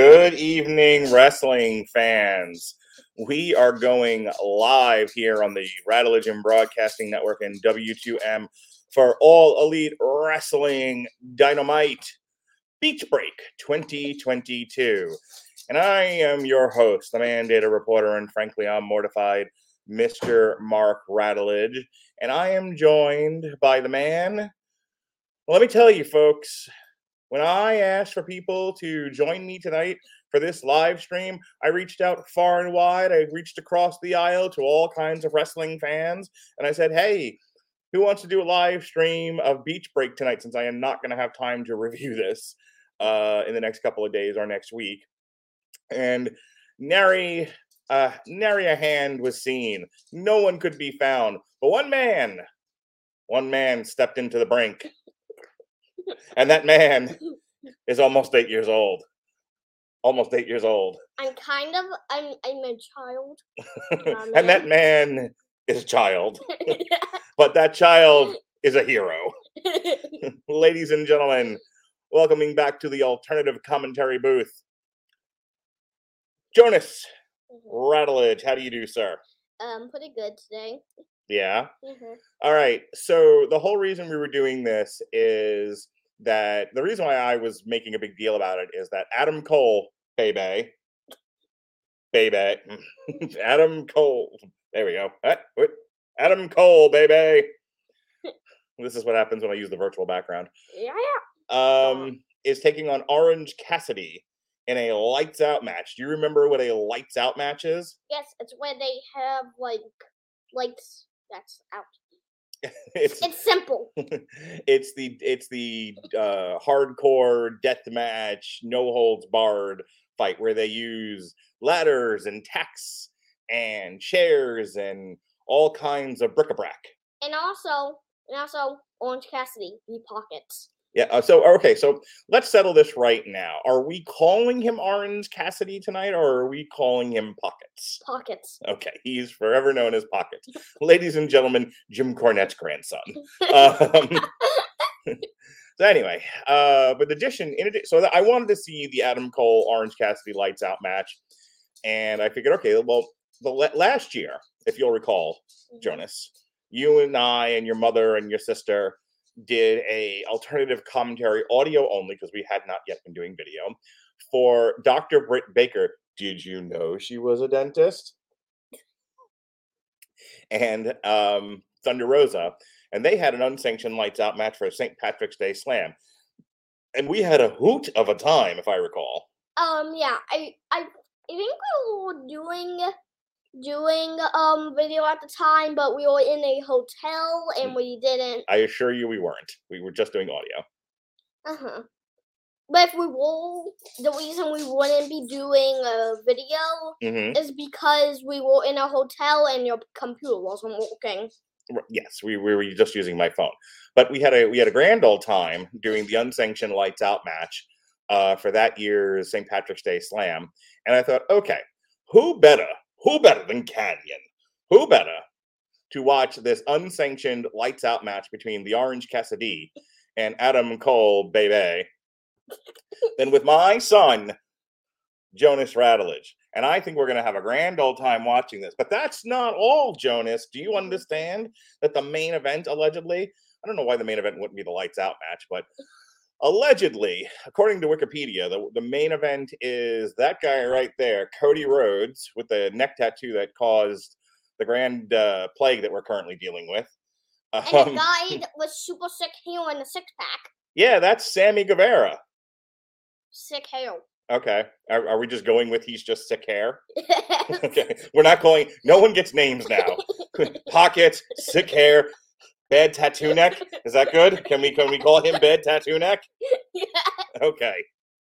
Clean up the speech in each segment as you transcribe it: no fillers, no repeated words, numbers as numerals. Good evening, wrestling fans. We are going live here on the Radulich and Broadcasting Network and W2M for All Elite Wrestling Dynamite Beach Break 2022. And I am your host, the man data reporter, and frankly, I'm mortified, Mr. Mark Radulich. And I am joined by the man. Let me tell you, folks, when I asked for people to join me tonight for this live stream, I reached out far and wide. I reached across the aisle to all kinds of wrestling fans. And I said, hey, who wants to do a live stream of Beach Break tonight? Since I am not going to have time to review this in the next couple of days or next week. And nary a hand was seen. No one could be found. But one man stepped into the brink. And that man is almost 8 years old. I'm a child. And that man is a child. Yeah. But that child is a hero. Ladies and gentlemen, welcoming back to the alternative commentary booth, Jonas Radulich. How do you do, sir? Pretty good today. Yeah? Mm-hmm. All right. So the whole reason we were doing this is that the reason why I was making a big deal about it is that Adam Cole, baby, Adam Cole, there we go, Adam Cole, baby, this is what happens when I use the virtual background, is taking on Orange Cassidy in a lights out match. Do you remember what a lights out match is? Yes, it's where they have, like, lights that's out. It's simple. It's the hardcore death match, no holds barred fight where they use ladders and tacks and chairs and all kinds of bric-a-brac. And also Orange Cassidy, he pockets. Yeah. So let's settle this right now. Are we calling him Orange Cassidy tonight, or are we calling him Pockets? Pockets. Okay. He's forever known as Pockets. Ladies and gentlemen, Jim Cornette's grandson. So anyway, but so I wanted to see the Adam Cole Orange Cassidy lights out match, and I figured, okay, well, last year, if you'll recall, Jonas, you and I and your mother and your sister did a alternative commentary, audio only, because we had not yet been doing video, for Dr. Britt Baker. Did you know she was a dentist? And Thunder Rosa. And they had an unsanctioned lights out match for a St. Patrick's Day Slam. And we had a hoot of a time, if I recall. Yeah, I think we were doing video at the time, but we were in a hotel and we didn't. I assure you we weren't. We were just doing audio. Uh-huh. But if we were, the reason we wouldn't be doing a video is because we were in a hotel and your computer wasn't working. Yes, we were just using my phone. But we had a grand old time doing the unsanctioned lights out match for that year's St. Patrick's Day Slam. And I thought, okay, who better than Canyon? Who better to watch this unsanctioned lights-out match between the Orange Cassidy and Adam Cole, baby, than with my son, Jonas Radulich? And I think we're going to have a grand old time watching this. But that's not all, Jonas. Do you understand that the main event, allegedly, I don't know why the main event wouldn't be the lights-out match, but allegedly, according to Wikipedia, the main event is that guy right there, Cody Rhodes, with the neck tattoo that caused the grand plague that we're currently dealing with. And the guy with super sick hair and a six-pack. Yeah, that's Sammy Guevara. Sick hair. Okay. Are we just going with he's just sick hair? Yes. Okay. We're not calling. No one gets names now. Pockets, sick hair. Bad Tattoo Neck? Is that good? Can we call him Bad Tattoo Neck? Yeah. Okay.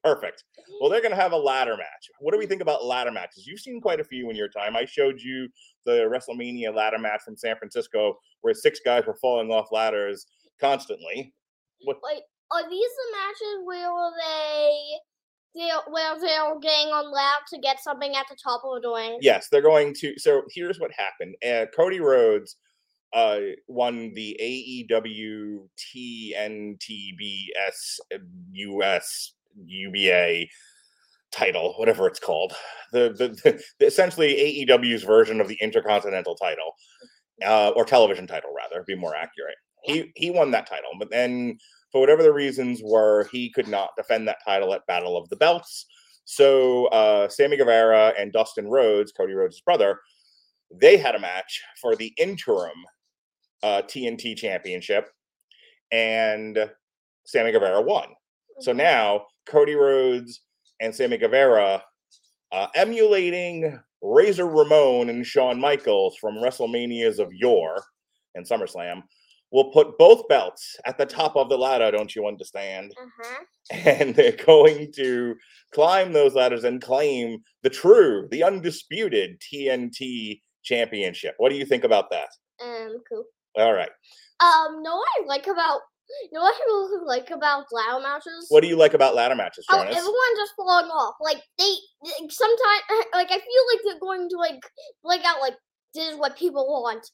Perfect. Well, they're going to have a ladder match. What do we think about ladder matches? You've seen quite a few in your time. I showed you the WrestleMania ladder match from San Francisco where six guys were falling off ladders constantly. Wait, are these the matches where they're getting on loud to get something at the top of the ring? Yes, they're going to. So here's what happened. Cody Rhodes won the AEW TNTBS US UBA title, whatever it's called, the essentially AEW's version of the Intercontinental title, or television title rather, be more accurate. He won that title, but then for whatever the reasons were, he could not defend that title at Battle of the Belts. So Sammy Guevara and Dustin Rhodes, Cody Rhodes' brother, they had a match for the interim TNT Championship, and Sammy Guevara won. So now Cody Rhodes and Sammy Guevara, emulating Razor Ramon and Shawn Michaels from WrestleManias of yore and SummerSlam, will put both belts at the top of the ladder, don't you understand? Mm-hmm. And they're going to climb those ladders and claim the true, the undisputed TNT Championship. What do you think about that? Cool. All right. You know what I like about ladder matches? What do you like about ladder matches, Jonas? Oh, everyone just falling off. Like, they sometimes, like, I feel like they're going to, like, break out, like, this is what people want.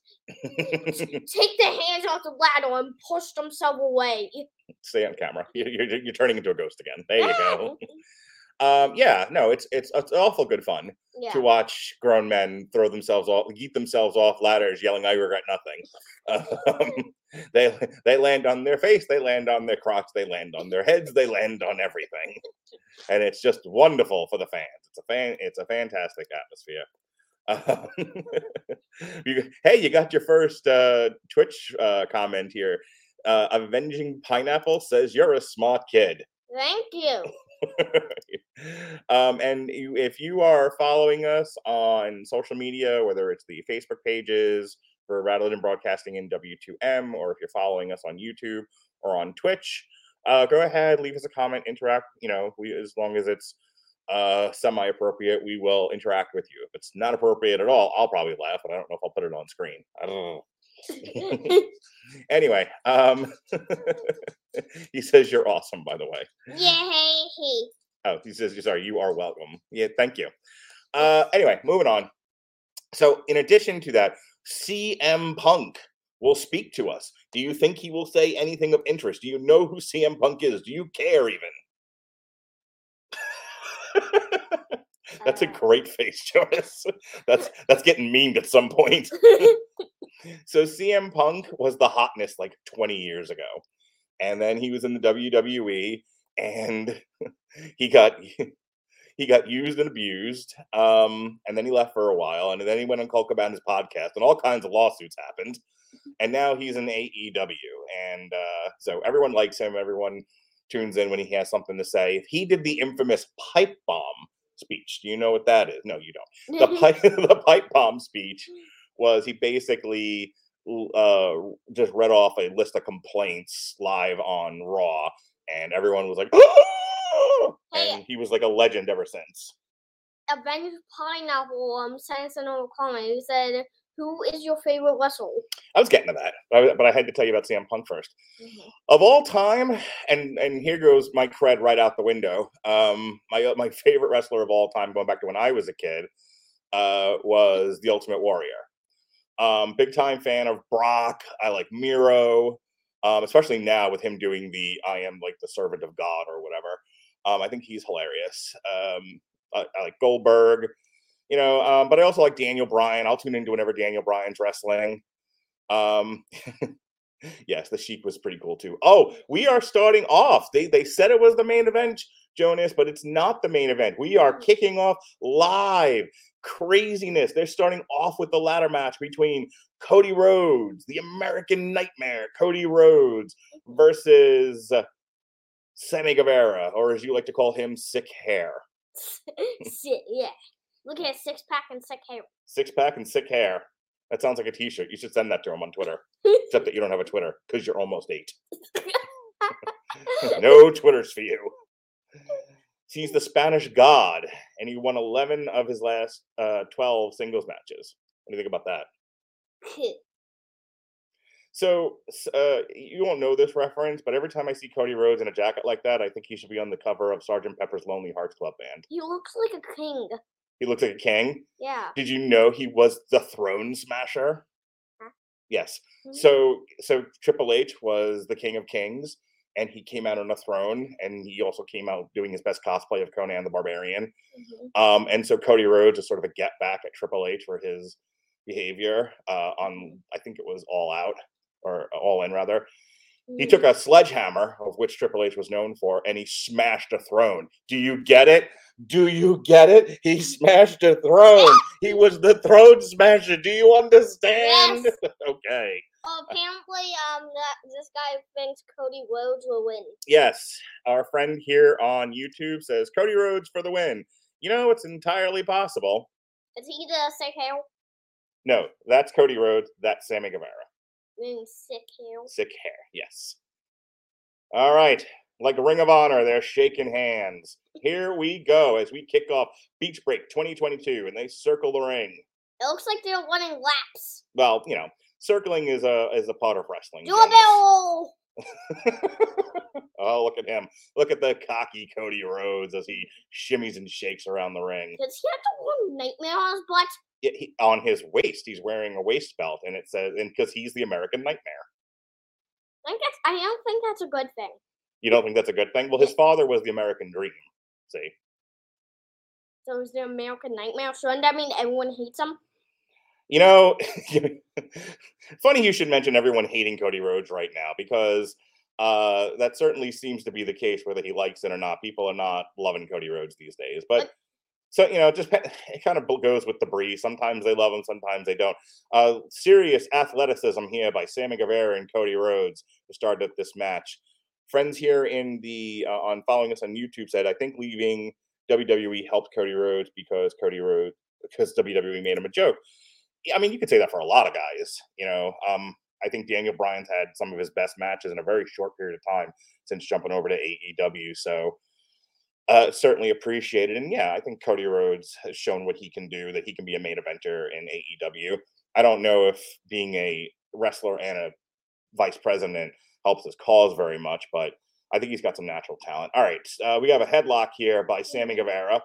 Take their hands off the ladder and push themselves away. Stay on camera. You're turning into a ghost again. There you go. It's awful good fun to watch grown men throw themselves off, yeet themselves off ladders, yelling, "I regret nothing." They land on their face, they land on their crotch, they land on their heads, they land on everything, and it's just wonderful for the fans. It's a fantastic atmosphere. Hey, you got your first Twitch comment here. Avenging Pineapple says, "You're a smart kid." Thank you. If you are following us on social media, whether it's the Facebook pages for Rattledon Broadcasting and W2M, or if you're following us on YouTube or on Twitch, go ahead, leave us a comment, interact. As long as it's semi-appropriate, we will interact with you. If it's not appropriate at all, I'll probably laugh, but I don't know if I'll put it on screen. I don't know. Anyway, he says you're awesome, by the way. Yay! Oh, he says, sorry, you are welcome. Yeah, thank you. Anyway, moving on. So, in addition to that, CM Punk will speak to us. Do you think he will say anything of interest? Do you know who CM Punk is? Do you care even? That's a great face, Jonas. That's getting memed at some point. So CM Punk was the hotness like 20 years ago. And then he was in the WWE, and he got used and abused. And then he left for a while, and then he went on Colt Cabana's podcast, and all kinds of lawsuits happened. And now he's in AEW. And so everyone likes him. Everyone tunes in when he has something to say. He did the infamous pipe bomb speech. Do you know what that is? No, you don't. The pipe bomb speech was he basically just read off a list of complaints live on Raw, and everyone was like, "Oh!" And he was like a legend ever since. Avenged Pineapple sent us another comment. He said, "Who is your favorite wrestler?" I was getting to that, but I had to tell you about CM Punk first. Mm-hmm. Of all time, and here goes my cred right out the window. My favorite wrestler of all time, going back to when I was a kid, was the Ultimate Warrior. Big time fan of Brock. I like Miro, especially now with him doing the "I am like the servant of God" or whatever. I think he's hilarious. I like Goldberg. But I also like Daniel Bryan. I'll tune into whenever Daniel Bryan's wrestling. Yes, the Sheik was pretty cool too. Oh, we are starting off. They said it was the main event, Jonas, but it's not the main event. We are kicking off live craziness. They're starting off with the ladder match between Cody Rhodes, the American Nightmare, Cody Rhodes versus Sammy Guevara, or as you like to call him, Sick Hair. Yeah. Look at his six-pack and sick hair. Six-pack and sick hair. That sounds like a t-shirt. You should send that to him on Twitter. Except that you don't have a Twitter, because you're almost 8. No Twitters for you. He's the Spanish God, and he won 11 of his last 12 singles matches. What do you think about that? So, you won't know this reference, but every time I see Cody Rhodes in a jacket like that, I think he should be on the cover of Sgt. Pepper's Lonely Hearts Club Band. He looks like a king. He looks like a king? Yeah. Did you know he was the Throne Smasher? Huh? Yes. Mm-hmm. So Triple H was the King of Kings, and he came out on a throne, and he also came out doing his best cosplay of Conan the Barbarian. Mm-hmm. And so Cody Rhodes is sort of a get back at Triple H for his behavior on, I think it was All Out, or All In rather. He took a sledgehammer, of which Triple H was known for, and he smashed a throne. Do you get it? Do you get it? He smashed a throne. He was the throne smasher. Do you understand? Yes. Okay. Apparently, this guy thinks Cody Rhodes will win. Yes. Our friend here on YouTube says, Cody Rhodes for the win. You know, it's entirely possible. Is he the sick hair? No, that's Cody Rhodes. That's Sammy Guevara. Sick hair. Sick hair, yes. All right. Like Ring of Honor, they're shaking hands. Here we go as we kick off Beach Break 2022, and they circle the ring. It looks like they're running laps. Well, you know, circling is a part of wrestling. Do a barrel! Oh, look at him. Look at the cocky Cody Rhodes as he shimmies and shakes around the ring. Does he have the one nightmare on his butt? He, on his waist, he's wearing a waist belt, and it says, and because he's the American Nightmare. I don't think that's a good thing. You don't think that's a good thing? Well, his father was the American Dream, see? So is the American Nightmare? Shouldn't that mean everyone hates him? You know, funny you should mention everyone hating Cody Rhodes right now, because that certainly seems to be the case, whether he likes it or not. People are not loving Cody Rhodes these days, but so, you know, just it kind of goes with the breeze. Sometimes they love him, sometimes they don't. Serious athleticism here by Sammy Guevara and Cody Rhodes to start at this match. Friends here in the on following us on YouTube said, I think leaving WWE helped Cody Rhodes because WWE made him a joke. I mean, you could say that for a lot of guys. You know, I think Daniel Bryan's had some of his best matches in a very short period of time since jumping over to AEW. So. Certainly appreciated, and yeah, I think Cody Rhodes has shown what he can do, that he can be a main eventer in AEW. I don't know if being a wrestler and a vice president helps his cause very much, but I think he's got some natural talent. All right, we have a headlock here by Sammy Guevara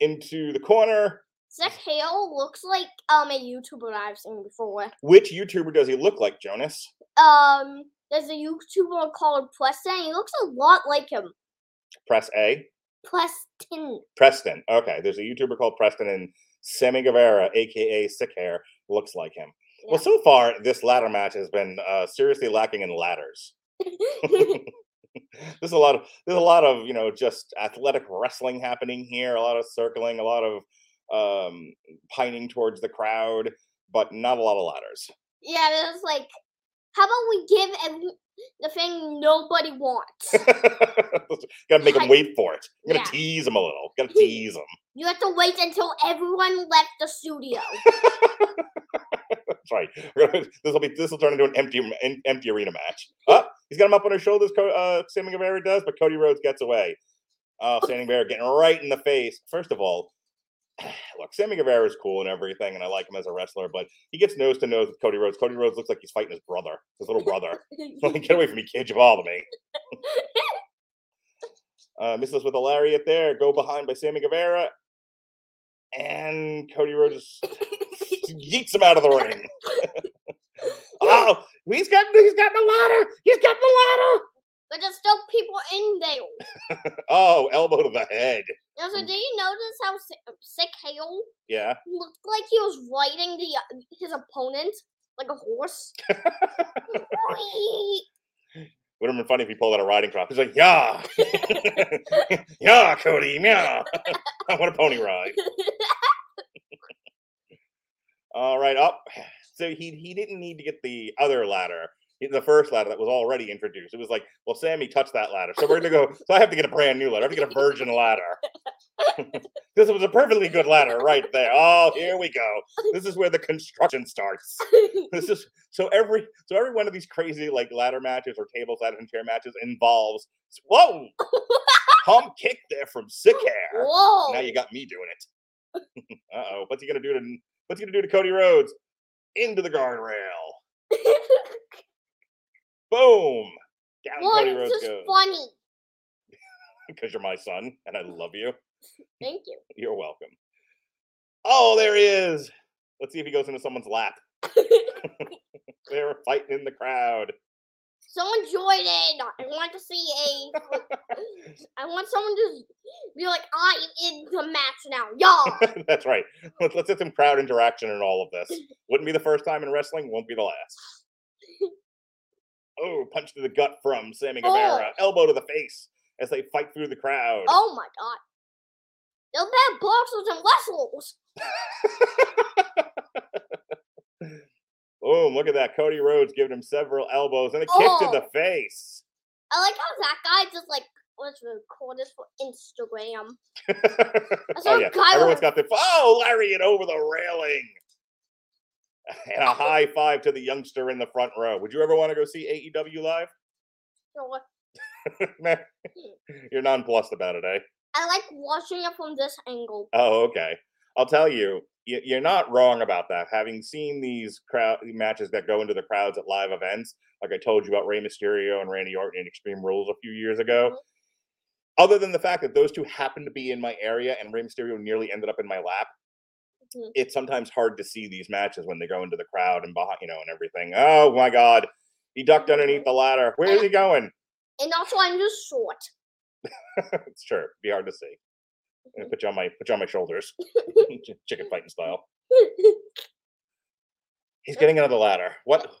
into the corner. Zach Hale looks like a YouTuber I've seen before. Which YouTuber does he look like, Jonas? There's a YouTuber called Preston. He looks a lot like him. Press A? Preston. Okay. There's a YouTuber called Preston, and Sammy Guevara, a.k.a. Sick Hair, looks like him. Yeah. Well, so far, this ladder match has been seriously lacking in ladders. There's a lot of, you know, just athletic wrestling happening here, a lot of circling, a lot of pining towards the crowd, but not a lot of ladders. Yeah, it was like, how about we give the thing nobody wants? Gotta make them wait for it. I'm gonna tease them a little. Gotta tease them. You have to wait until everyone left the studio. That's right. This will turn into an empty arena match. Oh, he's got him up on his shoulders. Sammy Guevara does, but Cody Rhodes gets away. Oh, Sammy Guevara getting right in the face. First of all, look, Sammy Guevara is cool and everything, and I like him as a wrestler, but he gets nose to nose with Cody Rhodes. Cody Rhodes looks like he's fighting his brother, his little brother. Get away from me, kid. You bother me. Misses with a lariat there. Go behind by Sammy Guevara. And Cody Rhodes yeets him out of the ring. Oh, he's gotten a ladder. He's gotten a ladder. But there's still people in there. Oh, elbow to the head. Now, so did you notice how Sick Hale looked like he was riding his opponent like a horse? Would have been funny if he pulled out a riding crop. He's like, yeah. Yeah, Cody, yeah. I want a pony ride. All right, up. So he didn't need to get the other ladder. The first ladder that was already introduced. It was like, well, Sammy touched that ladder. So we're going to go. So I have to get a brand new ladder. I have to get a virgin ladder. This was a perfectly good ladder right there. Oh, here we go. This is where the construction starts. This is so every one of these crazy like ladder matches or table ladders and chair matches involves, whoa, hump kick there from Sick Hair. Whoa. Now you got me doing it. Uh-oh. What's he going to do to Cody Rhodes? Into the guardrail. Boom! Down Cody Rhodes goes. This is funny. Because you're my son, and I love you. Thank you. You're welcome. Oh, there he is. Let's see if he goes into someone's lap. They're fighting in the crowd. Someone join in. I want to see I want someone to be like, I'm in the match now, y'all. That's right. Let's get some crowd interaction in all of this. Wouldn't be the first time in wrestling, won't be the last. Oh, punch to the gut from Sammy Guevara. Oh. Elbow to the face as they fight through the crowd. Oh, my God. They're bad boxers and wrestlers. Oh, look at that. Cody Rhodes giving him several elbows and a kick to the face. I like how that guy just like, let's record this for Instagram. Everyone's got the, Larry it over the railing. And a high five to the youngster in the front row. Would you ever want to go see AEW live? No. You're nonplussed about it, eh? I like watching it from this angle. Oh, okay. I'll tell you, you're not wrong about that. Having seen these crowd matches that go into the crowds at live events, like I told you about Rey Mysterio and Randy Orton in Extreme Rules a few years ago, mm-hmm. Other than the fact that those two happened to be in my area and Rey Mysterio nearly ended up in my lap, mm-hmm. It's sometimes hard to see these matches when they go into the crowd and behind, and everything. Oh, my God. He ducked underneath the ladder. Where is he going? And also, I'm just short. It's true. It'd be hard to see. I'm gonna put you on my shoulders, chicken fighting style. He's getting another ladder. What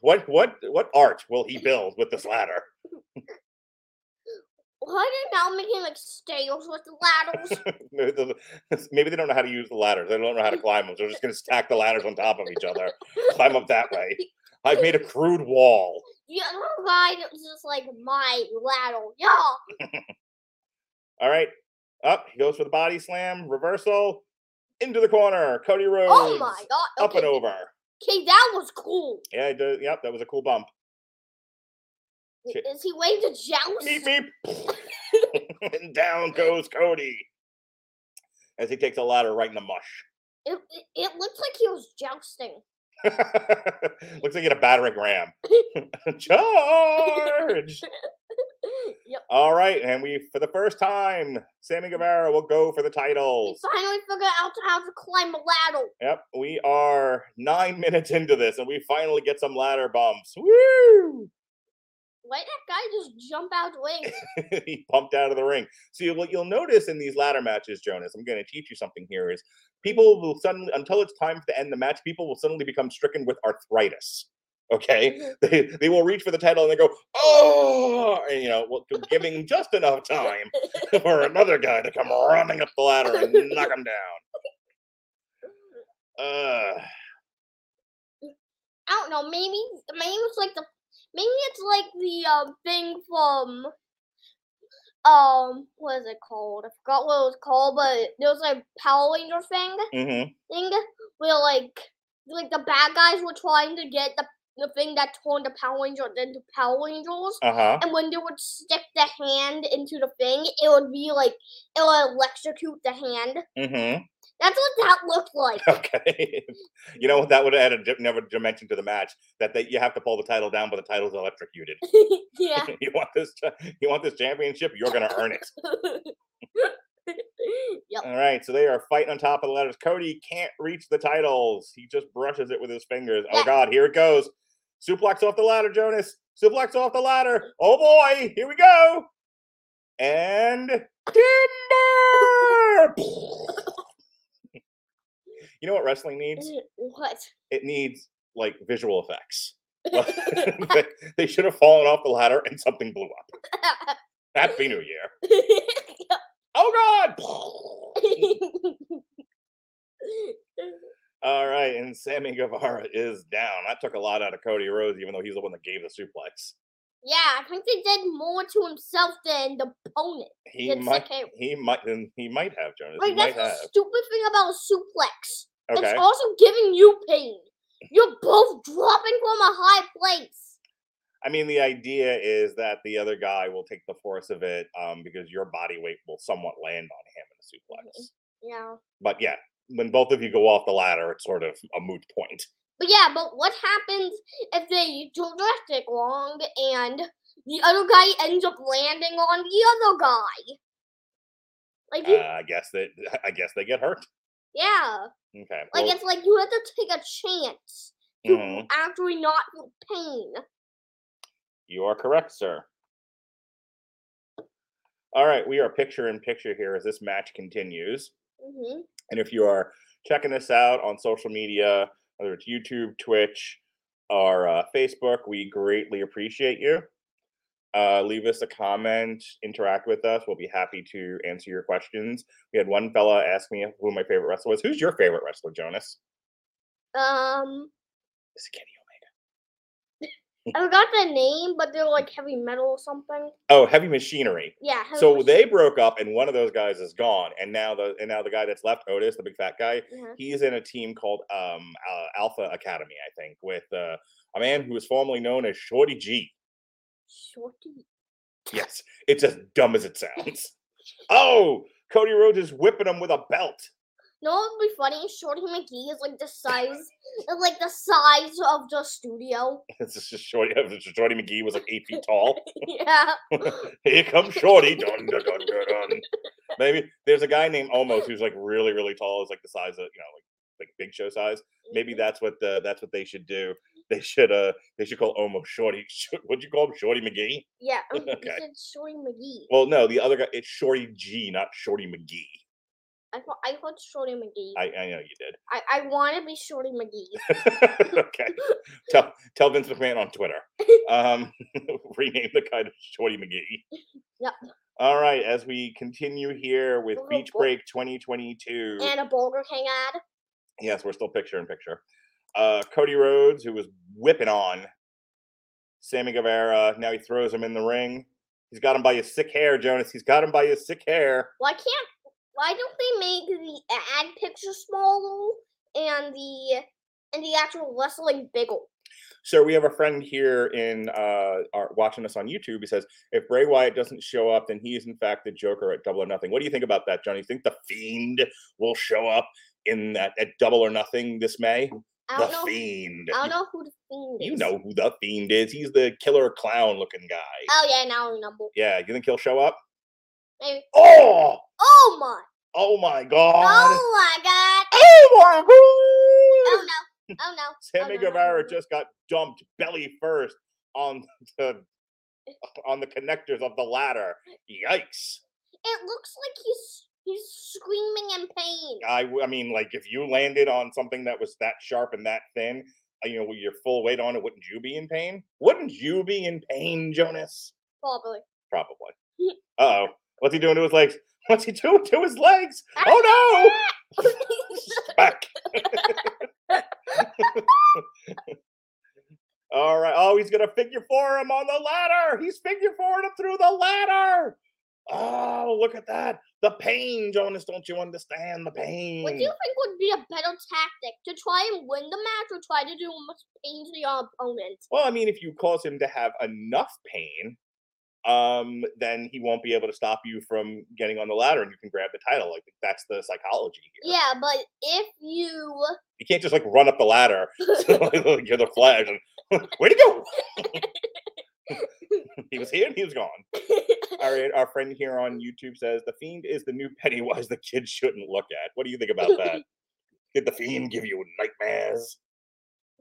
art will he build with this ladder? Why are they now making like stairs with ladders? Maybe they don't know how to use the ladders. They don't know how to climb them. So they're just gonna stack the ladders on top of each other. Climb up that way. I've made a crude wall. Yeah, that guy was just like my ladder, yeah. All right. Up, he goes for the body slam, reversal, into the corner. Cody Rhodes. Oh my God! Okay. Up and over. Okay, that was cool. Yeah, I did. Yep, that was a cool bump. Is he waiting to joust? Beep beep. And down goes Cody as he takes a ladder right in the mush. It looks like he was jousting. Looks like he had a battering ram. Charge. Yep. All right, and for the first time, Sammy Guevara will go for the title. We finally figured out how to climb a ladder. Yep, we are 9 minutes into this, and we finally get some ladder bumps. Woo! Why did that guy just jump out of the ring? He bumped out of the ring. See, what you'll notice in these ladder matches, Jonas, I'm going to teach you something here, is people will suddenly, until it's time to end the match, people will suddenly become stricken with arthritis. Okay, they will reach for the title and they go, giving just enough time for another guy to come running up the ladder and knock him down. I don't know. Maybe it's like the thing from what is it called? I forgot what it was called, but there was like Power Ranger thing, mm-hmm. thing where like the bad guys were trying to get the thing that turned the Power Ranger into Power Rangers, and when they would stick the hand into the thing, it would be like, it would electrocute the hand. Mm-hmm. That's what that looked like. Okay. You know what? That would add another dimension to the match, that you have to pull the title down, but the title's electrocuted. Yeah. You want this championship? You're going to earn it. Yep. All right, so they are fighting on top of the ladders. Cody can't reach the titles. He just brushes it with his fingers. Yeah. Oh, God, here it goes. Suplex off the ladder, Jonas. Suplex off the ladder. Oh, boy, here we go. And timber! You know what wrestling needs? What? It needs, like, visual effects. They should have fallen off the ladder and something blew up. Happy New Year. Oh, God! All right, and Sammy Guevara is down. That took a lot out of Cody Rhodes, even though he's the one that gave the suplex. Yeah, I think they did more to himself than the opponent. He might have, Jonas. Like, that's the stupid thing about a suplex. Okay. It's also giving you pain. You're both dropping from a high place. I mean, the idea is that the other guy will take the force of it because your body weight will somewhat land on him in a suplex. Yeah. But yeah, when both of you go off the ladder, it's sort of a moot point. But yeah, but what happens if they don't dress it wrong and the other guy ends up landing on the other guy? Like, I guess they get hurt. Yeah. Okay. Like, well, it's like you have to take a chance to actually not feel pain. You are correct, sir. All right, we are picture in picture here as this match continues. Mm-hmm. And if you are checking this out on social media, whether it's YouTube, Twitch, or Facebook, we greatly appreciate you. Leave us a comment, interact with us. We'll be happy to answer your questions. We had one fella ask me who my favorite wrestler was. Who's your favorite wrestler, Jonas? It's Kenny Omega. I forgot the name, but they're like heavy metal or something. Oh, Heavy Machinery. Yeah. So they broke up, and one of those guys is gone, and now the guy that's left, Otis, the big fat guy, mm-hmm. he's in a team called Alpha Academy, I think, with a man who was formerly known as Shorty G. Shorty. Yes, it's as dumb as it sounds. Oh, Cody Rhodes is whipping him with a belt. No, it would be funny. Shorty McGee is like the size of the studio. It's just Shorty. Shorty McGee was like 8 feet tall. Yeah. Here comes Shorty. Dun, dun, dun, dun, dun. Maybe there's a guy named Almost who's like really, really tall. Is like the size of like Big Show size. Maybe that's what they should do. They should call Omo Shorty. What'd you call him, Shorty McGee? Yeah, okay. Said Shorty McGee. Well, no, the other guy. It's Shorty G, not Shorty McGee. I called Shorty McGee. I know you did. I want to be Shorty McGee. Okay. Tell Vince McMahon on Twitter. Rename the guy to Shorty McGee. Yep. All right, as we continue here with Beach Break 2022 and a Boulder King ad. Yes, we're still picture in picture. Cody Rhodes, who was whipping on Sammy Guevara, now he throws him in the ring. He's got him by his sick hair, Jonas. He's got him by his sick hair. Why don't they make the ad picture small and the actual wrestling bigger? So we have a friend here in watching us on YouTube. He says, if Bray Wyatt doesn't show up, then he is in fact the Joker at Double or Nothing. What do you think about that, Johnny? You think the Fiend will show up in that at Double or Nothing this May? Fiend. I don't know who the Fiend is. You know who the Fiend is. He's the killer clown looking guy. Oh, yeah, now I remember. Yeah, you think he'll show up? Maybe. Oh! Oh, my. Oh, my God. Oh, my God. Oh, my God. Oh, no. Oh, no. Sammy Guevara just got dumped belly first on the connectors of the ladder. Yikes. It looks like He's screaming in pain. I mean, like, if you landed on something that was that sharp and that thin, you know, with your full weight on it, wouldn't you be in pain? Wouldn't you be in pain, Jonas? Probably. Uh-oh. What's he doing to his legs? Oh, no! Back. All right. Oh, he's going to figure four him on the ladder. He's figure fouring him through the ladder. Oh, look at that. The pain, Jonas. Don't you understand the pain? What do you think would be a better tactic? To try and win the match or try to do much pain to your opponent? Well, I mean, if you cause him to have enough pain, then he won't be able to stop you from getting on the ladder and you can grab the title. Like, that's the psychology here. Yeah, but if you... You can't just, like, run up the ladder. You're the Flash. Where'd he go? He was here and he was gone. All right, our friend here on YouTube says, the Fiend is the new Pennywise the kids shouldn't look at. What do you think about that? Did the Fiend give you nightmares?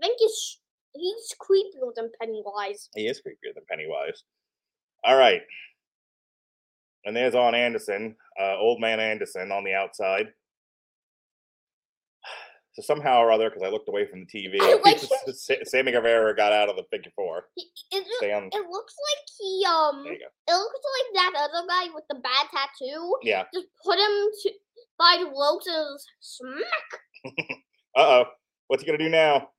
I think he's creepier than Pennywise. He is creepier than Pennywise. All right. And there's on Anderson, old man Anderson on the outside. So somehow or other, because I looked away from the TV, Sammy Guevara got out of the figure four. It looks like he it looks like that other guy with the bad tattoo. Yeah. Just put him by the ropes and smack. Uh oh, what's he gonna do now?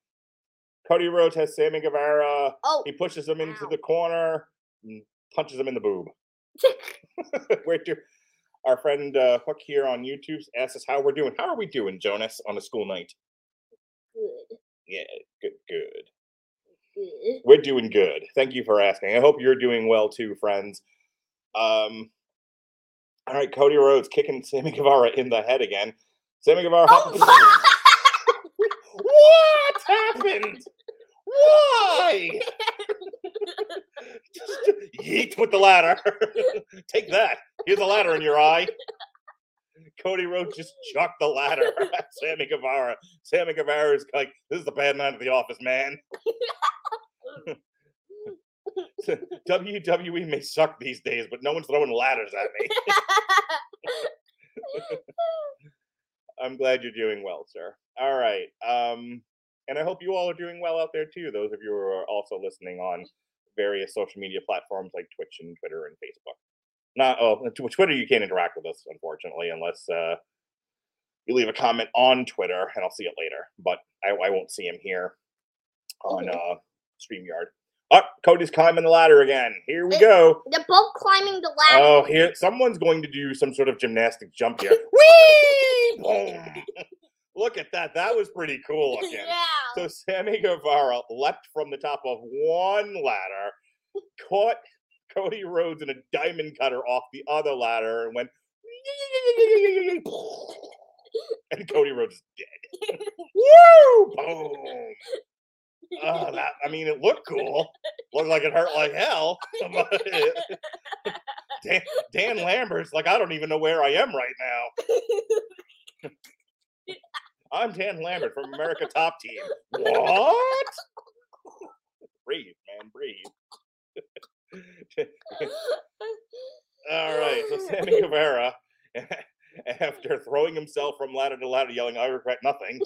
Cody Rhodes has Sammy Guevara. Oh, he pushes him into the corner and punches him in the boob. Our friend Hook here on YouTube asks us how we're doing. How are we doing, Jonas, on a school night? Good. Yeah, good. We're doing good. Thank you for asking. I hope you're doing well, too, friends. All right, Cody Rhodes kicking Sammy Guevara in the head again. Sammy Guevara... Oh. What happened? Why? Just yeet with the ladder. Take that. Here's a ladder in your eye. Cody Rhodes just chucked the ladder at Sammy Guevara. Sammy Guevara's like, this is the bad night of the office, man. WWE may suck these days, but no one's throwing ladders at me. I'm glad you're doing well, sir. All right. And I hope you all are doing well out there, too, those of you who are also listening on various social media platforms like Twitch and Twitter and Facebook. Twitter, you can't interact with us, unfortunately, unless you leave a comment on Twitter, and I'll see it later. But I won't see him here on StreamYard. Oh, Cody's climbing the ladder again. Here we go. They're both climbing the ladder. Oh, here someone's going to do some sort of gymnastic jump here. Whee! Look at that. That was pretty cool looking. Yeah. So Sammy Guevara leapt from the top of one ladder, caught Cody Rhodes in a diamond cutter off the other ladder, and went. And Cody Rhodes is dead. Woo! Boom! Oh, that, I mean, it looked cool. Looked like it hurt like hell. Dan Lambert's like, I don't even know where I am right now. I'm Dan Lambert from America Top Team. What? Breathe, man, breathe. All right, so Sammy Guevara, after throwing himself from ladder to ladder, yelling, I regret nothing.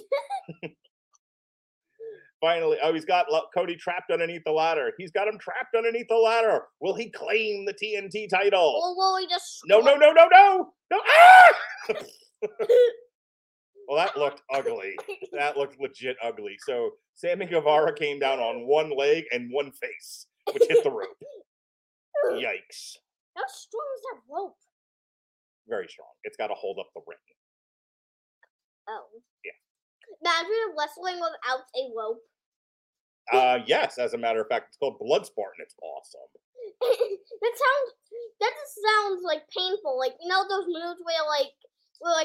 Finally, he's got Cody trapped underneath the ladder. He's got him trapped underneath the ladder. Will he claim the TNT title? Or will he just... No! Ah! Well, that looked ugly. That looked legit ugly. So, Sammy Guevara came down on one leg and one face, which hit the rope. Yikes. How strong is that rope? Very strong. It's got to hold up the ring. Oh. Yeah. Imagine wrestling without a rope. Yes, as a matter of fact, it's called Bloodsport, and it's awesome. That just sounds like painful. Like, you know those moves where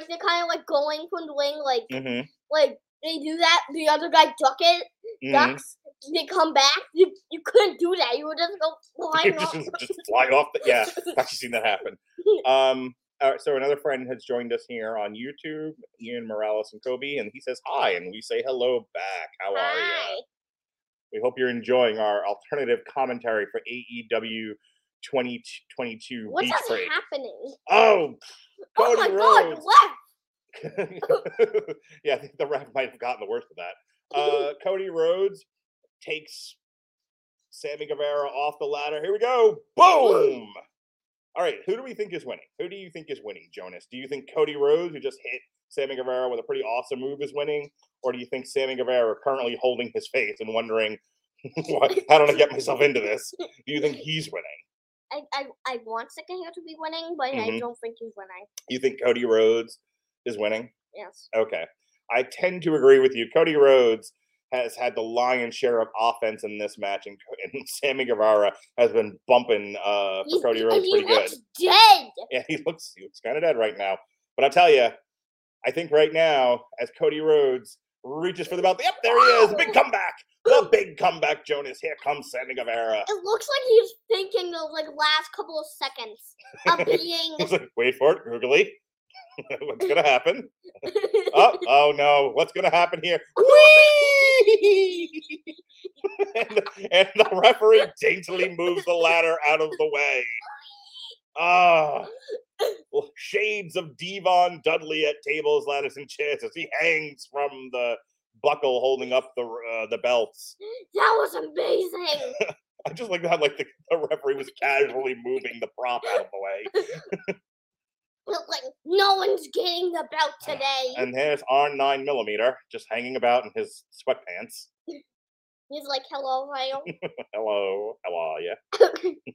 they're kind of like going from the ring, like mm-hmm. like they do that. The other guy ducks. They come back. You couldn't do that. You would just go flying off. Just fly off. Yeah, I've actually seen that happen. All right, so another friend has joined us here on YouTube, Ian Morales and Kobe, and he says hi, and we say hello back. How are you? We hope you're enjoying our alternative commentary for AEW 2022. What's happening? Oh, Cody Rhodes. God, what? Yeah, I think the ref might have gotten the worst of that. Cody Rhodes takes Sammy Guevara off the ladder. Here we go. Boom! All right, who do we think is winning? Who do you think is winning, Jonas? Do you think Cody Rhodes, who just hit Sammy Guevara with a pretty awesome move, is winning? Or do you think Sammy Guevara, currently holding his face and wondering, how did I get myself into this? Do you think he's winning? I want second here to be winning, but mm-hmm. I don't think he's winning. You think Cody Rhodes is winning? Yes. Okay. I tend to agree with you. Cody Rhodes has had the lion's share of offense in this match, and Sammy Guevara has been bumping for Cody Rhodes pretty good. He looks dead. Yeah, he looks kind of dead right now. But I'll tell you, I think right now, as Cody Rhodes reaches for the belt, yep, there he is, big comeback. The big comeback, Jonas. Here comes Sammy Guevara. It looks like he's thinking the last couple of seconds of being. He's like, wait for it, googly. What's gonna happen? oh no! What's gonna happen here? Whee! and the referee daintily moves the ladder out of the way. Shades of Devon Dudley at tables, ladders, and chairs as he hangs from the buckle holding up the belts. That was amazing. I just like that. Like the referee was casually moving the prop out of the way. Like, no one's getting the belt today. And there's our 9mm just hanging about in his sweatpants. He's like, hello, Ryan. Hello, how are you?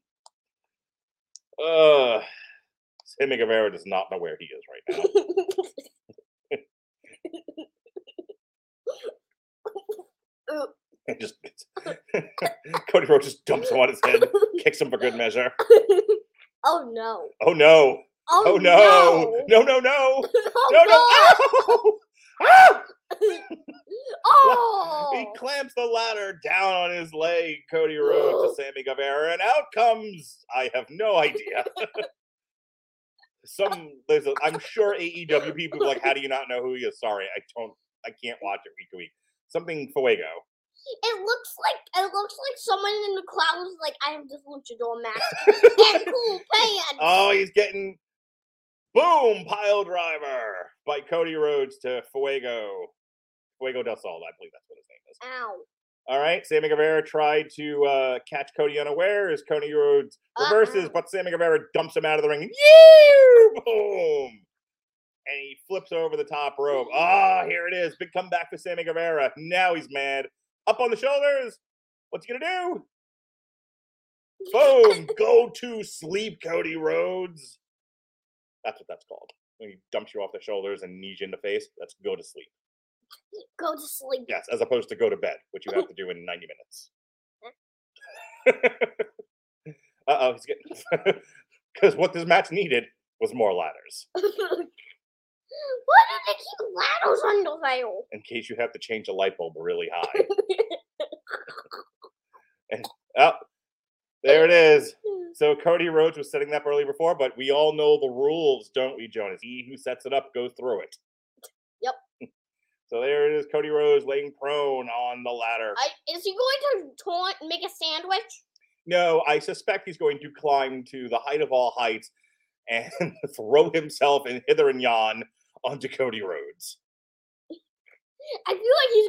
Sammy Guevara does not know where he is right now. And just Cody Rhodes just dumps him on his head, kicks him for good measure. Oh no. Oh no! No! Oh! He clamps the ladder down on his leg, Cody Rhodes to Sammy Guevara, and out comes, I have no idea. I'm sure AEW people are like, how do you not know who he is? Sorry, I can't watch it week to week. Something Fuego. It looks like someone in the crowd was like, I have this luchador mask. And cool pants. Oh, he's getting boom pile driver by Cody Rhodes to Fuego del Sol. I believe that's what his name is. Ow. All right, Sammy Guevara tried to catch Cody unaware as Cody Rhodes reverses, but Sammy Guevara dumps him out of the ring. Yeah! Boom! And he flips over the top rope. Ah, here it is. Big comeback for Sammy Guevara. Now he's mad. Up on the shoulders. What's he going to do? Boom. Go to sleep, Cody Rhodes. That's what that's called. When he dumps you off the shoulders and knees you in the face, that's go to sleep. Go to sleep. Yes, as opposed to go to bed, which you have to do in 90 minutes. Uh-oh. He's getting... Because what this match needed was more ladders. Why do they keep ladders on the rail? In case you have to change a light bulb really high. And oh, there it is. So Cody Rhodes was setting that up early before, but we all know the rules, don't we, Jonas? He who sets it up goes through it. Yep. So there it is, Cody Rhodes laying prone on the ladder. Is he going to make a sandwich? No, I suspect he's going to climb to the height of all heights and throw himself in hither and yon onto Cody Rhodes. I feel like he's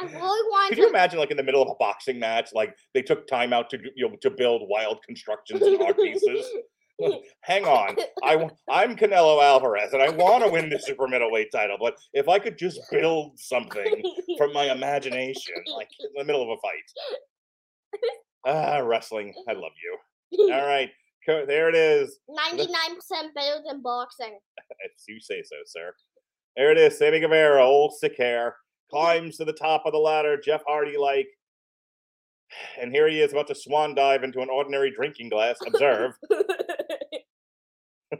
I really want to... Could you imagine, like, in the middle of a boxing match, like, they took time out to, you know, to build wild constructions and art pieces? Hang on. I'm Canelo Alvarez, and I want to win the super middleweight title, but if I could just build something from my imagination, like, in the middle of a fight. Ah, wrestling. I love you. All right, there it is. 99% better than boxing. If you say so, sir. There it is. Sammy Guevara, old sick hair, climbs to the top of the ladder, Jeff Hardy-like. And here he is about to swan dive into an ordinary drinking glass. Observe.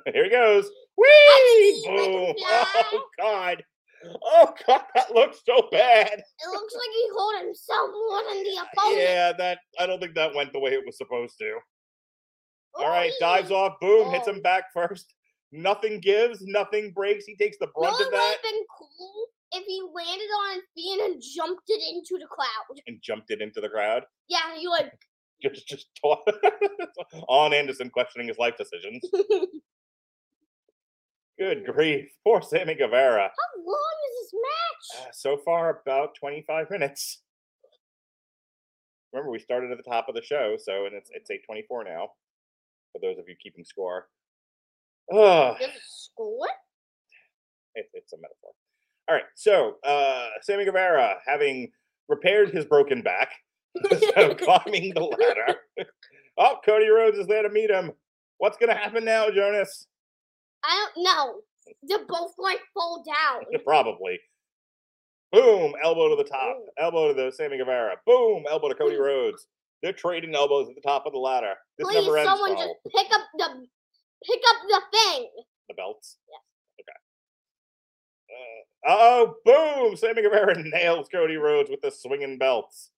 Here he goes. Whee! Boom! Oh, God. Oh, God, that looks so bad. It looks like he hurt himself more than the opponent. Yeah, I don't think that went the way it was supposed to. All right, dives off, boom, hits him back first. Nothing gives, nothing breaks. He takes the brunt of that. It would have been cool if he landed on his feet and jumped it into the crowd. Yeah, you like... just talk. On Anderson questioning his life decisions. Good grief. Poor Sammy Guevara. How long is this match? So far, about 25 minutes. Remember, we started at the top of the show, so and it's 8:24 now. For those of you keeping score. Ugh. Is it score? It's a metaphor. All right, so Sammy Guevara, having repaired his broken back, so climbing the ladder. Oh, Cody Rhodes is there to meet him. What's going to happen now, Jonas? I don't know. They're both going to fall down. Probably. Boom, elbow to the top. Ooh. Elbow to the Sammy Guevara. Boom, elbow to Cody Rhodes. They're trading elbows at the top of the ladder. This please, never ends. Someone just pick up the thing. The belts? Yeah. Okay. Boom! Sammy Guevara nails Cody Rhodes with the swinging belts.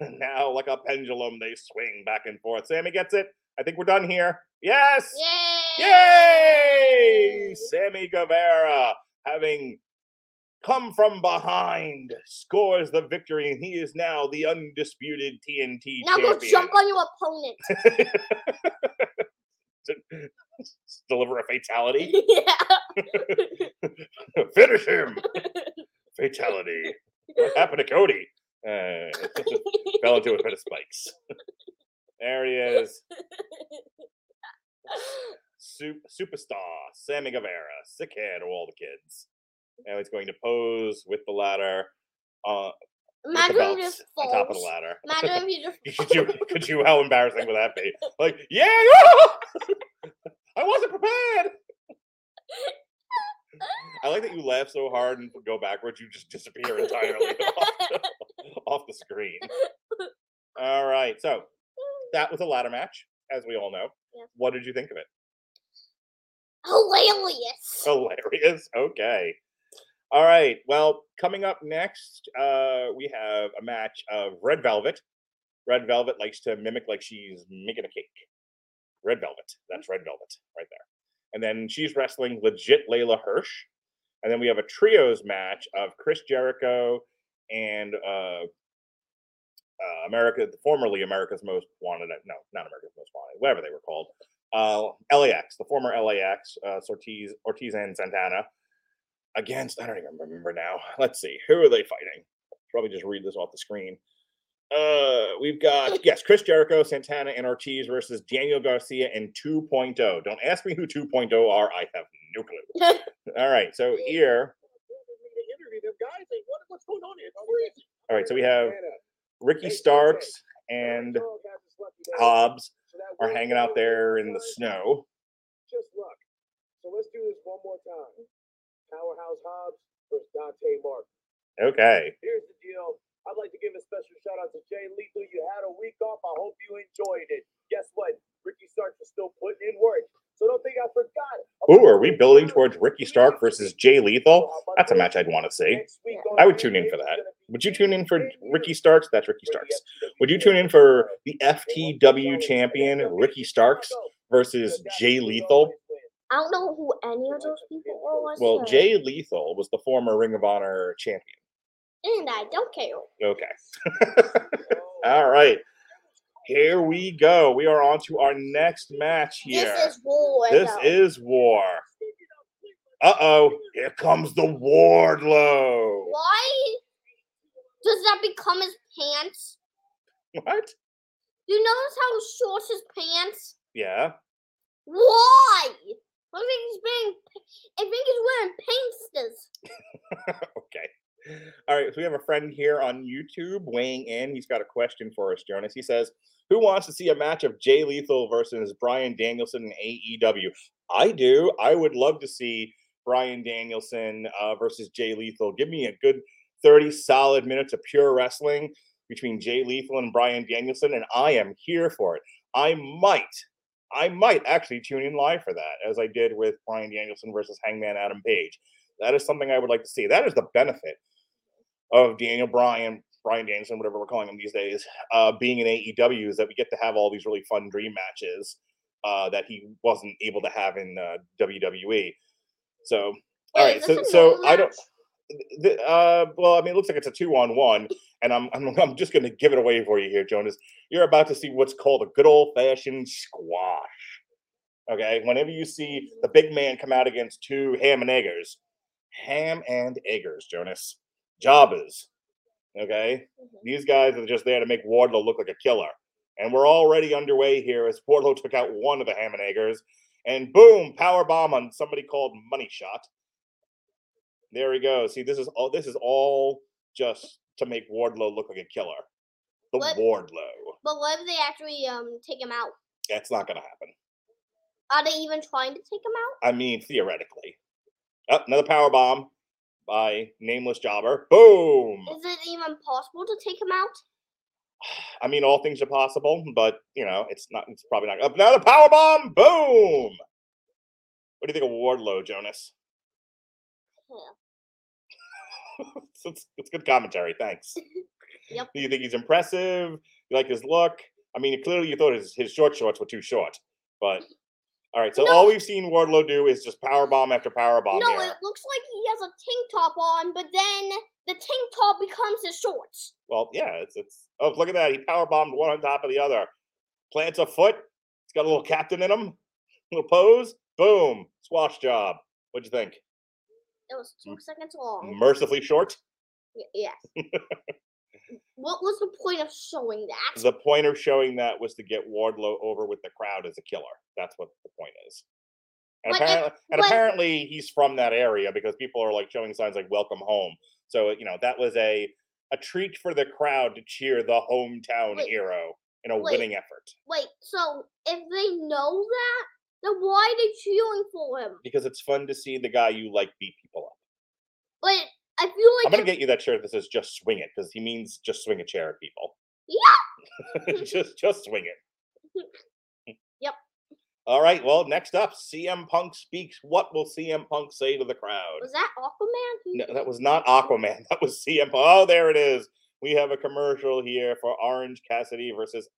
Now, like a pendulum, they swing back and forth. Sammy gets it. I think we're done here. Yes! Yay! Sammy Guevara, having come from behind, scores the victory, and he is now the undisputed TNT champion. Now go jump on your opponent. Deliver a fatality? Yeah. Finish him. Fatality. What happened to Cody? Fell into a pit of spikes. There he is. Superstar Sammy Guevara. Sick hair to all the kids. Now he's going to pose with the ladder with the belts on top of the ladder. Could you? How embarrassing would that be? Like, yeah! I wasn't prepared! I like that you laugh so hard and go backwards, you just disappear entirely off the screen. All right, so that was a ladder match, as we all know. Yeah. What did you think of it? Hilarious? Okay. All right, well, coming up next, we have a match of Red Velvet. Red Velvet likes to mimic like she's making a cake. Red Velvet. That's Red Velvet right there. And then she's wrestling legit Layla Hirsch. And then we have a trios match of Chris Jericho and formerly America's Most Wanted. No, not America's Most Wanted, whatever they were called. LAX, the former LAX, Ortiz and Santana against, I don't even remember now. Let's see, who are they fighting? Probably just read this off the screen. We've got, yes, Chris Jericho, Santana, and Ortiz versus Daniel Garcia and 2.0. Don't ask me who 2.0 are. I have no clue. All right, so here. What's going on here? All right, so we have Ricky Starks and Hobbs are hanging out there in the snow. Just luck. So let's do this one more time. Powerhouse Hobbs versus Dante Martin. Okay. Here's the deal. I'd like to give a special shout out to Jay Lethal. You had a week off. I hope you enjoyed it. Guess what? Ricky Starks is still putting in work. So don't think I forgot. Ooh, are we building towards Ricky Stark versus Jay Lethal? That's a match I'd want to see. I would tune in for that. Would you tune in for Ricky Starks? That's Ricky Starks. Would you tune in for the FTW champion, Ricky Starks, versus Jay Lethal? I don't know who any of those people are. Well, Jay Lethal was the former Ring of Honor champion. And I don't care. Okay. All right. Here we go. We are on to our next match here. This is war. Uh-oh. Here comes the Wardlow. Why does that become his pants? What? You notice how short his pants? Yeah. Why? I think he's wearing pants. Okay. All right, so we have a friend here on YouTube weighing in. He's got a question for us, Jonas. He says, who wants to see a match of Jay Lethal versus Bryan Danielson in AEW? I do. I would love to see Bryan Danielson versus Jay Lethal. Give me a good 30 solid minutes of pure wrestling between Jay Lethal and Bryan Danielson, and I am here for it. I might actually tune in live for that, as I did with Bryan Danielson versus Hangman Adam Page. That is something I would like to see. That is the benefit of Daniel Bryan, Bryan Danielson, whatever we're calling him these days, being in AEW, is that we get to have all these really fun dream matches that he wasn't able to have in WWE. So, all right. So I don't. It looks like it's a 2-on-1, and I'm just going to give it away for you here, Jonas. You're about to see what's called a good old-fashioned squash. Okay, whenever you see the big man come out against two ham and eggers, Jonas. Jobbers, okay? Mm-hmm. These guys are just there to make Wardlow look like a killer. And we're already underway here as Wardlow took out one of the ham and eggers. And boom, powerbomb on somebody called Money Shot. There he goes. See, this is all just to make Wardlow look like a killer. Wardlow. But what if they actually take him out? That's not going to happen. Are they even trying to take him out? I mean, theoretically. Oh, another powerbomb by Nameless Jobber. Boom! Is it even possible to take him out? I mean, all things are possible, but, you know, it's probably not. Up now, the powerbomb! Boom! What do you think of Wardlow, Jonas? Yeah. it's good commentary, thanks. Yep. Do you think he's impressive? You like his look? I mean, clearly you thought his short shorts were too short, but... All right, so all we've seen Wardlow do is just powerbomb after powerbomb. No, It looks like he has a tank top on, but then the tank top becomes his shorts. Well, yeah, it's look at that. He powerbombed one on top of the other. Plants a foot. It's got a little captain in him. Little pose. Boom. Squash job. What'd you think? It was 2 seconds long. Mercifully short? Yes. What was the point of showing that? The point of showing that was to get Wardlow over with the crowd as a killer. That's what the point is. And apparently he's from that area because people are like showing signs like welcome home. So, you know, that was a treat for the crowd to cheer the hometown hero in a winning effort. Wait, so if they know that, then why are they cheering for him? Because it's fun to see the guy you like beat people up. But... I feel like I'm going to get you that shirt that says just swing it, because he means just swing a chair at people. Yeah! just swing it. Yep. All right, well, next up, CM Punk speaks. What will CM Punk say to the crowd? Was that Aquaman? No, that was not Aquaman. That was CM Punk. Oh, there it is. We have a commercial here for Orange Cassidy versus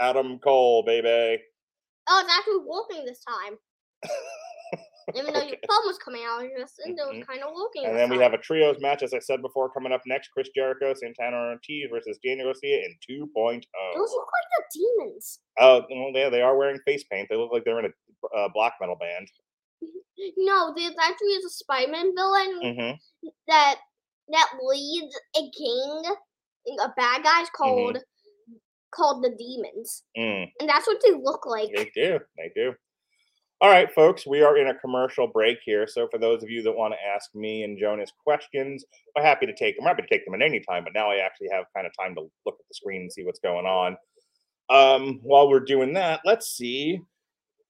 Adam Cole, baby. Oh, it's actually working this time. Even though your thumb was coming out of your and it was kind of looking. And then we have a trios match, as I said before, coming up next. Chris Jericho, Santana Ortiz versus Daniel Garcia in 2.0. Those look like the demons. Oh, well, yeah, they are wearing face paint. They look like they're in a black metal band. No, there's actually a Spider-Man villain that leads a king, a bad guy's called the demons. Mm. And that's what they look like. They do. All right, folks, we are in a commercial break here. So for those of you that want to ask me and Jonas questions, I'm happy to take them. I'm happy to take them at any time, but now I actually have kind of time to look at the screen and see what's going on. While we're doing that, let's see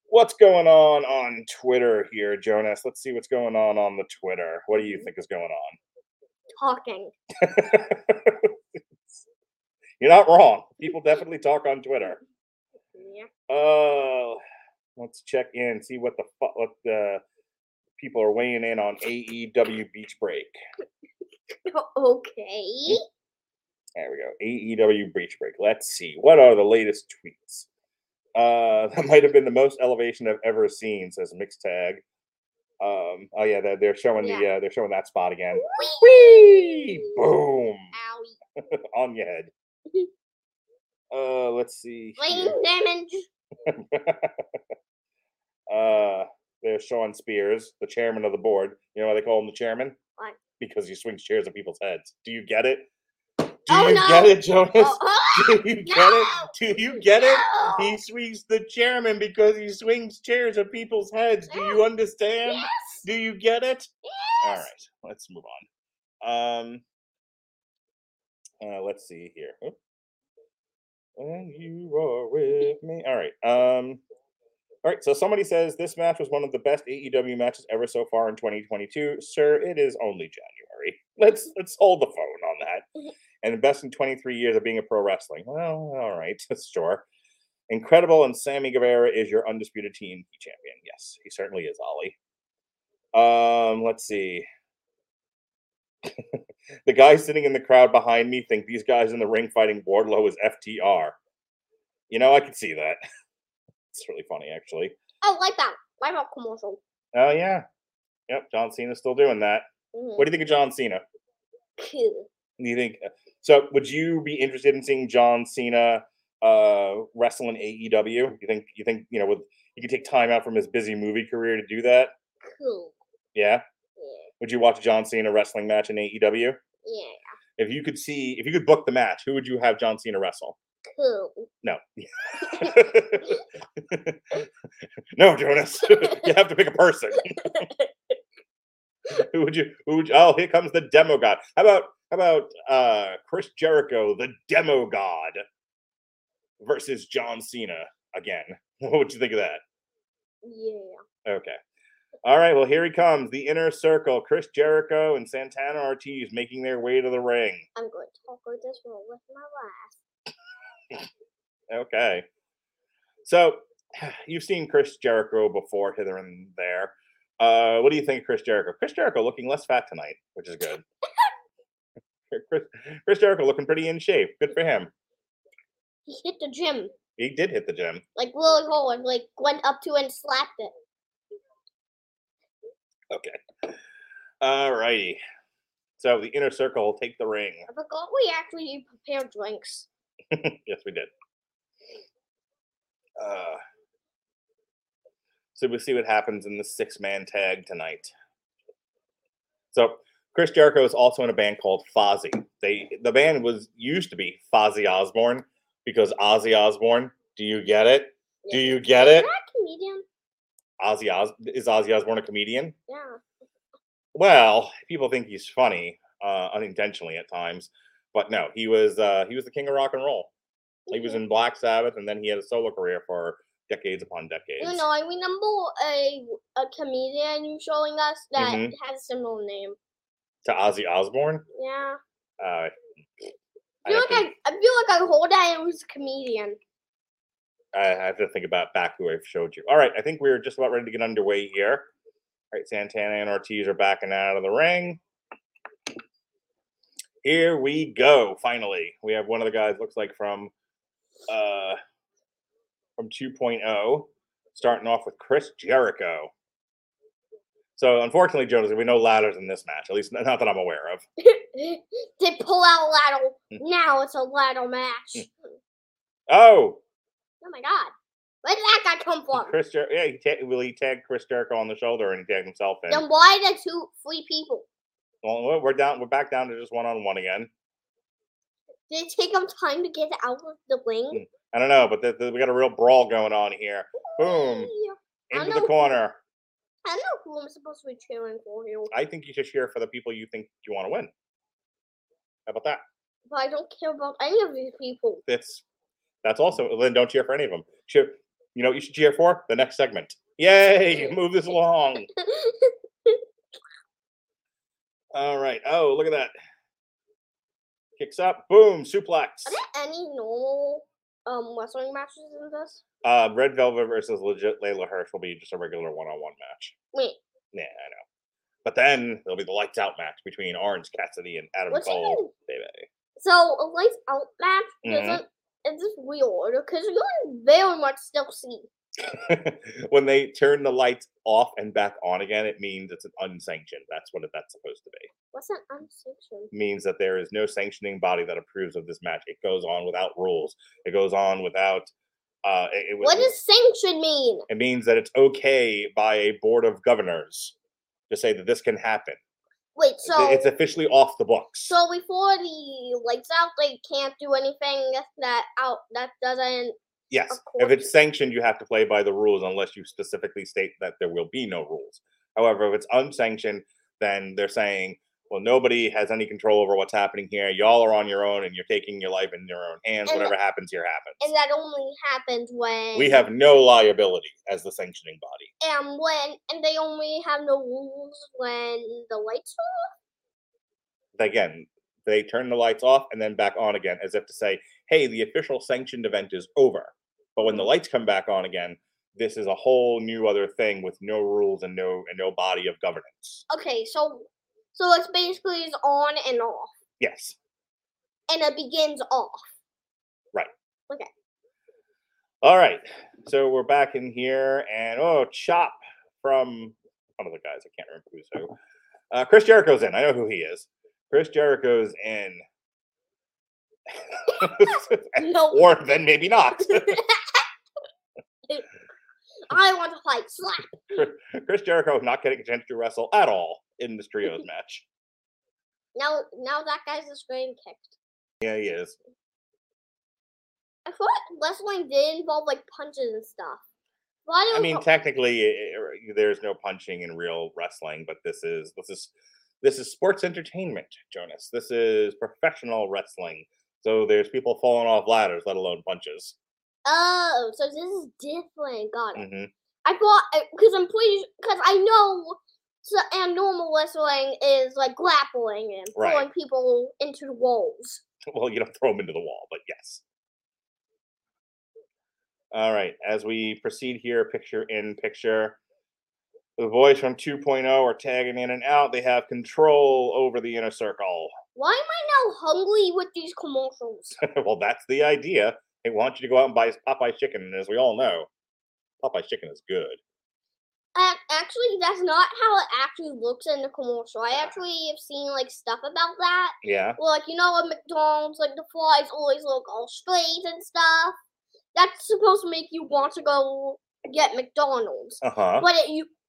what's going on Twitter here, Jonas. Let's see what's going on the Twitter. What do you think is going on? Talking. You're not wrong. People definitely talk on Twitter. Yeah. Let's check in and see what the people are weighing in on AEW Beach Break. Okay. There we go. AEW Beach Break. Let's see. What are the latest tweets? That might have been the most elevation I've ever seen, says Mixtag. Oh yeah, they're showing they're showing that spot again. Whee! Boom! Owie. On your head. Let's see. Brain damage. There's Sean Spears, the chairman of the board. You know why they call him the chairman? Why? Because he swings chairs at people's heads. Do you get it? Get it, Jonas? Do you get it? He swings the chairman because he swings chairs at people's heads. Do you understand? Yes. Do you get it? Yes. All right, let's move on. Let's see here. Oops. And you are with me. All right. So somebody says this match was one of the best AEW matches ever so far in 2022. Sir, it is only January. Let's hold the phone on that. And the best in 23 years of being a pro wrestling. Well, all right, sure. Incredible, and Sammy Guevara is your undisputed TNT champion. Yes, he certainly is, Ollie. Let's see. The guys sitting in the crowd behind me think these guys in the ring fighting Wardlow is FTR. You know, I can see that. It's really funny, actually. Oh, like that. Like that commercial. Oh, yeah. Yep, John Cena's still doing that. Mm-hmm. What do you think of John Cena? Cool. Do you think... So, would you be interested in seeing John Cena wrestle in AEW? You think you could take time out from his busy movie career to do that? Cool. Yeah? Would you watch John Cena wrestling match in AEW? Yeah. If you could book the match, who would you have John Cena wrestle? Who? No. No, Jonas. You have to pick a person. Who would you? Oh, here comes the demo god. How about Chris Jericho, the demo god, versus John Cena again? What would you think of that? Yeah. Okay. All right, well, here he comes. The inner circle. Chris Jericho and Santana Ortiz making their way to the ring. I'm going to talk like this one with my last. Okay. So, you've seen Chris Jericho before, hither and there. What do you think of Chris Jericho? Chris Jericho looking less fat tonight, which is good. Chris Jericho looking pretty in shape. Good for him. He hit the gym. He did hit the gym. Like, really hard. Like, went up to it and slapped it. Okay. All righty. So the inner circle will take the ring. I forgot we actually prepared drinks. Yes, we did. So we'll see what happens in the 6-man tag tonight. So Chris Jericho is also in a band called Fozzy. The band used to be Fozzy Osbourne because Ozzy Osbourne. Do you get it? Yes. Do you get it? Is that a comedian? Is Ozzy Osbourne a comedian? Yeah. Well, people think he's funny unintentionally at times, but no, he was the king of rock and roll. He was in Black Sabbath, and then he had a solo career for decades upon decades. You know, I remember a comedian showing us that had a similar name to Ozzy Osbourne. Yeah. I feel like I hold that it was a comedian. I have to think about back who I've showed you. All right, I think we're just about ready to get underway here. All right, Santana and Ortiz are backing out of the ring. Here we go, finally. We have one of the guys, looks like from 2.0, starting off with Chris Jericho. So, unfortunately, Joe, there's going to be no ladders in this match. At least, not that I'm aware of. They pull out a ladder. Now it's a ladder match. Oh, my God. Where did that guy come from? Chris Jericho. Yeah, he tagged Chris Jericho on the shoulder, and he tagged himself in. Then why the three people? Well, we're back down to just one-on-one again. Did it take him time to get out of the ring? I don't know, but we got a real brawl going on here. Boom. Into the corner. I don't know who I'm supposed to be cheering for here. I think you should cheer for the people you think you want to win. How about that? But I don't care about any of these people. That's also, then don't cheer for any of them. Cheer, you know what you should cheer for? The next segment. Yay! Move this along. All right. Oh, look at that. Kicks up. Boom. Suplex. Are there any normal wrestling matches in this? Red Velvet versus Legit Layla Hirsch will be just a regular one-on-one match. Wait. Yeah, I know. But then there'll be the lights out match between Orange Cassidy and Adam Cole. So a lights out match doesn't. It's just weird because you can very much still see. When they turn the lights off and back on again, it means it's an unsanctioned. That's what that's supposed to be. What's an unsanctioned? It means that there is no sanctioning body that approves of this match. It goes on without rules. It goes on without... what does sanction mean? It means that it's okay by a board of governors to say that this can happen. Wait, so... It's officially off the books. So before the lights out, they can't do anything that doesn't... Yes, if it's sanctioned, you have to play by the rules unless you specifically state that there will be no rules. However, if it's unsanctioned, then they're saying, well, nobody has any control over what's happening here. Y'all are on your own, and you're taking your life in your own hands. And whatever happens here happens. And that only happens when... We have no liability as the sanctioning body. And they only have no rules when the lights are off? Again, they turn the lights off and then back on again as if to say, hey, the official sanctioned event is over. But when the lights come back on again, this is a whole new other thing with no rules and no body of governance. Okay, so it's basically on and off. Yes. And it begins off. Right. Okay. All right. So we're back in here and chop from one of the guys. I can't remember who's who. Chris Jericho's in. I know who he is. Chris Jericho's in. No. Or then maybe not. I want to fight. Slap. Chris Jericho not getting a chance to wrestle at all in this trios match. Now that guy's just getting kicked. Yeah, he is. I thought wrestling did involve punches and stuff. Technically, there's no punching in real wrestling, but this is sports entertainment, Jonas. This is professional wrestling. So there's people falling off ladders, let alone punches. Oh, so this is different. Got it. Mm-hmm. I thought, because I know, and normal wrestling is grappling and throwing people into the walls. Well, you don't throw them into the wall, but yes. All right, as we proceed here, picture in picture. The boys from 2.0 are tagging in and out. They have control over the inner circle. Why am I now hungry with these commercials? Well, that's the idea. They want you to go out and buy Popeye's chicken, and as we all know, Popeye's chicken is good. Actually, that's not how it actually looks in the commercial. I actually have seen, stuff about that. Yeah. At McDonald's, the fries always look all straight and stuff. That's supposed to make you want to go get McDonald's. Uh-huh.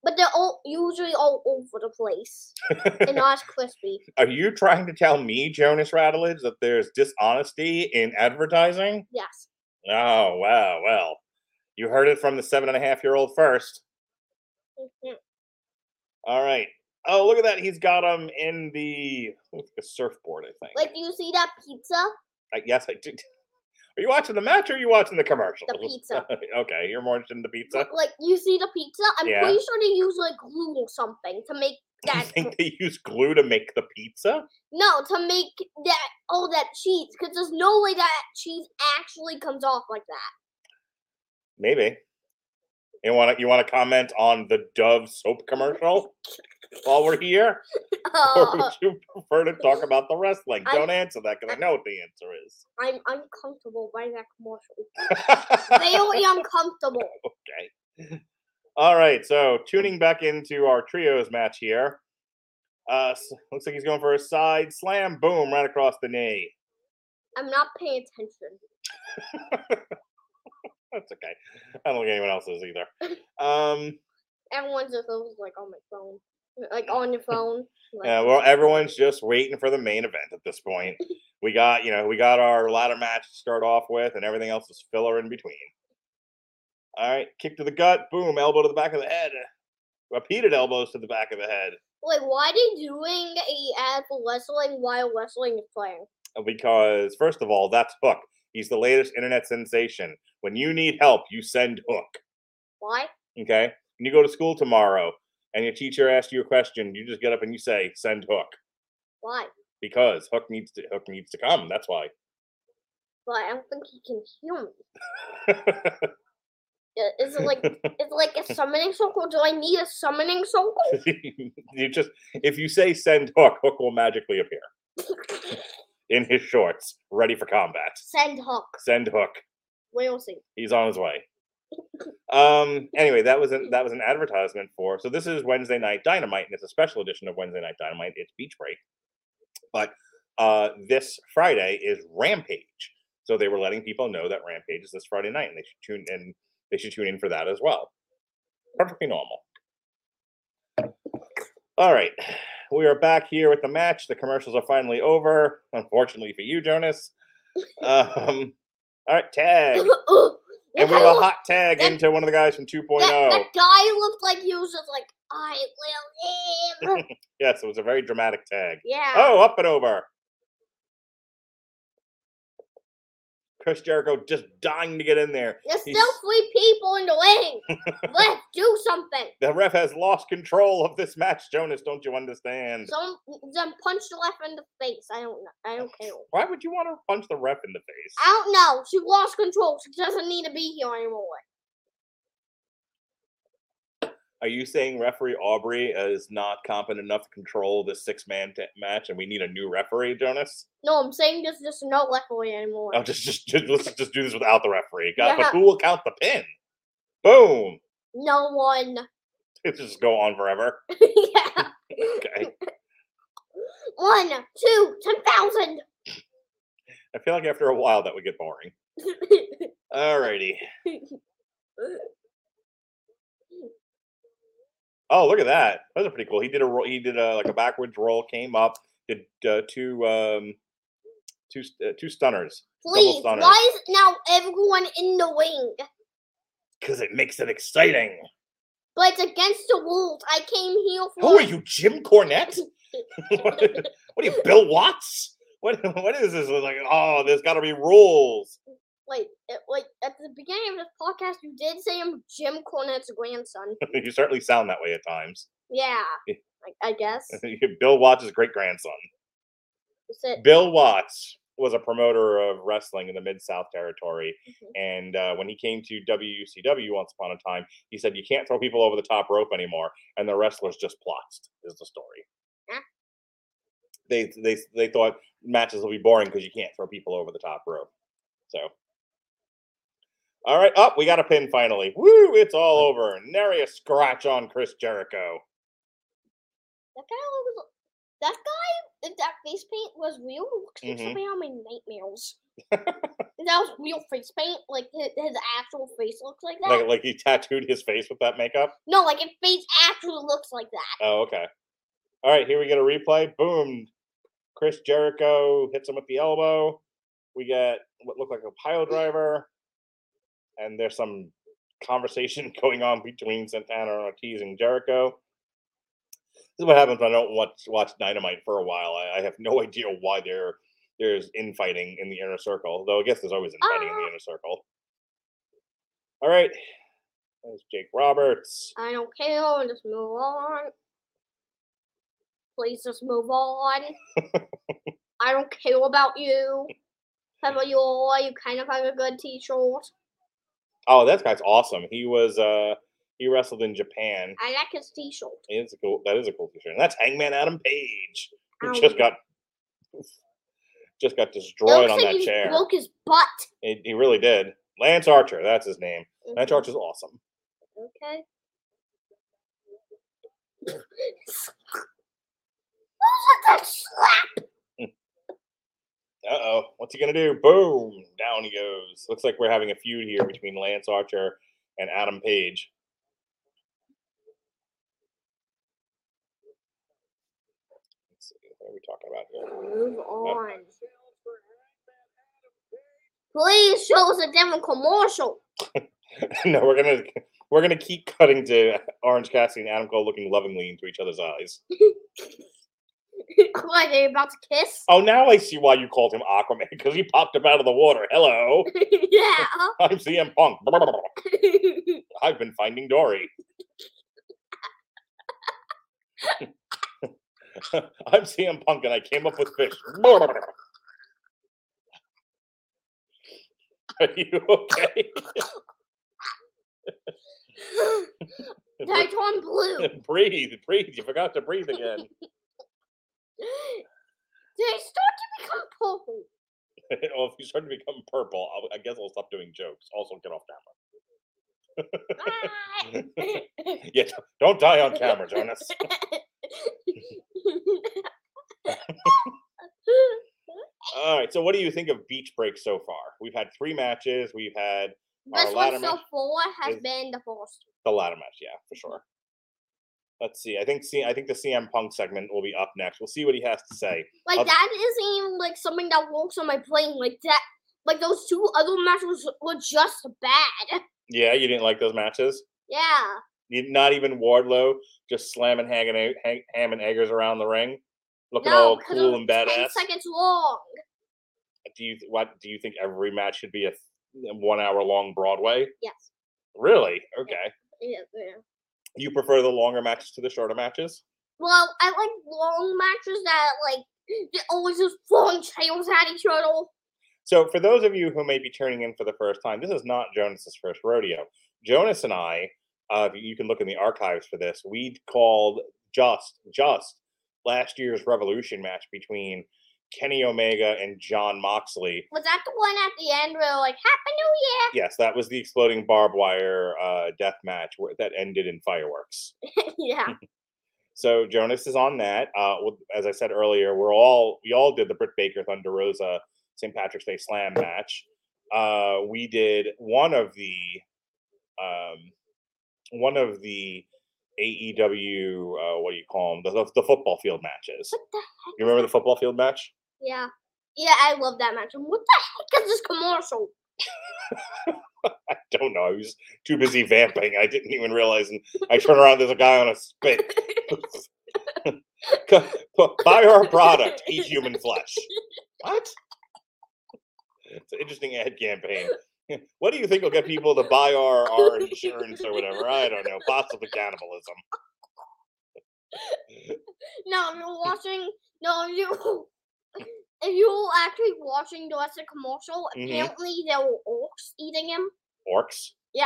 But they're usually all over the place and not as crispy. Are you trying to tell me, Jonas Radulich, that there's dishonesty in advertising? Yes. Oh, wow. Well, you heard it from the 7.5-year-old first. Mm-hmm. All right. Oh, look at that. He's got him in the surfboard, I think. Do you see that pizza? Yes, I do. Are you watching the match or are you watching the commercial? The pizza. Okay, you're more interested in the pizza? You see the pizza? I'm pretty sure they use, glue or something to make that. You think they use glue to make the pizza? No, to make that, all that cheese, because there's no way that cheese actually comes off like that. Maybe. You want to comment on the Dove soap commercial while we're here? Or would you prefer to talk about the wrestling? Don't answer that, because I know what the answer is. I'm uncomfortable by that commercial. Very uncomfortable. Okay. All right, so tuning back into our trios match here. Looks like he's going for a side slam. Boom, right across the knee. I'm not paying attention. That's okay. I don't think anyone else is either. Everyone's just like on my phone. Like on your phone. Like. Yeah, well, everyone's just waiting for the main event at this point. We got, you know, we got our ladder match to start off with, and everything else is filler in between. All right, kick to the gut. Boom, elbow to the back of the head. Repeated elbows to the back of the head. Wait, why are they doing a ad for wrestling while wrestling is playing? Because, first of all, that's Hook. He's the latest internet sensation. When you need help, you send Hook. Why? Okay. When you go to school tomorrow and your teacher asks you a question, you just get up and you say, send Hook. Why? Because Hook needs to come. That's why. But I don't think he can hear me. Is it like it's like a summoning circle? Do I need a summoning circle? You just if you say send Hook, Hook will magically appear in his shorts, ready for combat. Send Hook. Send Hook. We'll see. He's on his way. Anyway, that was an advertisement for. So this is Wednesday Night Dynamite, and it's a special edition of Wednesday Night Dynamite. It's Beach Break, but this Friday is Rampage. So they were letting people know that Rampage is this Friday night, and they should tune in. They should tune in for that as well. Perfectly normal. All right. We are back here with the match. The commercials are finally over. Unfortunately for you, Jonas. All right, tag. And we have a hot tag into one of the guys from 2.0. That guy looked like he was just like, I will live. Yes, it was a very dramatic tag. Yeah. Oh, up and over. Chris Jericho just dying to get in there. There's still three people in the ring. Let's do something. The ref has lost control of this match, Jonas. Don't you understand? Some punch the ref in the face. I don't know. I don't care. Why would you want to punch the ref in the face? I don't know. She lost control. She doesn't need to be here anymore. Are you saying referee Aubrey is not competent enough to control this six-man match, and we need a new referee, Jonas? No, I'm saying there's just no referee anymore. Oh, let's just do this without the referee. God, yeah. But who will count the pin? Boom. No one. It'll just go on forever. Yeah. Okay. 1, 2, 10,000. I feel like after a while that would get boring. Alrighty. Oh, look at that! That was pretty cool. He did a like a backwards roll, came up, did two stunners. Please, stunners. Why is now everyone in the ring? Because it makes it exciting. But it's against the rules. I came here for. Who are you, Jim Cornette? What are you, Bill Watts? What is this? Like, oh, there's got to be rules. Wait, at the beginning of this podcast, you did say I'm Jim Cornette's grandson. You certainly sound that way at times. Yeah, I guess. Bill Watts' great-grandson. Bill Watts was a promoter of wrestling in the Mid-South Territory, and when he came to WCW once upon a time, he said, you can't throw people over the top rope anymore, and the wrestlers just plotzed, is the story. Huh? They thought matches will be boring because you can't throw people over the top rope, so... All right, we got a pin finally. Woo, it's all over. Nary a scratch on Chris Jericho. That guy, that face paint was real. Looks like somebody on my nightmares. That was real face paint? Like, his actual face looks like that? Like he tattooed his face with that makeup? No, like his face actually looks like that. Oh, okay. All right, here we get a replay. Boom. Chris Jericho hits him with the elbow. We get what looked like a pile driver. And there's some conversation going on between Santana Ortiz and Jericho. This is what happens when I don't watch Dynamite for a while. I have no idea why there's infighting in the inner circle. Though I guess there's always infighting in the inner circle. All right. There's Jake Roberts. I don't care. Just move on. Please just move on. I don't care about you. How about you kind of have a good t-shirt. Oh, that guy's awesome. He was he wrestled in Japan. I like his t-shirt. That is a cool t-shirt. And that's Hangman Adam Page, who just got destroyed on that chair. He broke his butt. He really did. Lance Archer, that's his name. Lance Archer's awesome. Okay. Look at that slap. Uh-oh. What's he going to do? Boom. Down he goes. Looks like we're having a feud here between Lance Archer and Adam Page. Let's see. What are we talking about here? Move on. Oh. Please show us a damn commercial. No, we're gonna keep cutting to Orange Cassidy and Adam Cole looking lovingly into each other's eyes. What, are they about to kiss? Oh, now I see why you called him Aquaman, because he popped up out of the water. Hello. Yeah. I'm CM Punk. I've been finding Dory. I'm CM Punk, and I came up with fish. Are you okay? I turned blue. Breathe. You forgot to breathe again. They start to become purple. Well, if you start to become purple, I guess I'll stop doing jokes. Also, get off camera. Yeah, don't die on camera, Jonas. All right, so what do you think of Beach Break so far? We've had 3 matches. We've had best one so match far has been the first. The ladder match, yeah, for sure. Let's see. I think the CM Punk segment will be up next. We'll see what he has to say. Like that isn't even like something that works on my plane. Like that, like those 2 other matches were just bad. Yeah, you didn't like those matches. Yeah. Not even Wardlow just slamming ham and eggers around the ring. Looking all cool and badass. 10 seconds long. Do you think every match should be a 1 hour long Broadway? Yes. Really? Okay. Yeah. You prefer the longer matches to the shorter matches? Well, I like long matches that like they always just throwing tails at each other. So, for those of you who may be tuning in for the first time, this is not Jonas's first rodeo. Jonas and I, you can look in the archives for this. We called just last year's Revolution match between Kenny Omega and John Moxley. Was that the one at the end where, like, Happy New Year? Yes, that was the exploding barbed wire death match that ended in fireworks. Yeah. So Jonas is on that. As I said earlier, we all did the Britt Baker Thunder Rosa St. Patrick's Day Slam match. We did one of the AEW, what do you call them? The football field matches. What the heck? You remember the football field match? Yeah. Yeah, I love that match. What the heck is this commercial? I don't know. I was too busy vamping. I didn't even realize. And I turn around, there's a guy on a spit. Buy our product, eat human flesh. What? It's an interesting ad campaign. What do you think will get people to buy our insurance or whatever? I don't know. Possibly cannibalism. No, if you were actually watching the rest of the commercial, apparently there were orcs eating him. Orcs? Yeah.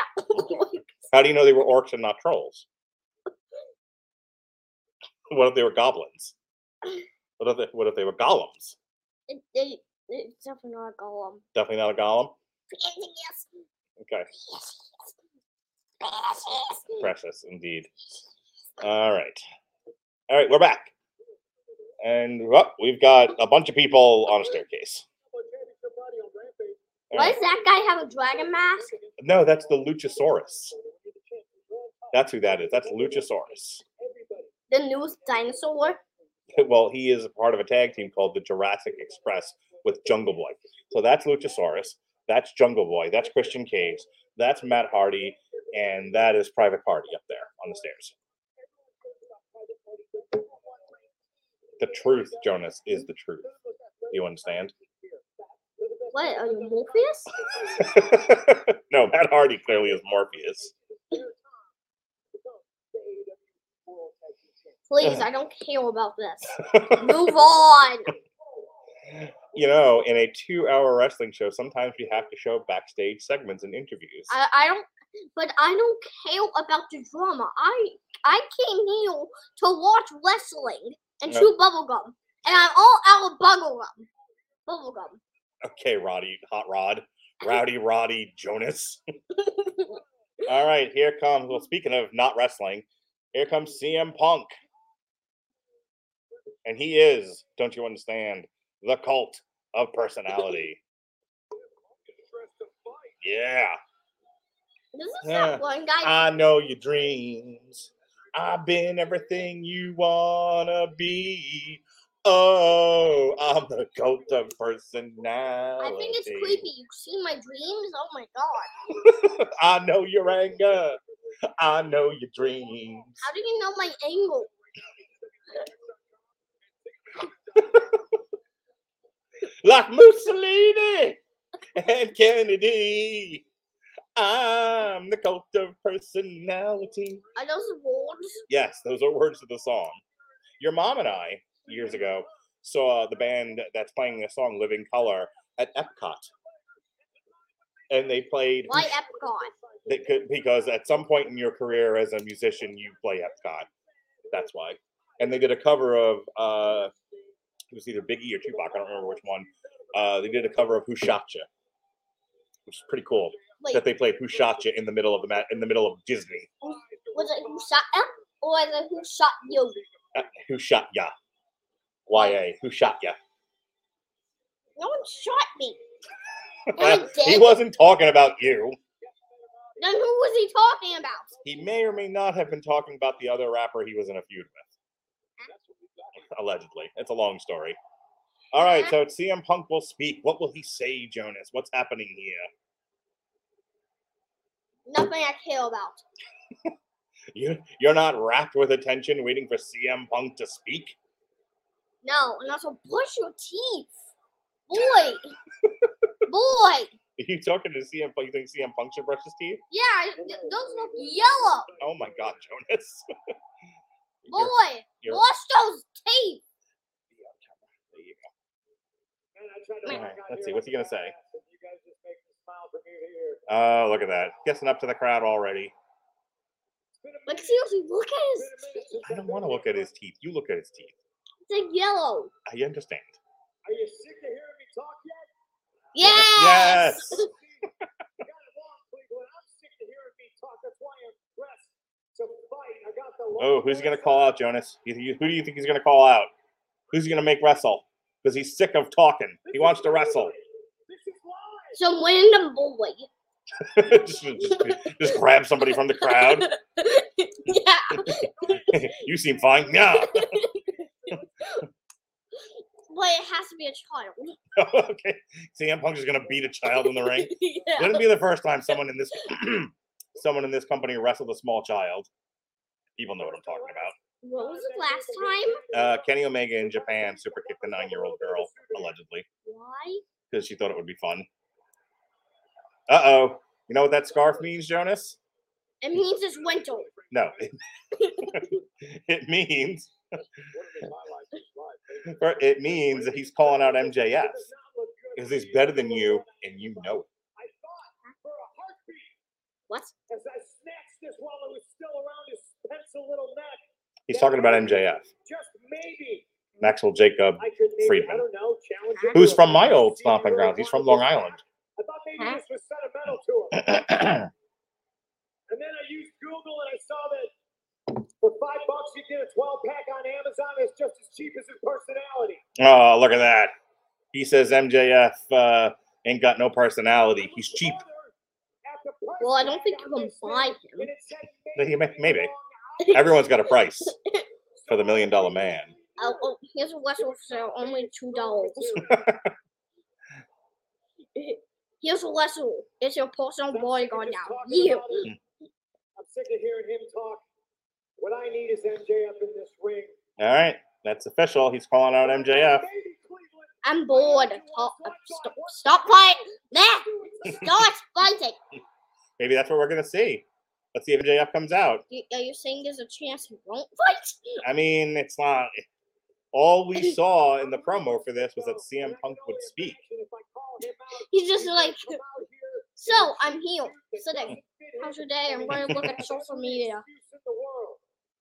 How do you know they were orcs and not trolls? What if they were goblins? What if they were golems? It's definitely not a golem. Definitely not a golem? Yes. Okay. Precious, indeed. All right, we're back. And we've got a bunch of people on a staircase. Why does that guy have a dragon mask? No, that's the Luchasaurus. That's who that is. That's Luchasaurus. The newest dinosaur? Well, he is a part of a tag team called the Jurassic Express with Jungle Boy. So that's Luchasaurus. That's Jungle Boy. That's Christian Caves. That's Matt Hardy. And that is Private Party up there on the stairs. The truth, Jonas, is the truth. Do you understand? What? Are you Morpheus? No, Matt Hardy clearly is Morpheus. Please, I don't care about this. Move on. You know, in a 2-hour wrestling show, sometimes we have to show backstage segments and interviews. I don't care about the drama. I came here to watch wrestling and chew bubblegum. And I'm all out of bubblegum. Okay, Roddy, Hot Rod. Rowdy Roddy Jonas. All right, here comes, well, speaking of not wrestling, Here comes CM Punk. And he is, don't you understand, the cult of personality. Yeah. This is that one guy. I know your dreams. I've been everything you wanna be. Oh, I'm the cult of personality. I think it's creepy. You've seen my dreams? Oh my god. I know your anger. I know your dreams. How do you know my angle? Like Mussolini and Kennedy. I'm the cult of personality. Are those words? Yes, those are words of the song. Your mom and I, years ago, saw the band that's playing the song Living Color at Epcot. And they played... Why Epcot? They could, because at some point in your career as a musician, you play Epcot. That's why. And they did a cover of... it was either Biggie or Tupac. I don't remember which one. They did a cover of Who Shot Ya? Which is pretty cool. Wait. That they played Who Shot Ya in the middle of Disney. Was it Who Shot Ya? Or was it Who Shot You? Who Shot Ya? YA. Who Shot Ya? No one shot me. Well, he wasn't talking about you. Then who was he talking about? He may or may not have been talking about the other rapper he was in a feud with. Allegedly. It's a long story. All right, so CM Punk will speak. What will he say, Jonas? What's happening here? Nothing I care about. You're not wrapped with attention waiting for CM Punk to speak? No, and also brush your teeth. Boy. Boy. Are you talking to CM Punk? You think CM Punk should brush his teeth? Yeah, those look yellow. Oh my god, Jonas. Boy, brush those teeth. There you go. All right, let's see. What's he going to say? Oh, look at that. Guessing up to the crowd already. Like, seriously, look at his teeth. I don't want to look at his teeth. You look at his teeth. It's like yellow. I understand. Are you sick of hearing me talk yet? Yes! Yes! You got it wrong, Cleveland. I'm sick of hearing me talk. That's why I'm pressed to fight. I got the long. Oh, who's he going to call out, Jonas? Who do you think he's going to call out? Who's he going to make wrestle? Because he's sick of talking. He wants to wrestle. Some random boy. just grab somebody from the crowd. Yeah. You seem fine. Yeah. But it has to be a child. Okay. CM Punk is going to beat a child in the ring. Yeah. Wouldn't be the first time someone in this company wrestled a small child. People know what I'm talking about. What was it last time? Kenny Omega in Japan super kicked a 9-year-old girl, allegedly. Why? Because she thought it would be fun. Uh-oh. You know what that scarf means, Jonas? It means it's winter. No. It means... It means that he's calling out MJF because he's better than you, and you know it. What? He's talking about MJF. Maxwell Jacob Friedman, who's from my old stomping grounds. He's from Long Island. I thought maybe this was sentimental to him. And then I used Google and I saw that. For $5, you get a 12-pack on Amazon. It's just as cheap as his personality. Oh, look at that. He says MJF ain't got no personality. He's cheap. Well, I don't think you can buy him. Maybe. Everyone's got a price for the $1 Million Man. Oh, here's a wrestle for only $2. Here's a wrestle. It's your personal bodyguard now. You. I'm sick of hearing him talk. What I need is MJF in this ring. All right. That's official. He's calling out MJF. I'm bored. Stop fighting. Start fighting. Maybe that's what we're going to see. Let's see if MJF comes out. Are you saying there's a chance he won't fight? I mean, it's not. All we saw in the promo for this was that CM Punk would speak. He's just like, so I'm here. Sitting. How's your day? I'm going to look at social media.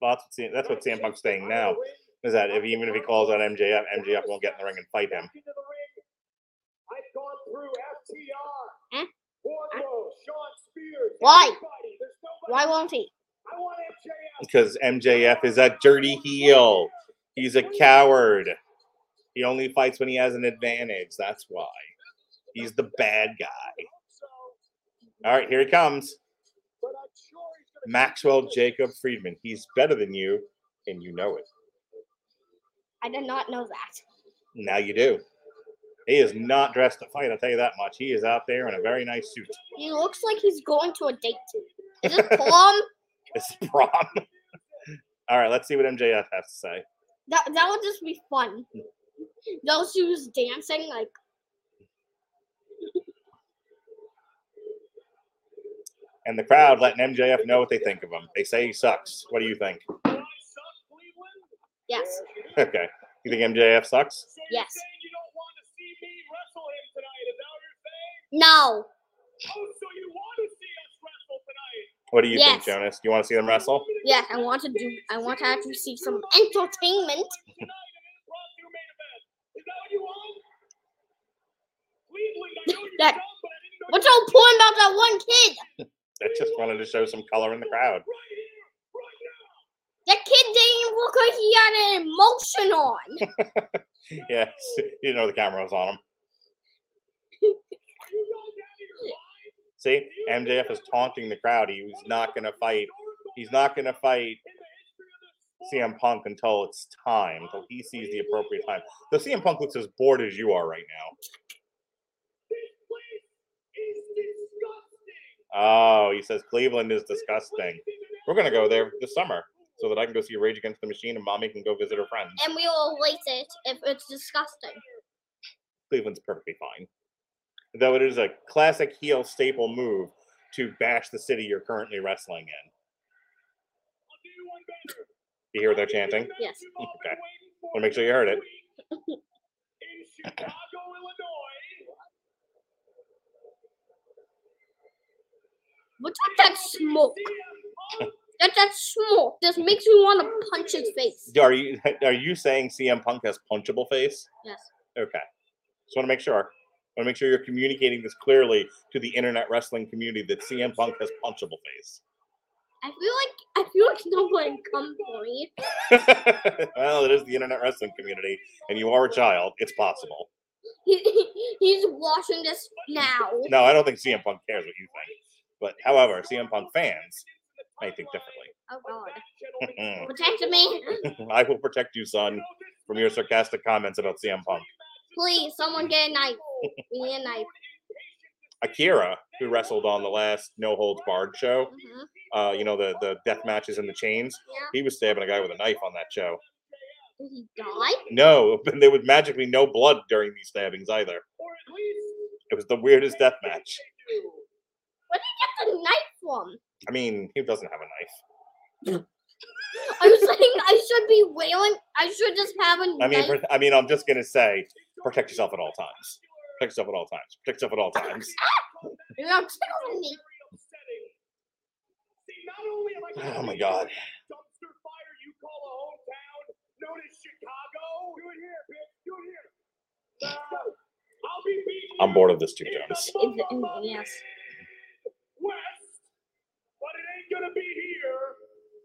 Well, that's what CM Punk's saying now, is that even if he calls out MJF, MJF won't get in the ring and fight him. I've gone through FTR, Wardlow, Sean Spears. Why? Why won't he? I want MJF. because MJF is a dirty heel. He's a coward. He only fights when he has an advantage. That's why. He's the bad guy. All right, here he comes. Maxwell Jacob Friedman. He's better than you, and you know it. I did not know that. Now you do. He is not dressed to fight, I'll tell you that much. He is out there in a very nice suit. He looks like he's going to a date. Is this prom? It's prom. All right, let's see what MJF has to say. That would just be fun. Those who's dancing, like. And the crowd letting MJF know what they think of him. They say he sucks. What do you think? Yes. Okay. You think MJF sucks? Yes. No. What do you think, Jonas? Do you want to see them wrestle? Yes, I want to do. I want to actually see some entertainment. What's so important about that one kid? I just wanted to show some color in the crowd. That kid didn't look like he had an emotion on. Yes, you know the camera was on him. See, MJF is taunting the crowd. He's not going to fight. He's not going to fight CM Punk until it's time, until he sees the appropriate time. Though CM Punk looks as bored as you are right now. Oh, he says Cleveland is disgusting. We're going to go there this summer so that I can go see Rage Against the Machine and Mommy can go visit her friends. And we will rate it if it's disgusting. Cleveland's perfectly fine. Though it is a classic heel staple move to bash the city you're currently wrestling in. You hear what they're chanting? Yes. Okay. Want to make sure you heard it. In Chicago, Illinois. What's with that smoke? That smoke just makes me want to punch his face. Are you saying CM Punk has punchable face? Yes. Okay. Just want to make sure. I want to make sure you're communicating this clearly to the internet wrestling community that CM Punk has punchable face. I feel like no one come for me. Well, it is the internet wrestling community, and you are a child. It's possible. He's watching this now. No, I don't think CM Punk cares what you think. But, however, CM Punk fans may think differently. Oh, God. Protect me. I will protect you, son, from your sarcastic comments about CM Punk. Please, someone get a knife. We need a knife. Akira, who wrestled on the last No Holds Barred show, you know, the death matches in the chains, he was stabbing a guy with a knife on that show. Did he die? No, and there was magically no blood during these stabbings either. It was the weirdest death match. Where did he get the knife from? I mean, he doesn't have a knife. I was saying I should be wailing. I should just have a knife. I mean, I'm just going to say, protect yourself at all times. Protect yourself at all times. Protect yourself at all times. You're not tickling me. Oh, my God. I'm bored of this too, Jonas. Yes. West, but it ain't going to be here.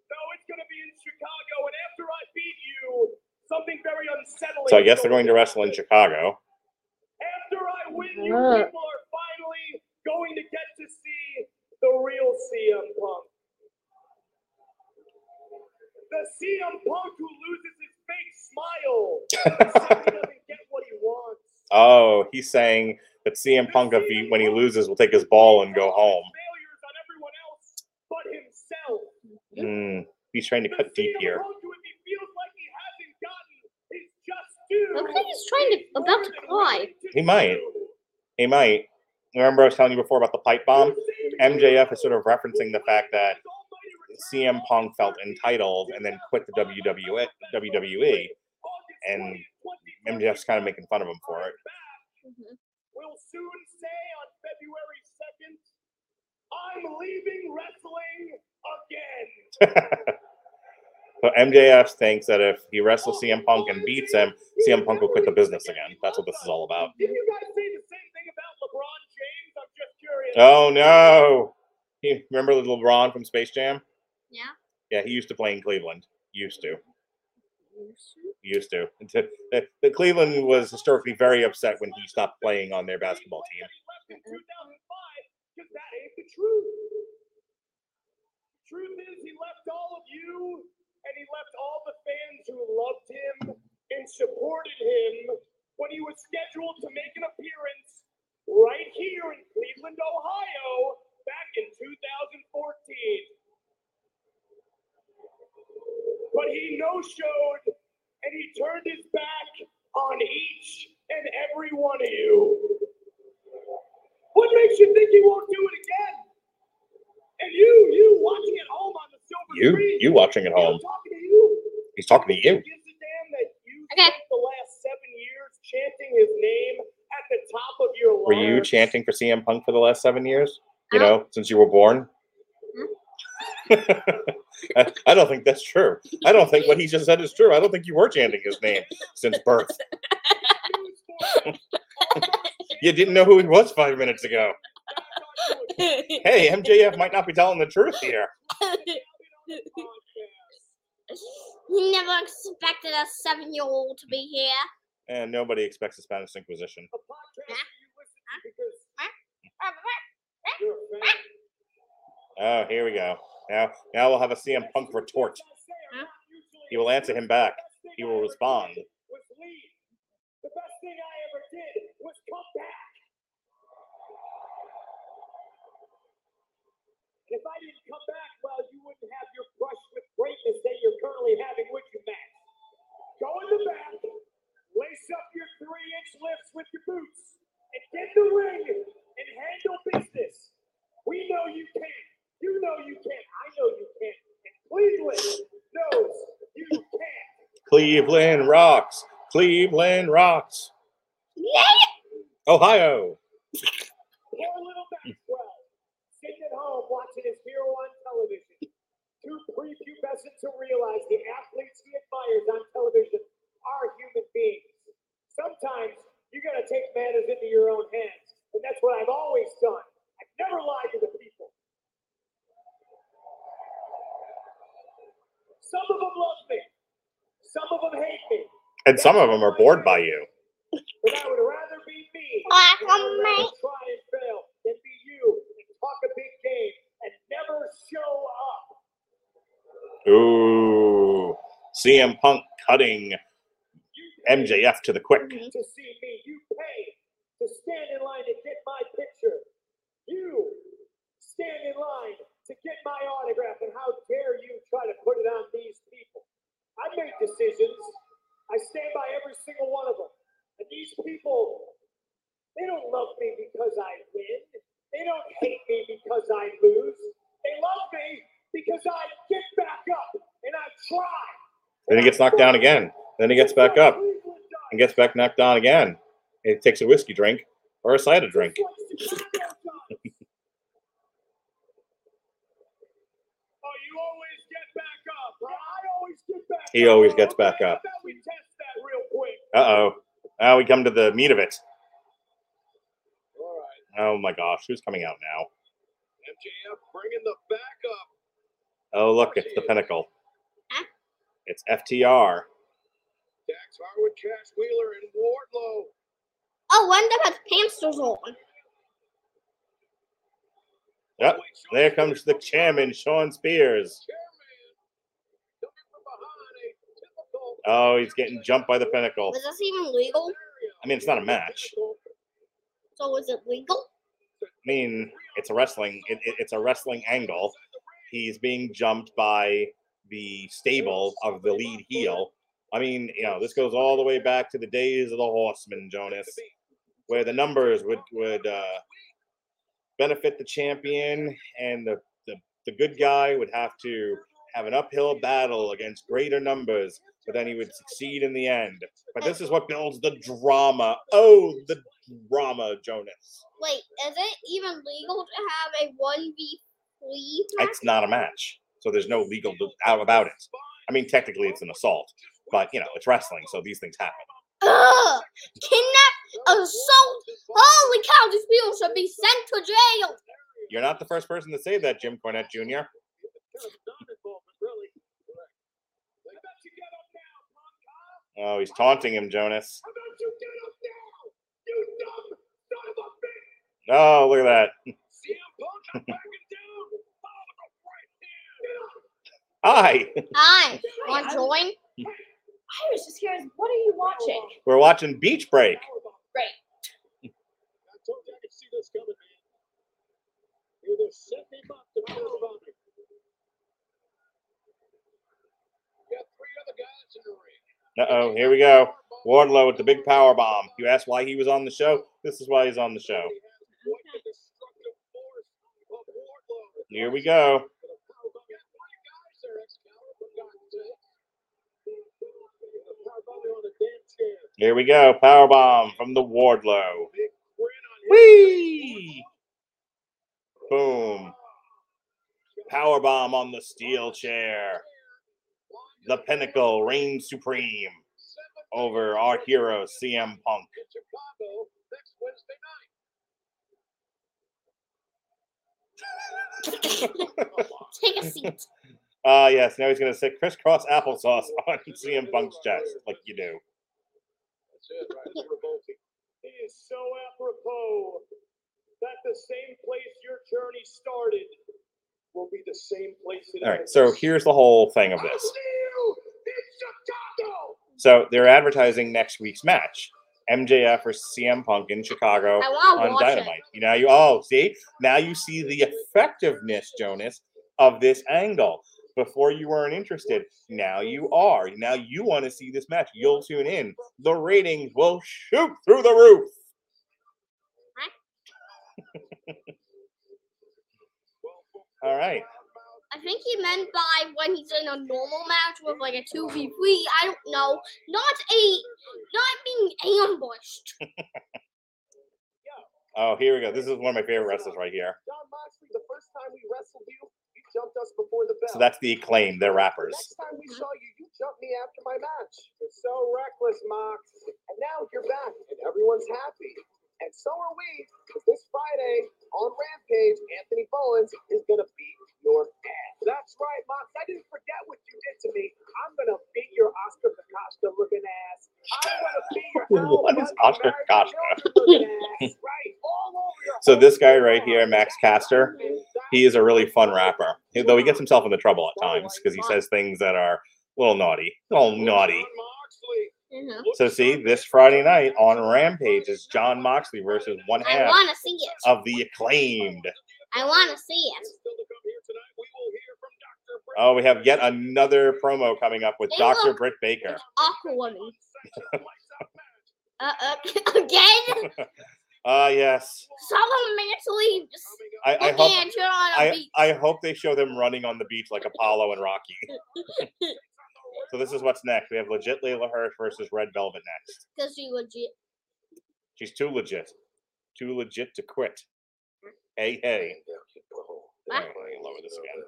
No, it's going to be in Chicago, and after I beat you, something very unsettling. So I guess they're going to wrestle in Chicago. After I win you, people are finally going to get to see the real CM Punk. The CM Punk who loses his fake smile. He doesn't get what he wants. Oh, he's saying that CM Punk, when he loses, will take his ball and go home. Failures on everyone else but himself. He's trying to cut deep here. Looks like he's about to cry. He might. Remember I was telling you before about the pipe bomb? MJF is sort of referencing the fact that CM Punk felt entitled and then quit the WWE, and MJF's kind of making fun of him for it. We'll soon say on February 2nd, I'm leaving wrestling again. So MJF thinks that if he wrestles CM Punk and beats him, CM Punk will quit the business again. That's what this is all about. Did you guys say the same thing about LeBron James? I'm just curious. Oh, no. You remember LeBron from Space Jam? Yeah. Yeah, he used to play in Cleveland. Used to. The Cleveland was historically very upset when he stopped playing on their basketball team. Mm-hmm. Because that ain't the truth. Truth is, he left all of you, and he left all the fans who loved him and supported him when he was scheduled to make an appearance right here in Cleveland, Ohio, back in 2014. But he no-showed, and he turned his back on each and every one of you. What makes you think he won't do it again? And you watching at home on the silver screen. You watching at home. He's talking to you. Gives a damn that you spent the last 7 years chanting his name at the top of your lungs. Were you chanting for CM Punk for the last 7 years? You know, since you were born? I don't think that's true. I don't think what he just said is true. I don't think you were chanting his name since birth. You didn't know who he was 5 minutes ago. Hey, MJF might not be telling the truth here. He never expected a 7-year-old to be here. And nobody expects the Spanish Inquisition. Oh, here we go. Now we'll have a CM Punk retort. Huh? He will answer him back. He will respond. The best thing I ever did was come back. If I didn't come back, well, you wouldn't have your brush with greatness that you're currently having with your match. Go in the back, lace up your 3-inch lifts with your boots, and get in the ring and handle business. We know you can. You know you can. I know you can. And Cleveland knows you can. Cleveland rocks. Cleveland rocks. Yeah. Ohio. Poor little Maxwell, sitting at home watching his hero on television. Too prepubescent to realize the athletes he admires on television are human beings. Sometimes you got to take matters into your own hands, and that's what I've always done. I've never lied to the people. Some of them love me. Some of them hate me. And some of them are bored by you. But I would rather be me and try and fail than be you and talk a big game and never show up. Ooh. CM Punk cutting MJF to the quick. To see me, you pay to stand in line to get my picture. You stand in line to get my autograph, and how dare you try to put it on these people. I made decisions. I stand by every single one of them. And these people, they don't love me because I win. They don't hate me because I lose. They love me because I get back up and I try. Then he gets knocked down again. Then he gets back up and gets back knocked down again. It takes a whiskey drink or a cider drink. He always gets back up. Uh-oh. Now we come to the meat of it. All right. Oh, my gosh. Who's coming out now? MJF bringing the back up. Oh, look. It's the Pinnacle. It's FTR. Dax Harwood, Cash Wheeler, and Wardlow. Oh, one of them has pants on. Yep. There comes the chairman, Sean Spears. Oh, he's getting jumped by the Pinnacle. Was this even legal? I mean, it's not a match. So is it legal? I mean, it's a wrestling. It's a wrestling angle. He's being jumped by the stable of the lead heel. I mean, you know, this goes all the way back to the days of the Horsemen, Jonas, where the numbers would benefit the champion, and the good guy would have to have an uphill battle against greater numbers, but then he would succeed in the end. But this is what builds the drama. Oh, the drama, Jonas. Wait, is it even legal to have a 1v3 match? It's not a match, so there's no legal doubt about it. I mean, technically it's an assault, but, you know, it's wrestling, so these things happen. Ugh! Kidnap, assault! Holy cow, these people should be sent to jail! You're not the first person to say that, Jim Cornette Jr. Oh, he's taunting him, Jonas. How about you get up now, you dumb son of a bitch? Oh, look at that. CM Punk, I'm backing down. Follow the right hand. Get up. Hi. Want to join? I was just curious. What are you watching? We're watching Beach Break. Great. I told you I could see this coming, man. You're the $70 to my little boundary. You got three other guys in the ring. Uh-oh, here we go. Wardlow with the big power bomb. You asked why he was on the show? This is why he's on the show. Here we go. Here we go. Power bomb from the Wardlow. Whee! Boom. Power bomb on the steel chair. The Pinnacle reigns supreme over our hero, CM Punk. Take a seat. Yes, now he's going to sit crisscross applesauce on CM Punk's chest, like you do. That's it, right? It's revolting. He is so apropos that the same place your journey started will be the same place it is. All right, so here's the whole thing of this. So they're advertising next week's match, MJF versus CM Punk in Chicago on Dynamite. You know, you all see, now you see the effectiveness, Jonas, of this angle. Before you weren't interested, now you are. Now you want to see this match. You'll tune in. The ratings will shoot through the roof. All right. I think he meant by when he's in a normal match with like a 2v3. I don't know. Not being ambushed. Oh, here we go. This is one of my favorite wrestlers right here. John Moxley, the first time we wrestled you, you jumped us before the bell. So that's the Acclaim. They're rappers. Next time we saw you, you jumped me after my match. You're so reckless, Mox. And now you're back, and everyone's happy. And so are we, because this Friday on Rampage, Anthony Bowens is going to beat your ass. That's right, Mox. I didn't forget what you did to me. I'm going to beat your Oscar Kokoschka looking ass. I'm going to beat your What is Oscar Kokoschka looking ass. Right, all over your So this guy right here, Max Caster, he is a really fun rapper. Though he gets himself into trouble at times because he says things that are a little naughty. Oh, naughty. Mm-hmm. So see, this Friday night on Rampage is John Moxley versus one half of the Acclaimed. I want to see it. Oh, we have yet another promo coming up with Dr. Britt Baker. Aquaman. Again? Yes. Someone mentally just I hope they show them running on the beach like Apollo and Rocky. So this is what's next. We have legit Layla Hirsch versus Red Velvet next. Because she's legit. She's too legit. Too legit to quit. Hey, hey. What? All right, let me lower this again.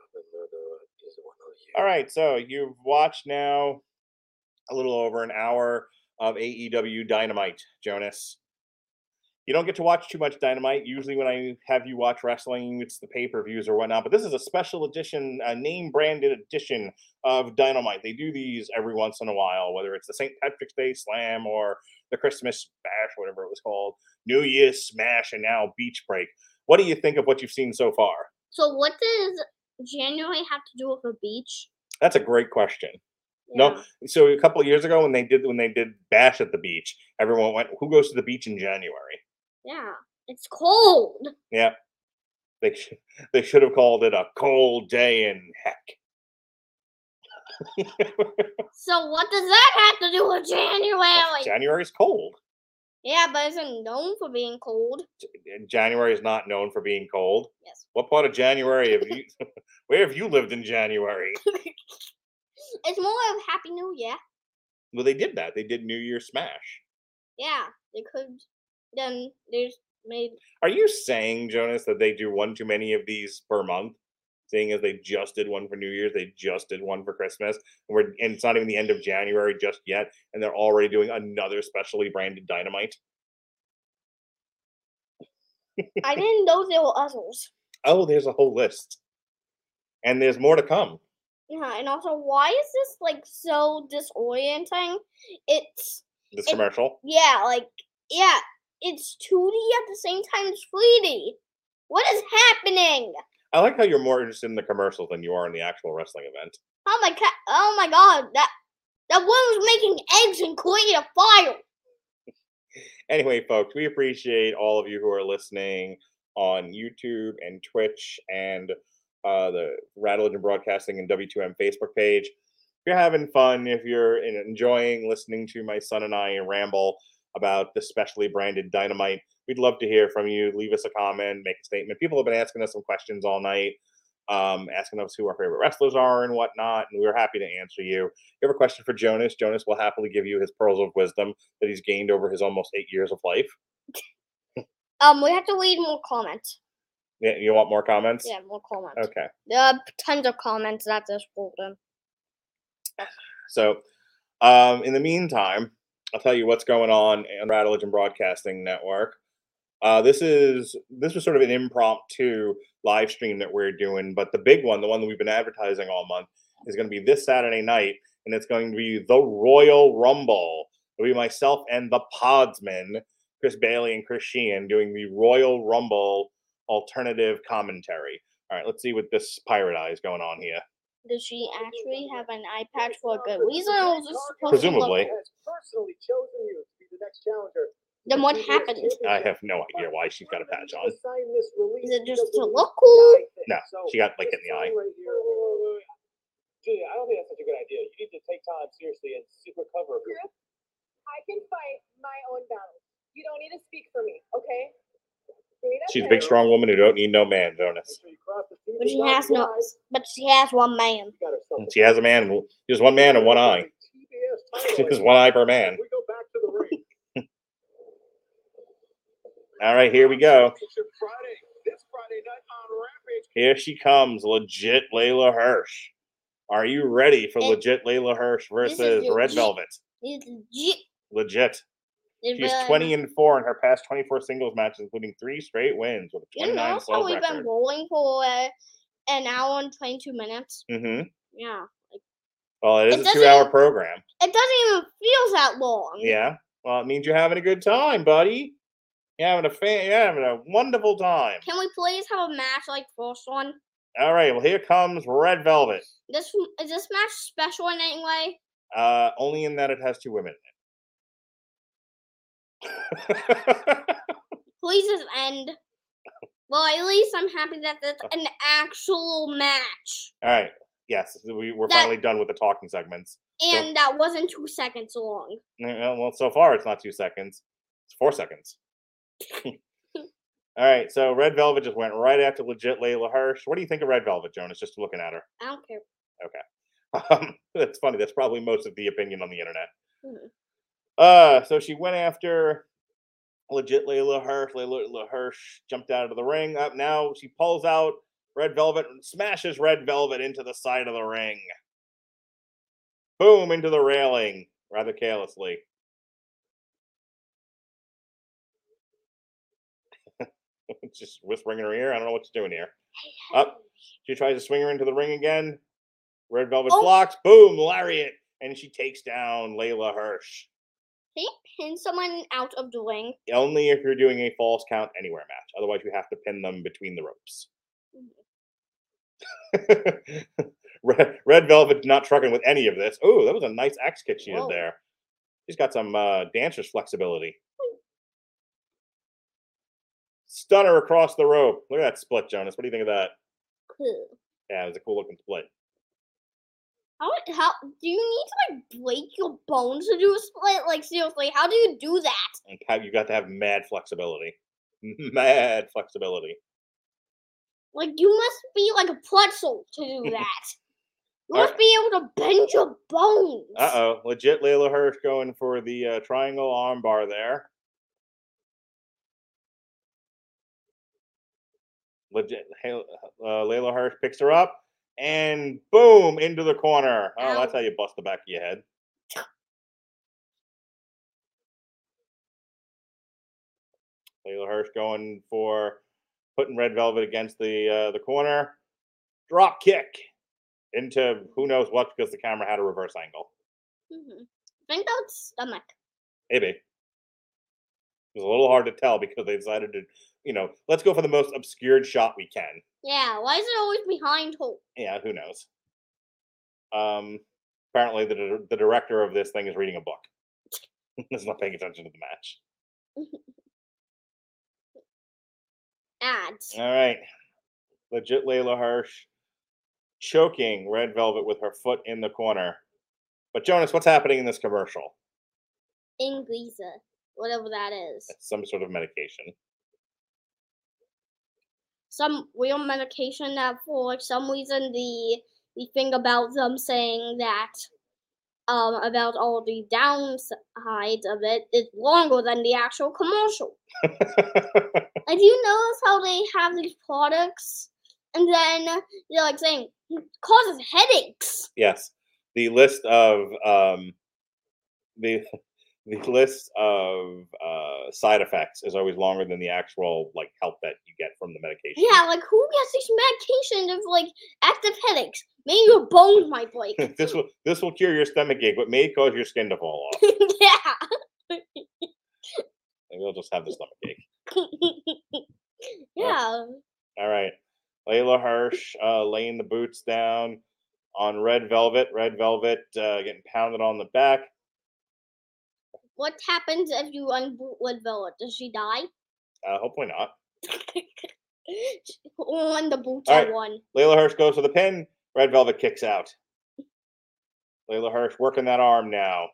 All right, so you've watched now a little over an hour of AEW Dynamite, Jonas. You don't get to watch too much Dynamite. Usually when I have you watch wrestling, it's the pay-per-views or whatnot. But this is a special edition, a name-branded edition of Dynamite. They do these every once in a while, whether it's the St. Patrick's Day Slam or the Christmas Bash, whatever it was called, New Year's Smash, and now Beach Break. What do you think of what you've seen so far? So what does January have to do with a beach? That's a great question. Yeah. No, so a couple of years ago when they did Bash at the Beach, everyone went, who goes to the beach in January? Yeah, it's cold. Yeah, they should have called it a cold day in heck. So what does that have to do with January? Well, January's cold. Yeah, but isn't known for being cold. January is not known for being cold. Yes. What part of January have you? Where have you lived in January? It's more of Happy New Year. Well, they did that. They did New Year's Smash. Yeah, they could. Then there's made. Are you saying, Jonas, that they do one too many of these per month? Seeing as they just did one for New Year's, they just did one for Christmas, and it's not even the end of January just yet, and they're already doing another specially branded Dynamite. I didn't know there were others. Oh, there's a whole list, and there's more to come. Yeah, and also, why is this, like, so disorienting? This commercial? Yeah, like, yeah, it's 2D at the same time as 3D. What is happening? I like how you're more interested in the commercial than you are in the actual wrestling event. Oh my god, that woman was making eggs and creating a fire. Anyway, folks, we appreciate all of you who are listening on YouTube and Twitch and the Radulich and Broadcasting and W2M Facebook page. If you're having fun, if you're enjoying listening to my son and I ramble about the specially branded Dynamite, we'd love to hear from you. Leave us a comment, make a statement. People have been asking us some questions all night, asking us who our favorite wrestlers are and whatnot, and we're happy to answer you. If you have a question for Jonas, Jonas will happily give you his pearls of wisdom that he's gained over his almost 8 years of life. We have to read more comments. Yeah, you want more comments? Yeah, more comments. Okay. There are tons of comments that just pulled in. So, in the meantime, I'll tell you what's going on Radulich and Broadcasting Network. This was sort of an impromptu live stream that we're doing, but the big one, the one that we've been advertising all month, is going to be this Saturday night, and it's going to be the Royal Rumble. It'll be myself and the Podsman, Chris Bailey and Chris Sheehan, doing the Royal Rumble alternative commentary. All right, let's see what this pirate eye is going on here. Does she actually have an eye patch for a good reason? Or is this supposed presumably. To personally chosen you to be the next challenger. Then what happened? I have no idea why she's got a patch on. Is it just to look cool? No, she got like hit in the eye. Julia, I don't think that's such a good idea. You need to take time seriously and recover. I can fight my own battle. You don't need to speak for me, okay? She's a big, strong woman who don't need no man, Jonas. But she has one man. She has a man. She has one man and one eye. She has one eye per man. All right, here we go. Here she comes, legit Layla Hirsch. Are you ready for legit Layla Hirsch versus Red Velvet? Legit. She's 20-4 in her past 24 singles matches, including 3 straight wins with a 29 slow record. You know how we've been rolling for an hour and 22 minutes? Mm-hmm. Yeah. Well, it is a 2-hour program. It doesn't even feel that long. Yeah. Well, it means you're having a good time, buddy. You're having a wonderful time. Can we please have a match like first one? All right. Well, here comes Red Velvet. Is this match special in any way? Only in that it has 2 women in it. Please just end. Well, at least I'm happy that that's an actual match. All right. Yes, we're finally done with the talking segments. And that wasn't 2 seconds long. Well, so far it's not 2 seconds. It's 4 seconds. All right. So Red Velvet just went right after legit Layla Hirsch. What do you think of Red Velvet, Jonas? Just looking at her. I don't care. Okay. That's funny. That's probably most of the opinion on the internet. Mm-hmm. So she went after legit Layla Hirsch. Layla Hirsch jumped out of the ring. Up now she pulls out Red Velvet and smashes Red Velvet into the side of the ring. Boom, into the railing, rather carelessly. Just whispering in her ear. I don't know what she's doing here. Up, she tries to swing her into the ring again. Red Velvet blocks. Boom, lariat. And she takes down Layla Hirsch. Can you pin someone out of the ring? Only if you're doing a false count anywhere match. Otherwise, you have to pin them between the ropes. Mm-hmm. Red Velvet not trucking with any of this. Oh, that was a nice axe kick she did there. She's got some dancer's flexibility. Stunner across the rope. Look at that split, Jonas. What do you think of that? Cool. Yeah, it was a cool looking split. How do you need to like break your bones to do a split? Like seriously, how do you do that? Like how you got to have mad flexibility, mad flexibility. Like you must be like a pretzel to do that. You must be able to bend your bones. Uh-oh, legit Layla Hirsch going for the triangle armbar there. Legit Layla Hirsch picks her up. And boom, into the corner. Oh, that's how you bust the back of your head. Layla Hirsch going for putting Red Velvet against the corner. Drop kick. into who knows what because the camera had a reverse angle. Mm-hmm. I think that was stomach. Maybe. It was a little hard to tell because they decided to, you know, let's go for the most obscured shot we can. Yeah, why is it always behind Holt? Yeah, who knows? Apparently the director of this thing is reading a book. Is not paying attention to the match. Ads. All right. Legit Layla Hirsch choking Red Velvet with her foot in the corner. But Jonas, what's happening in this commercial? Inglesa, whatever that is. It's some sort of medication. Some real medication that for some reason the thing about them saying that about all the downsides of it is longer than the actual commercial. Like, do you notice how they have these products and then they're like saying it causes headaches? Yes. The list of the list of side effects is always longer than the actual like help that you get from the medication. Yeah, like who gets these medications of like active headaches? Maybe your bones might break. This will cure your stomach ache, but may cause your skin to fall off. Yeah. Maybe I'll just have the stomach ache. Yeah. All right. Layla Hirsch laying the boots down on Red Velvet. Red Velvet getting pounded on the back. What happens if you unboot Red Velvet? Does she die? Hopefully not. On the boots are right. One. Layla Hirsch goes for the pin. Red Velvet kicks out. Layla Hirsch working that arm now.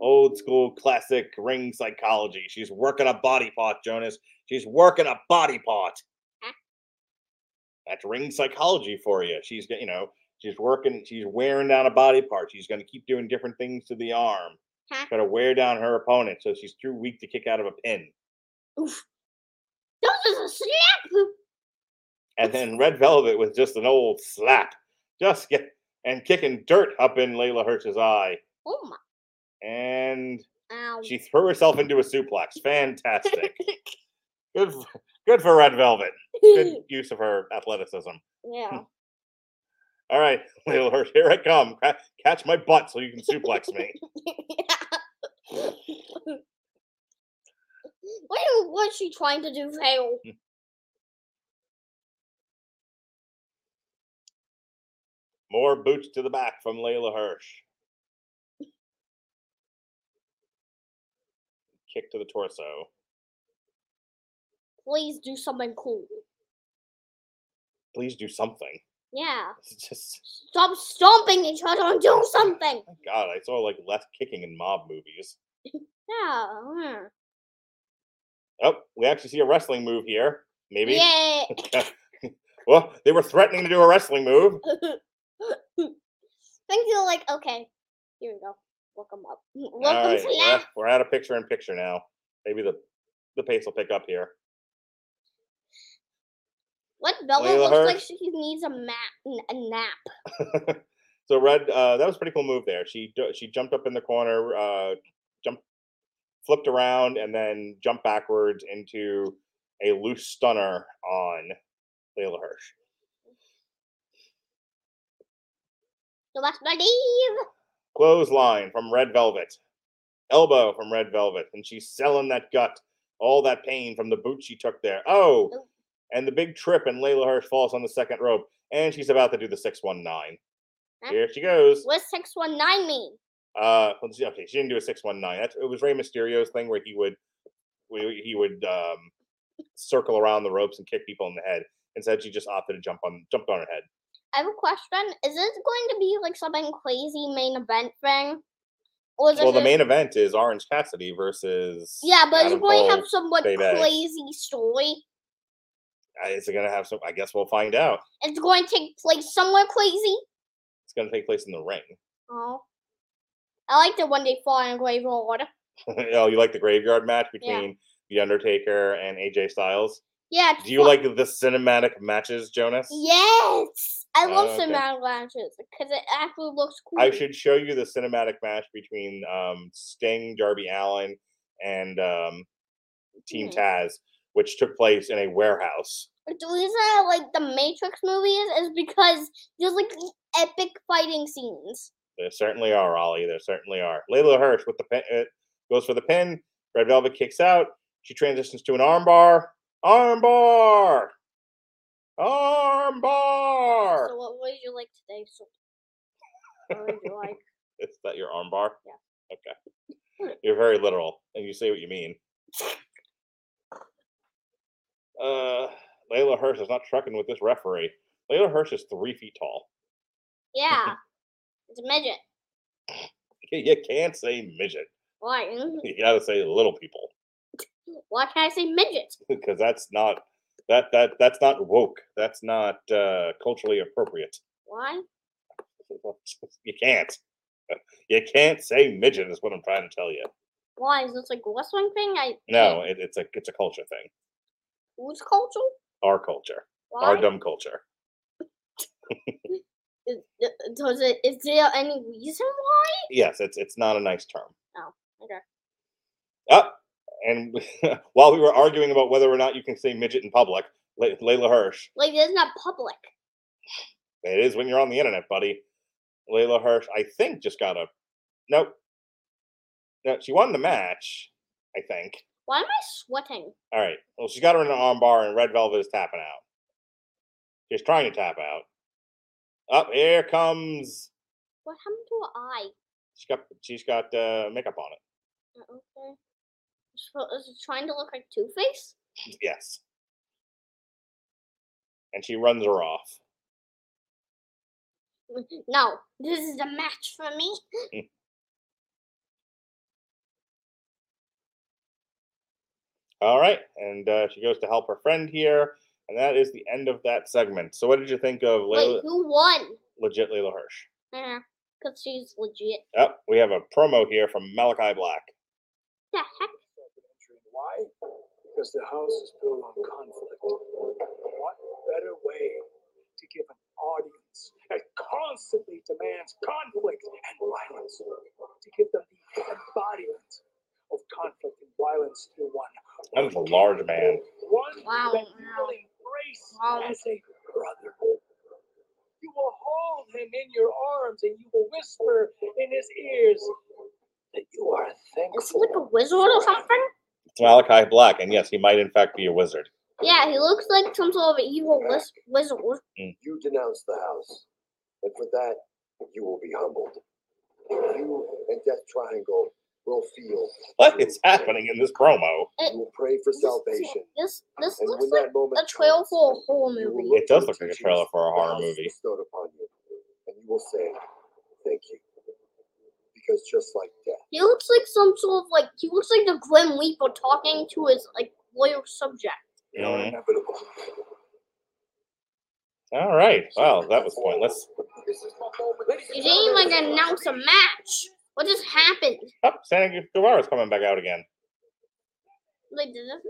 Old school classic ring psychology. She's working a body part, Jonas. She's working a body part. Huh? That's ring psychology for you. She's, you know, she's working. She's wearing down a body part. She's going to keep doing different things to the arm. Huh? Gotta wear down her opponent so she's too weak to kick out of a pin. Oof. That was a slap! And then Red Velvet with just an old slap. Just get and kicking dirt up in Layla Hirsch's eye. Oh my. And ow. She threw herself into a suplex. Fantastic. Good for Red Velvet. Good use of her athleticism. Yeah. All right, Layla Hirsch, here I come. Catch my butt so you can suplex me. Yeah. What's she trying to do, Hale? More boots to the back from Layla Hirsch. Kick to the torso. Please do something cool. Please do something. Yeah. Just... stop stomping each other and do something. Oh God, I saw like less kicking in mob movies. Yeah. Oh, we actually see a wrestling move here. Maybe. Yeah. Well, they were threatening to do a wrestling move. Things are like, okay, here we go. Look them up. Welcome right. To that. We're at a picture-in-picture now. Maybe the pace will pick up here. What Bella looks like she needs a nap. So Red, that was a pretty cool move there. She jumped up in the corner, flipped around, and then jumped backwards into a loose stunner on Layla Hirsch. So that's my leave. Clothesline from Red Velvet. Elbow from Red Velvet. And she's selling that gut. All that pain from the boot she took there. Oh! Ooh. And the big trip, and Layla Hirsch falls on the second rope. And she's about to do the 619. Huh? Here she goes. What's 619 mean? Let's see. Okay, she didn't do a 619. It was Rey Mysterio's thing where he would circle around the ropes and kick people in the head. Instead, she just opted to jump on her head. I have a question. Is this going to be like something crazy main event thing? Or is the main event is Orange Cassidy versus. Yeah, but Adam Cole, going to have some like crazy story? Is it going to have some? I guess we'll find out. It's going to take place somewhere crazy? It's going to take place in the ring. Oh. I like the one they fall in graveyard. Oh, you like the graveyard match between The Undertaker and AJ Styles? Yeah. Do you like the cinematic matches, Jonas? Yes! I love cinematic matches because it actually looks cool. I should show you the cinematic match between Sting, Darby Allin, and Team Taz, which took place in a warehouse. The reason I like the Matrix movies is because there's like epic fighting scenes. There certainly are, Ollie. There certainly are. Layla Hirsch with the pin, goes for the pin. Red Velvet kicks out. She transitions to an armbar. Armbar! Armbar! So what would you like today? So, what would you like? Is that your armbar? Yeah. Okay. You're very literal, and you say what you mean. Layla Hirsch is not trucking with this referee. Layla Hirsch is 3 feet tall. Yeah. It's a midget. You can't say midget. Why? You gotta say little people. Why can't I say midget? Because that's not that's not woke. That's not culturally appropriate. Why? You can't. You can't say midget is what I'm trying to tell you. Why? Is this like a wrestling thing? No, it's a culture thing. Whose culture? Our culture. Why? Our dumb culture. Is there any reason why? Yes, it's not a nice term. Oh, okay. And while we were arguing about whether or not you can say midget in public, Layla Hirsch. Like, that's not public. It is when you're on the internet, buddy. Layla Hirsch, I think, just got a... Nope. No, she won the match, I think. Why am I sweating? All right. Well, she's got her in an armbar, and Red Velvet is tapping out. She's trying to tap out. Up here comes. What happened to her eye? She's got makeup on it. Okay. So is it trying to look like Two-Face? Yes. And she runs her off. No, this is a match for me. All right, and she goes to help her friend here. And that is the end of that segment. So what did you think of Layla? Wait, who won? Legit Layla Hirsch. Yeah, because she's legit. Yep, we have a promo here from Malachi Black. The heck? Why? Because the house is built on conflict. What better way to give an audience that constantly demands conflict and violence, to give them the embodiment of conflict and violence through one. That was a large man. One wow. That really as a brother. You will hold him in your arms and you will whisper in his ears that you are thankful. Is he like a wizard or something? It's Malachi Black, and yes, he might in fact be a wizard. Yeah, he looks like some sort of evil wizard. You denounce the house, and for that, you will be humbled. You and Death Triangle will feel. What is happening in this promo? You will pray for salvation. This looks like a trailer for a horror movie. It does look like a trailer for a horror movie. Bestowed upon you, and you will say, "Thank you," because just like death, he looks like some sort of like he looks like the Grim Reaper talking to his like loyal subject. Mm-hmm. Inevitable. All right. Wow, that was pointless. You didn't even like, announce a match. What just happened? Oh, Sammy Guevara's coming back out again. Like, did this?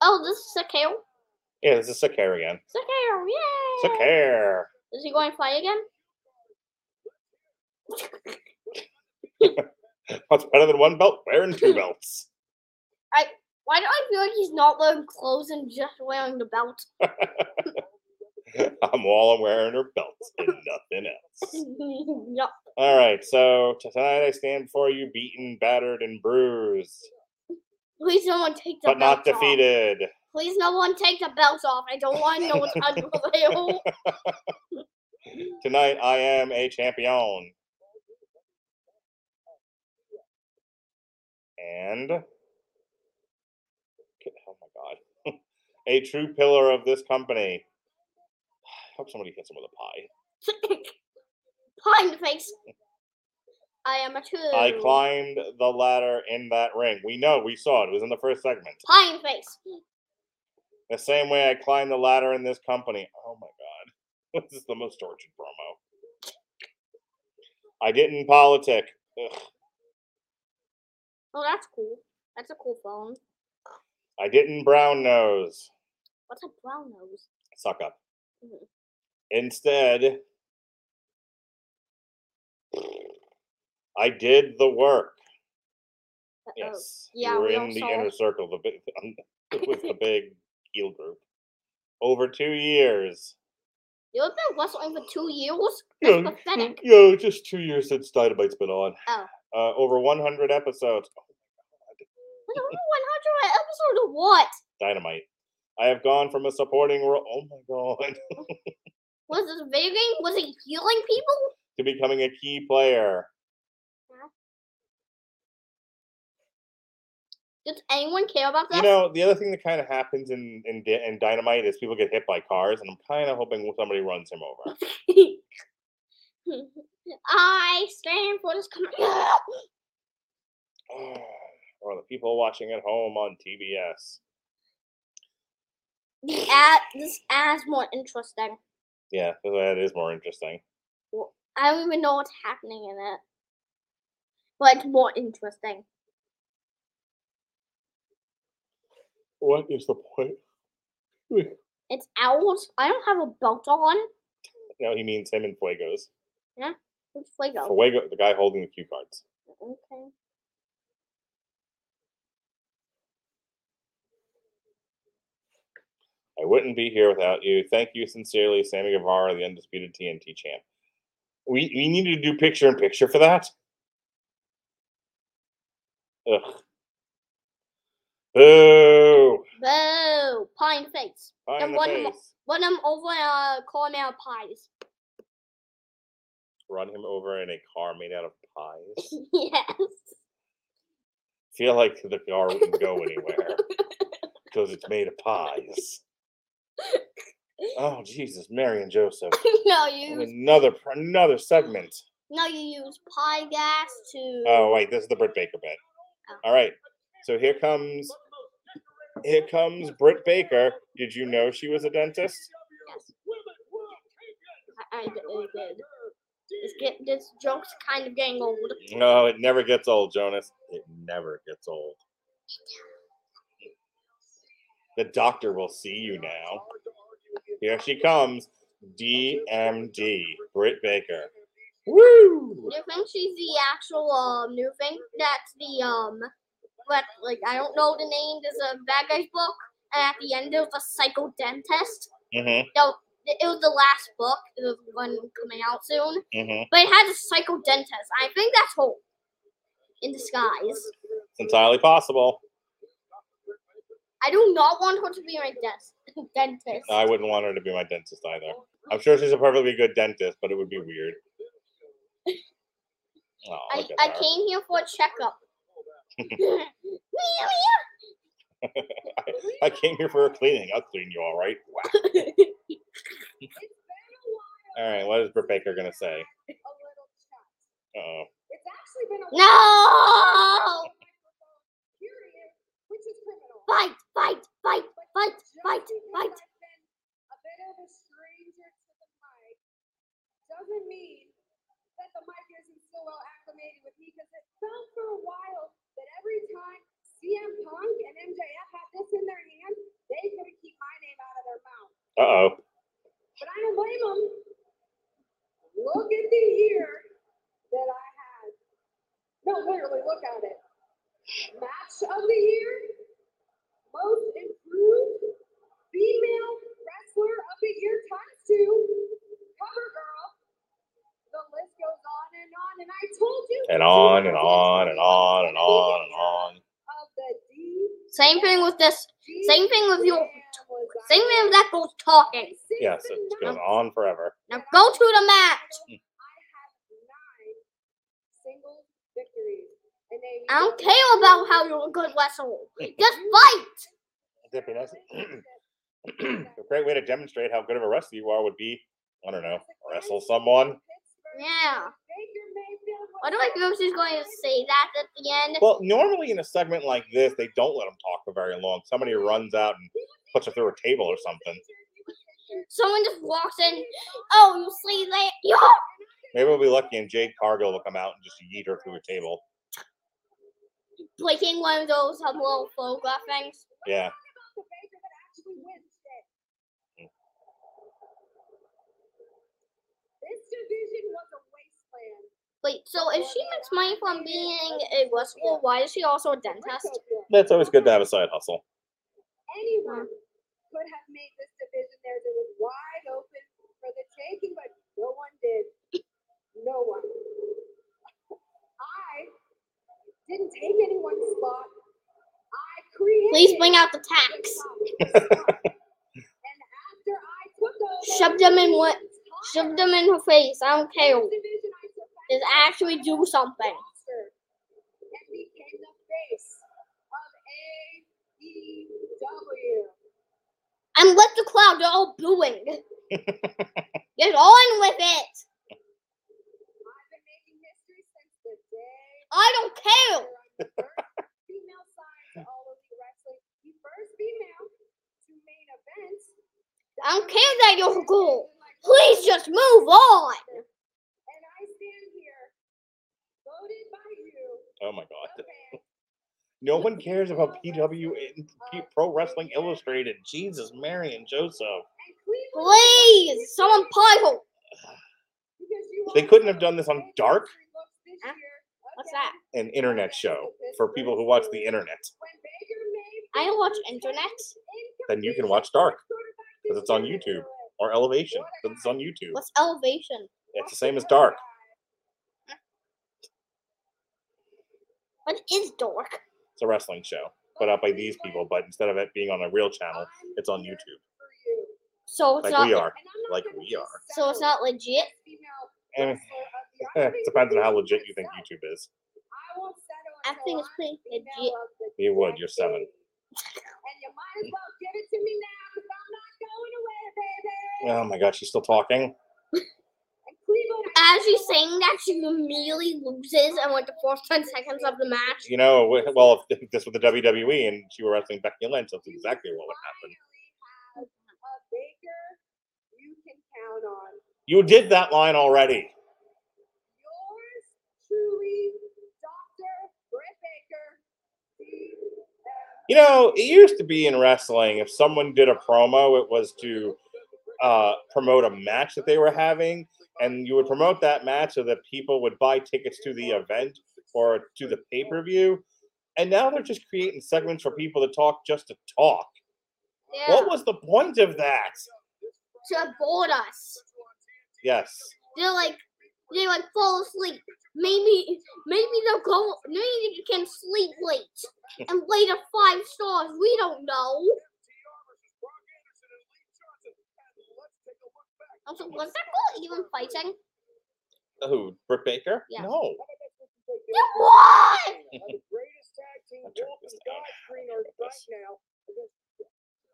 Oh, this is Sakir? Yeah, this is Sakir again. Sakir, yay! Sakir! Is he going to fight again? What's better than one belt? Wearing two belts. Why do I feel like he's not wearing clothes and just wearing the belt? I'm wearing her belts and nothing else. Yep. All right, so tonight I stand before you beaten, battered, and bruised. Please no one take the belt off. But not defeated. Please no one take the belt off. I don't want to know what's under the veil. Tonight I am a champion. And... oh my god. A true pillar of this company. I hope somebody hits him with a pie. Pie in the face. I am a true. I climbed the ladder in that ring. We know. We saw it. It was in the first segment. Pie in the face. The same way I climbed the ladder in this company. Oh, my God. This is the most tortured promo. I didn't politic. Ugh. Oh, that's cool. That's a cool phone. I didn't brown nose. What's a brown nose? Suck up. Mm-hmm. Instead, I did the work. Uh-oh. Yes, yeah, we're in the inner circle, with the big heel group. Over 2 years, You have been wrestling for 2 years? That's pathetic. Yo, just 2 years since Dynamite's been on. Oh. Over 100 episodes. Oh, my God. 100 episodes of what? Dynamite. I have gone from a supporting role. Oh, my God. Was this vaguing? Was it healing people? To becoming a key player. Does anyone care about that? You know, the other thing that kind of happens in Dynamite is people get hit by cars, and I'm kind of hoping somebody runs him over. I stand for this company. Or the people watching at home on TBS. This ad's more interesting. Yeah, that is more interesting. Well, I don't even know what's happening in it. But it's more interesting. What is the point? It's owls. I don't have a belt on. No, he means him and Fuego's. Yeah? Who's Fuego? Fuego, the guy holding the cue cards. Okay. I wouldn't be here without you. Thank you sincerely, Sammy Guevara, the undisputed TNT champ. We needed to do picture-in-picture for that? Ugh. Boo! Boo! Pie in the face. Pie in the face. Run him over in a car made out of pies. Run him over in a car made out of pies? Yes. Feel like the car wouldn't go anywhere. Because it's made of pies. Oh, Jesus, Mary and Joseph. No, you use... Another segment. No, you use pie gas to... Oh, wait, this is the Britt Baker bit. Oh. All right. So here comes Britt Baker. Did you know she was a dentist? Yes. I did. This joke's kind of getting old. No, it never gets old, Jonas. It never gets old. The doctor will see you now. Here she comes. DMD. Britt Baker. Woo! Do you think she's the actual, new thing? That's the, But, I don't know the name. There's a bad guy's book. And at the end, there was a psycho dentist. Mm-hmm. No, it was the last book. It was one coming out soon. Mm-hmm. But it has a psycho dentist. I think that's Hope in disguise. It's entirely possible. I do not want her to be my dentist. I wouldn't want her to be my dentist either. I'm sure she's a perfectly good dentist, but it would be weird. Oh, I came here for a checkup. I came here for a cleaning. I'll clean you all right. Wow. All right, what is Britt Baker gonna say? Uh-oh. No! Fight! A bit of a stranger to the mic doesn't mean that the mic isn't so well acclimated with me, because it felt for a while that every time CM Punk and MJF had this in their hand, they couldn't keep my name out of their mouth. Uh-oh. But I don't blame them. Look at the year that I had. No, literally, look at it. Match of the year, most improved female wrestler of the year, ×2, cover girl. The list goes on, and I told you. And on. Same thing with this. Same thing with your. Same thing with that girl's talking. Yes, it goes on forever. Now go to the match. I have 9 single victories. I don't care about how you're a good wrestler. Just fight. A great way to demonstrate how good of a wrestler you are would be, I don't know, wrestle someone. Yeah. I don't know if she's going to say that at the end. Well, normally in a segment like this, they don't let them talk for very long. Somebody runs out and puts her through a table or something. Someone just walks in. Oh, you see that? Yeah. Maybe we'll be lucky and Jade Cargill will come out and just yeet her through a table. Breaking one of those little photograph things. Yeah. Wait, so if she makes money from being a wrestler, why is she also a dentist? That's always good to have a side hustle. Anyone could have made this division there that was wide open for the Please bring out the tacks. Shove them in her face. I don't care. Just actually do something. And let the crowd, they're all booing. Get on with it. I don't care. I don't care that you're cool. Please just move on. And I stand here, voted by you. Oh my God. Okay. No one cares about PW Pro Wrestling Illustrated. Jesus, Mary, and Joseph. Please, someone pile. They couldn't have done this on Dark. Huh? What's that? An internet show for people who watch the internet. I don't watch internet. Then you can watch Dark. Because it's on YouTube. Or Elevation. Because it's on YouTube. What's Elevation? It's the same as Dark. What is Dark? It's a wrestling show put out by these people, but instead of it being on a real channel, it's on YouTube. So it's like not we are. So it's not legit? It depends on how legit you think YouTube is. I think it's pretty legit. You would. You're 7. And you might as well give it to me now because I'm not going away, baby. Oh my God, she's still talking. As she's saying that, she immediately loses in like the first 10 seconds of the match. You know, well, if this was the WWE and she were wrestling Becky Lynch, that's exactly what would happen. You finally have a Baker you can count on. You did that line already. Yours truly, Dr. Britt Baker. You know, it used to be in wrestling, if someone did a promo, it was to promote a match that they were having, and you would promote that match so that people would buy tickets to the event or to the pay-per-view. And now they're just creating segments for people to talk just to talk. Yeah. What was the point of that? To board us. Yes. They fall asleep. Maybe they'll go. Maybe you can sleep late and rate a 5 stars. We don't know. Also, was that girl even fighting? Who, Britt Baker? Yeah. No. It was.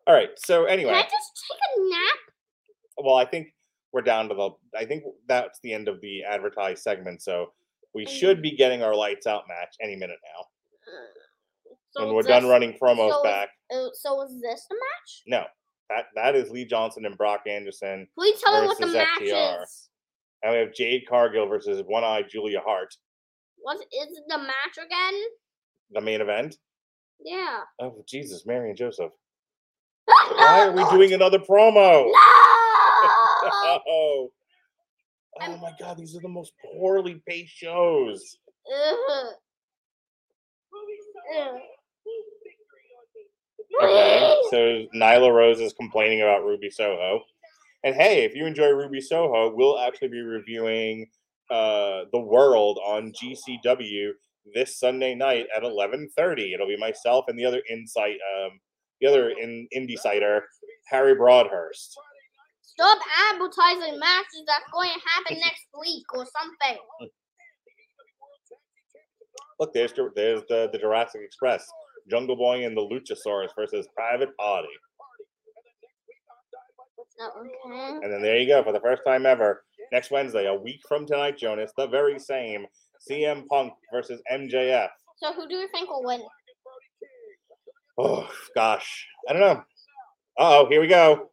All right. So anyway, can I just take a nap? Well, I think we're down to I think that's the end of the advertised segment. So. We should be getting our lights out match any minute now. So when we're done running promos back. So is this the match? No. That is Lee Johnson and Brock Anderson. Please tell me what the match is. And we have Jade Cargill versus One-Eyed Julia Hart. What is the match again? The main event? Yeah. Oh, Jesus, Mary and Joseph. Why are we doing another promo? No! No! Oh my God, these are the most poorly paid shows. Okay, so Nyla Rose is complaining about Ruby Soho. And hey, if you enjoy Ruby Soho, we'll actually be reviewing The World on GCW this Sunday night at 11:30. It'll be myself and the other indie-sider, Harry Broadhurst. Stop advertising matches that's going to happen next week or something. Look, there's the Jurassic Express, Jungle Boy and the Luchasaurus versus Private Party. Okay. And then there you go. For the first time ever, next Wednesday, a week from tonight, Jonas, the very same CM Punk versus MJF. So who do you think will win? Oh, gosh. I don't know. Uh-oh, here we go.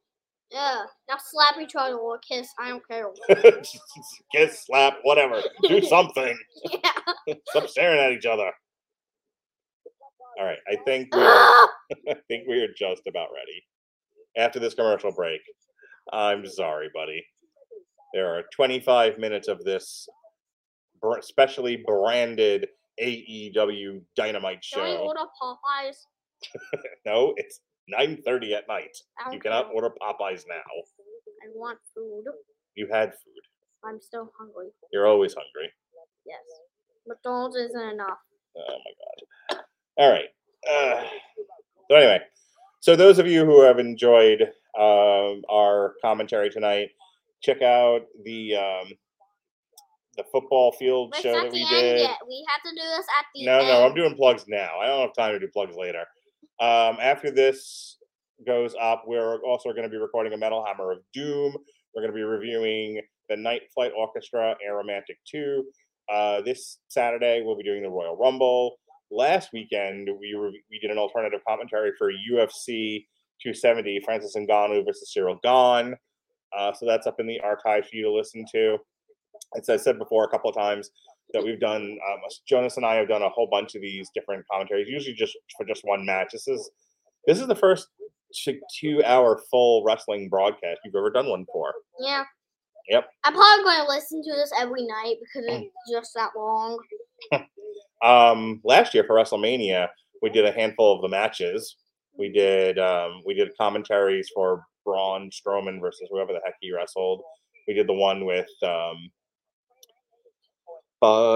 Yeah, now slap each other or kiss. I don't care. Kiss, slap, whatever. Do something. Yeah. Stop staring at each other. All right, I think we are just about ready. After this commercial break, I'm sorry, buddy. There are 25 minutes of this specially branded AEW Dynamite show. Can I order Popeyes? No, it's 9:30 at night. You cannot order Popeyes now. I want food. You had food. I'm still hungry. You're always hungry. Yes. McDonald's isn't enough. Oh, my God. All right. So anyway, so those of you who have enjoyed our commentary tonight, check out the football field show that we did. Yet. We have to do this at the end. No, I'm doing plugs now. I don't have time to do plugs later. After this goes up, we're also going to be recording a Metal Hammer of Doom. We're going to be reviewing the Night Flight Orchestra, Aromantic 2. This Saturday, we'll be doing the Royal Rumble. Last weekend, we did an alternative commentary for UFC 270, Francis Ngannou versus Cyril Gane. So that's up in the archive for you to listen to. As I said before a couple of times, that we've done, Jonas and I have done a whole bunch of these different commentaries, usually just for just one match. This is the first 2 hour full wrestling broadcast you've ever done one for. Yeah. Yep. I'm probably going to listen to this every night because it's just that long. Last year for WrestleMania, we did a handful of the matches. We did commentaries for Braun Strowman versus whoever the heck he wrestled. We did the one with, I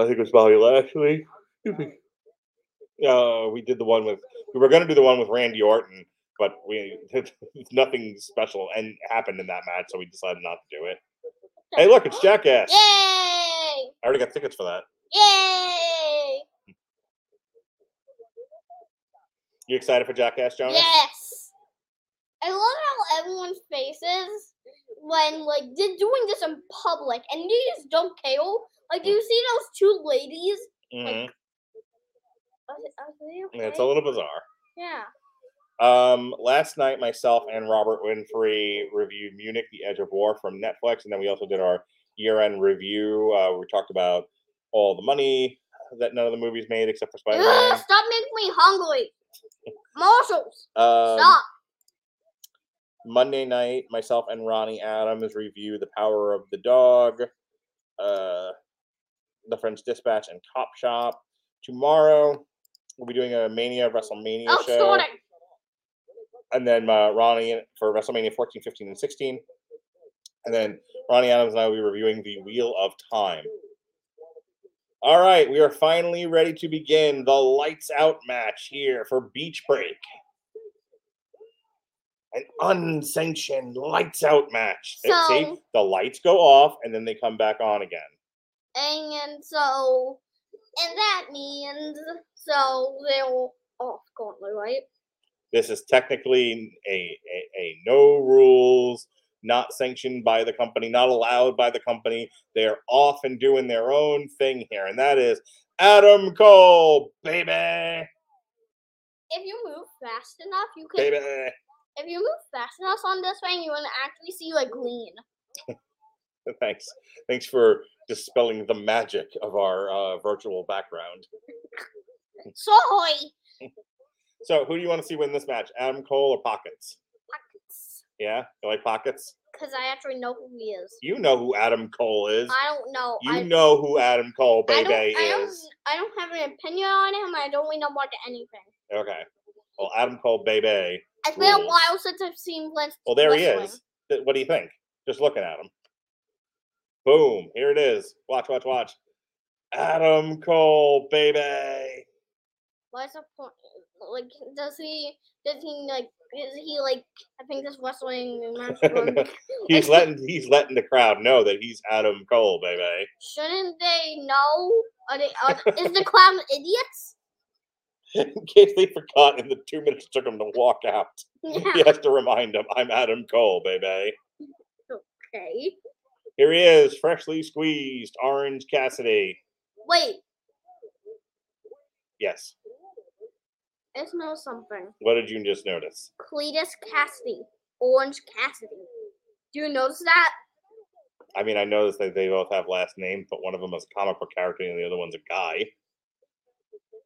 think it was Bobby Lashley. We were going to do the one with Randy Orton, but nothing special and happened in that match, so we decided not to do it. Hey, look, it's Jackass. Yay! I already got tickets for that. Yay! You excited for Jackass, Jonas? Yes! I love how everyone's faces when, like, they're doing this in public, and you just don't care. Like, do you see those two ladies? Mm-hmm. Like, are they okay? It's a little bizarre. Yeah. Last night, myself and Robert Winfrey reviewed Munich, The Edge of War from Netflix, and then we also did our year-end review. We talked about all the money that none of the movies made except for Spider-Man. Ugh, stop making me hungry. Marshals, stop. Monday night, myself and Ronnie Adams review The Power of the Dog, The French Dispatch, and Cop Shop. Tomorrow, we'll be doing a Mania WrestleMania show. Starting. And then Ronnie for WrestleMania 14, 15, and 16. And then Ronnie Adams and I will be reviewing The Wheel of Time. All right, we are finally ready to begin the Lights Out match here for Beach Break. An unsanctioned Lights Out match. So, see, the lights go off, and then they come back on again. And that means, they're off currently, right? This is technically a no rules, not sanctioned by the company, not allowed by the company. They're off and doing their own thing here, and that is Adam Cole, baby. If you move fast enough, you can. Baby. If you move fast enough on this thing, you will actually see like green. Thanks. Thanks for dispelling the magic of our virtual background. Sorry. So, who do you want to see win this match? Adam Cole or Pockets? Pockets. Yeah? You like Pockets? Because I actually know who he is. You know who Adam Cole is. I don't know. You know who Adam Cole, baby, is. I don't have an opinion on him. I don't really know about anything. Okay. Well, Adam Cole, baby. It's been a while since I've seen Lance. Well, there wrestling. He is. What do you think? Just looking at him. Boom. Here it is. Watch. Adam Cole, baby. What's the point? Like, does he I think this wrestling no. He's letting the crowd know that he's Adam Cole, baby. Shouldn't they know? Is the crowd idiots? In case they forgot in the 2 minutes it took him to walk out. Yeah. He has to remind them, I'm Adam Cole, baby. Okay. Here he is, freshly squeezed, Orange Cassidy. Wait. Yes. I just noticed something. What did you just notice? Cletus Cassidy. Orange Cassidy. Do you notice that? I mean, I noticed that they both have last names, but one of them is a comic book character and the other one's a guy.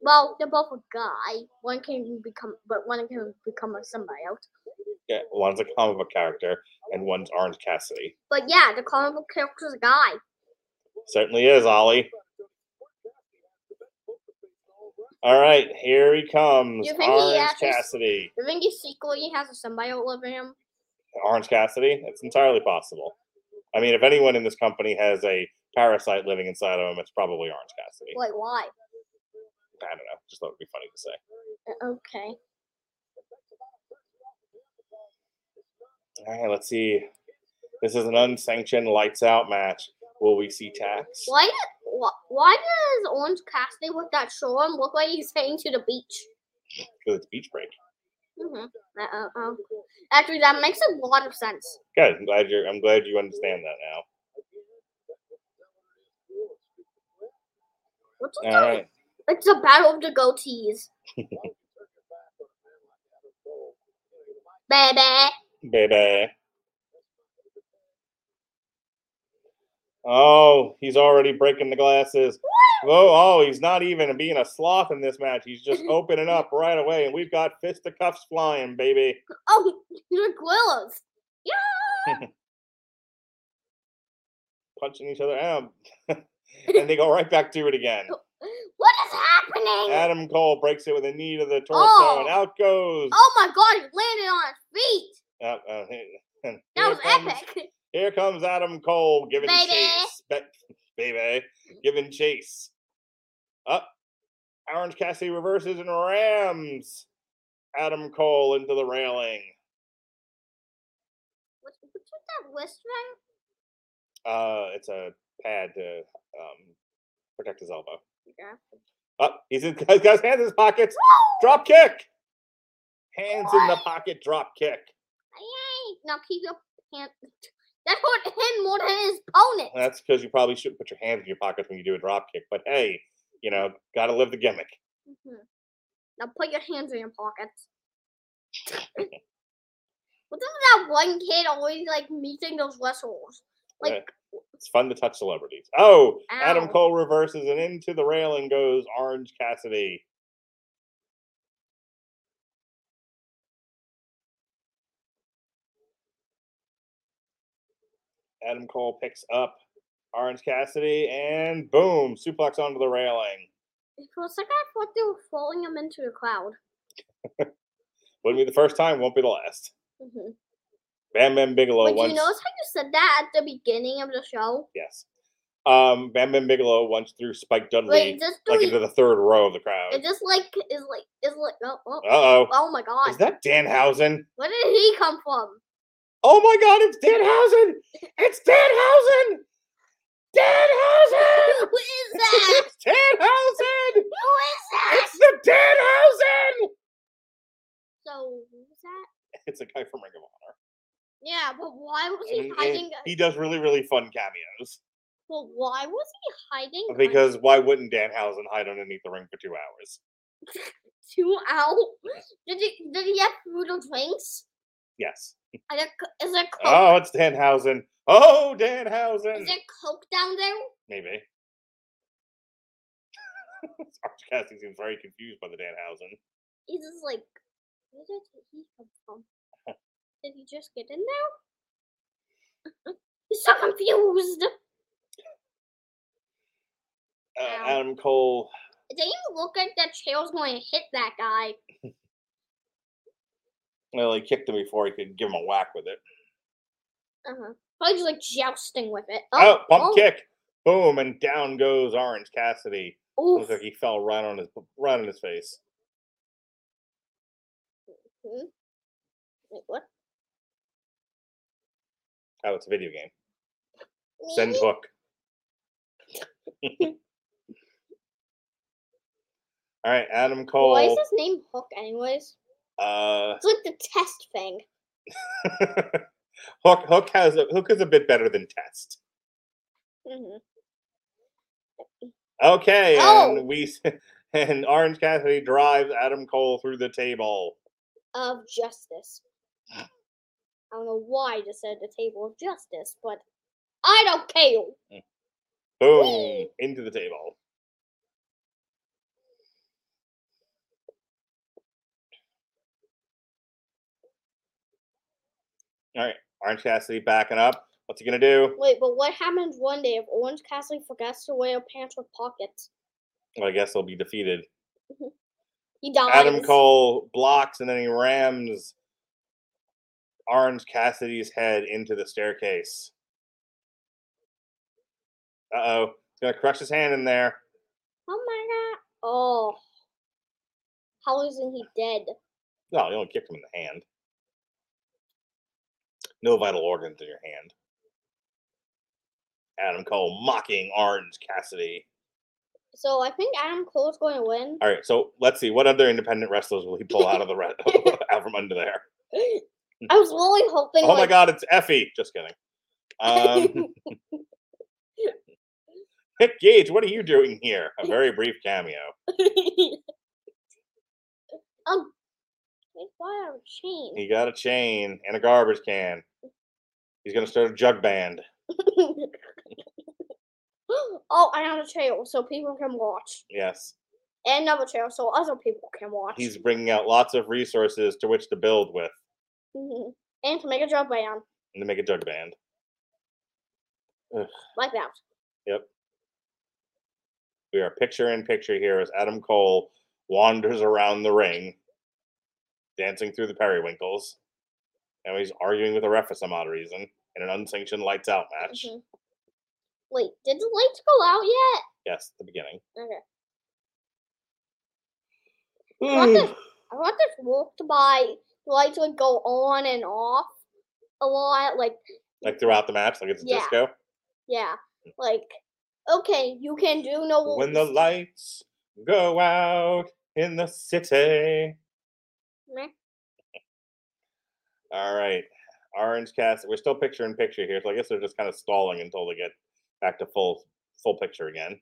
Well, they're both a guy. One can become somebody else. Yeah, one's a comic book character and one's Orange Cassidy. But yeah, the comic book character's a guy. Certainly is, Ollie. All right, here he comes, Orange Cassidy. You think he secretly has a symbiote over him? Orange Cassidy? It's entirely possible. I mean, if anyone in this company has a parasite living inside of him, it's probably Orange Cassidy. Like, why? I don't know. Just thought it would be funny to say. Okay. All right, let's see. This is an unsanctioned lights out match. Will we see tax? Why does Orange Cassidy with that shawl look like he's heading to the beach? Because it's Beach Break. Mm-hmm. Actually, that makes a lot of sense. Good. I'm glad you understand that now. What's it called? Right. It's a battle of the goatees. Baby. Oh, he's already breaking the glasses. What? Oh, he's not even being a sloth in this match. He's just opening up right away, and we've got fisticuffs flying, baby. Oh, you're gorillas. Yeah. Punching each other out. And they go right back to it again. What is happening? Adam Cole breaks it with a knee to the torso, and out goes. Oh, my God. He landed on his feet. That was epic. Here comes Adam Cole giving chase. Baby. Giving chase. Up. Orange Cassidy reverses and rams Adam Cole into the railing. What's with that wrist ring? It's a pad to protect his elbow. Yeah. He's got his hands in his pockets. Woo! Drop kick. Hands in the pocket. Drop kick. Yay. Now keep your hands. That hurt him more than his opponent. That's because you probably shouldn't put your hands in your pockets when you do a drop kick. But hey, gotta live the gimmick. Mm-hmm. Now put your hands in your pockets. Well, doesn't that one kid always like meeting those wrestlers? Like. It's fun to touch celebrities. Oh, ow. Adam Cole reverses and into the railing goes Orange Cassidy. Adam Cole picks up Orange Cassidy and boom, suplex onto the railing. For a second, I thought they were falling him into the crowd. Wouldn't be the first time, won't be the last. Mm-hmm. Bam Bam Bigelow. Wait, you notice how you said that at the beginning of the show? Yes. Bam Bam Bigelow once threw Spike Dudley into the third row of the crowd. It just is like oh. Oh my God. Is that Danhausen? Where did he come from? Oh my God, it's Danhausen! It's Danhausen! Danhausen! Who is that? It's Danhausen! Who is that? It's the Danhausen! So who's that? It's a guy from Ring of Honor. Yeah, but why was he hiding? He does really, really fun cameos. Well, why was he hiding? Because why wouldn't Danhausen hide underneath the ring for 2 hours? 2 hours? Did he have food or drinks? Yes. Is there Coke? Oh, it's Danhausen. Oh, Danhausen. Is there Coke down there? Maybe. Orange Cassidy seems very confused by the Danhausen. He's just like, where did he come from? Did he just get in there? He's so confused. Adam Cole. It didn't even look like that chair was going to hit that guy. Well, he kicked him before he could give him a whack with it. Uh-huh. Probably just like jousting with it. Oh, pump kick. Boom, and down goes Orange Cassidy. Oof. Looks like he fell right on his face. Mm-hmm. Wait, what? Oh, it's a video game. Send hook. All right, Adam Cole. Why is his name Hook, anyways? It's like the test thing. Hook is a bit better than test. Mm-hmm. Okay, and Orange Cassidy drives Adam Cole through the table of justice. I don't know why I just said the table of justice, but I don't care. Boom. Whee! Into the table. All right, Orange Cassidy backing up. What's he going to do? Wait, but what happens one day if Orange Cassidy forgets to wear pants with pockets? Well, I guess he'll be defeated. He dies. Adam Cole blocks, and then he rams Orange Cassidy's head into the staircase. Uh-oh. He's going to crush his hand in there. Oh, my God. Oh. How isn't he dead? No, he only kicked him in the hand. no vital organs in your hand. Adam Cole mocking Orange Cassidy. So I think Adam Cole's going to win. All right, so let's see. What other independent wrestlers will he pull out of the out from under there? I was really hoping. Oh my God, it's Effie. Just kidding. Nick Gage, what are you doing here? A very brief cameo. He's got a chain. He got a chain and a garbage can. He's gonna start a jug band. Oh, I have a trail so people can watch. Yes. And another trail so other people can watch. He's bringing out lots of resources to which to build with. Mm-hmm. And to make a jug band. And to make a jug band. Ugh. Like that. Yep. We are picture in picture here as Adam Cole wanders around the ring, dancing through the periwinkles. Now he's arguing with a ref for some odd reason in an unsanctioned lights out match. Mm-hmm. Wait, did the lights go out yet? Yes, the beginning. Okay. I thought this worked by the lights would go on and off a lot, like throughout the match, like it's a disco. Yeah, like okay, you can do no. When the lights go out in the city. Meh. All right, Orange Cassidy. We're still picture in picture here, so I guess they're just kind of stalling until they get back to full picture again.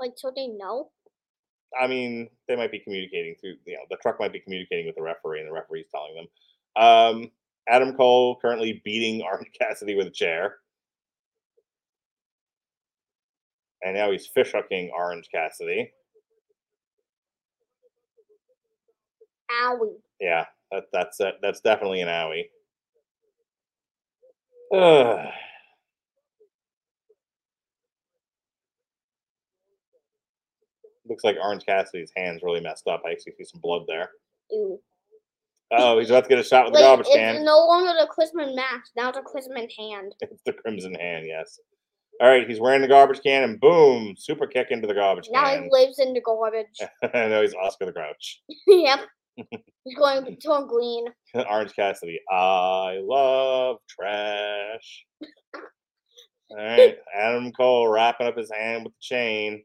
Like, so they know? I mean, they might be communicating through, the truck might be communicating with the referee, and the referee's telling them. Adam Cole currently beating Orange Cassidy with a chair. And now he's fishhooking Orange Cassidy. Owie. Yeah, that's definitely an owie. Ugh. Looks like Orange Cassidy's hand's really messed up. I actually see some blood there. Ew. Oh, he's about to get a shot with the garbage can. It's no longer the Crimson mask. Now it's the Crimson hand. It's the Crimson hand, yes. All right, he's wearing the garbage can, and boom, super kick into the garbage can. Now he lives in the garbage. I know, he's Oscar the Grouch. Yep. He's going to turn green. Orange Cassidy, I love trash. All right, Adam Cole wrapping up his hand with the chain.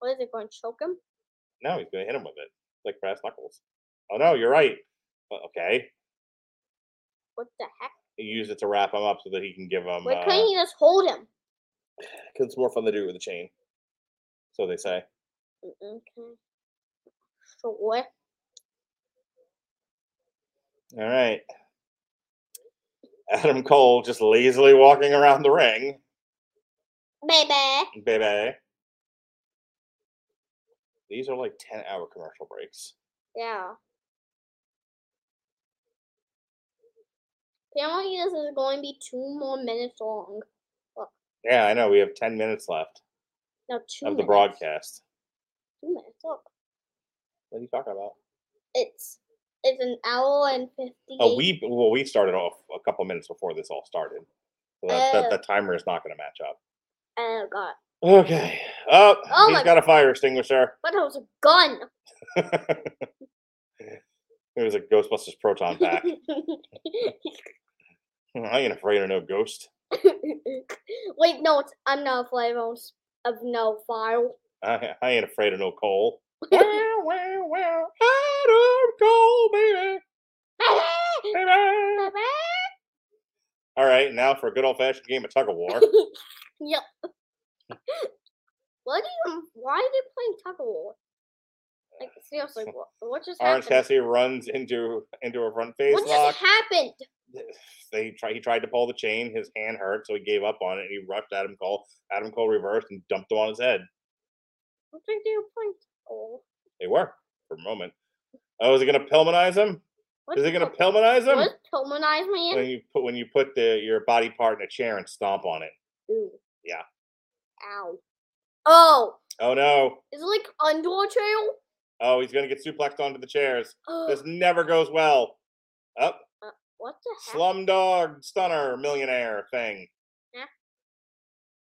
What, is it going to choke him? No, he's going to hit him with it. Like brass knuckles. Oh, no, you're right. Okay. What the heck? He used it to wrap him up so that he can give him... Why couldn't he just hold him? Because it's more fun to do it with a chain. So they say. Okay. So what? All right. Adam Cole just lazily walking around the ring. Baby. These are like 10-hour commercial breaks. Yeah. Apparently this is going to be 2 more minutes long. Look. Yeah, I know. We have 10 minutes left. No, 2 of minutes. The broadcast. 2 minutes, look. What are you talking about? It's an hour and 50. Oh, we started off a couple minutes before this all started. So that timer is not going to match up. Oh, God. Okay. Oh, he's got a fire extinguisher. But it was a gun. It was a Ghostbusters proton pack. I ain't afraid of no ghost. Wait, no, I'm not afraid of no fire. I ain't afraid of no coal. Well, I don't coal, baby. Baby. All right, now for a good old-fashioned game of tug-of-war. Yep. Why are they playing tug-of-war? Like, seriously, what just happened? Orange Cassidy runs into a front face lock. What just happened? He tried to pull the chain. His hand hurt, so he gave up on it. And he rushed Adam Cole. Adam Cole reversed and dumped him on his head. I think they were playing tug-of-war. They were, for a moment. Oh, is he going to Pillmanize him? Is he going to Pillmanize him? What does Pillmanize mean? When you put your body part in a chair and stomp on it. Ooh. Yeah. Ow. Oh. Oh, no. Is it like under a trail? Oh, he's going to get suplexed onto the chairs. This never goes well. Up. What the heck? Slumdog stunner millionaire thing. Huh?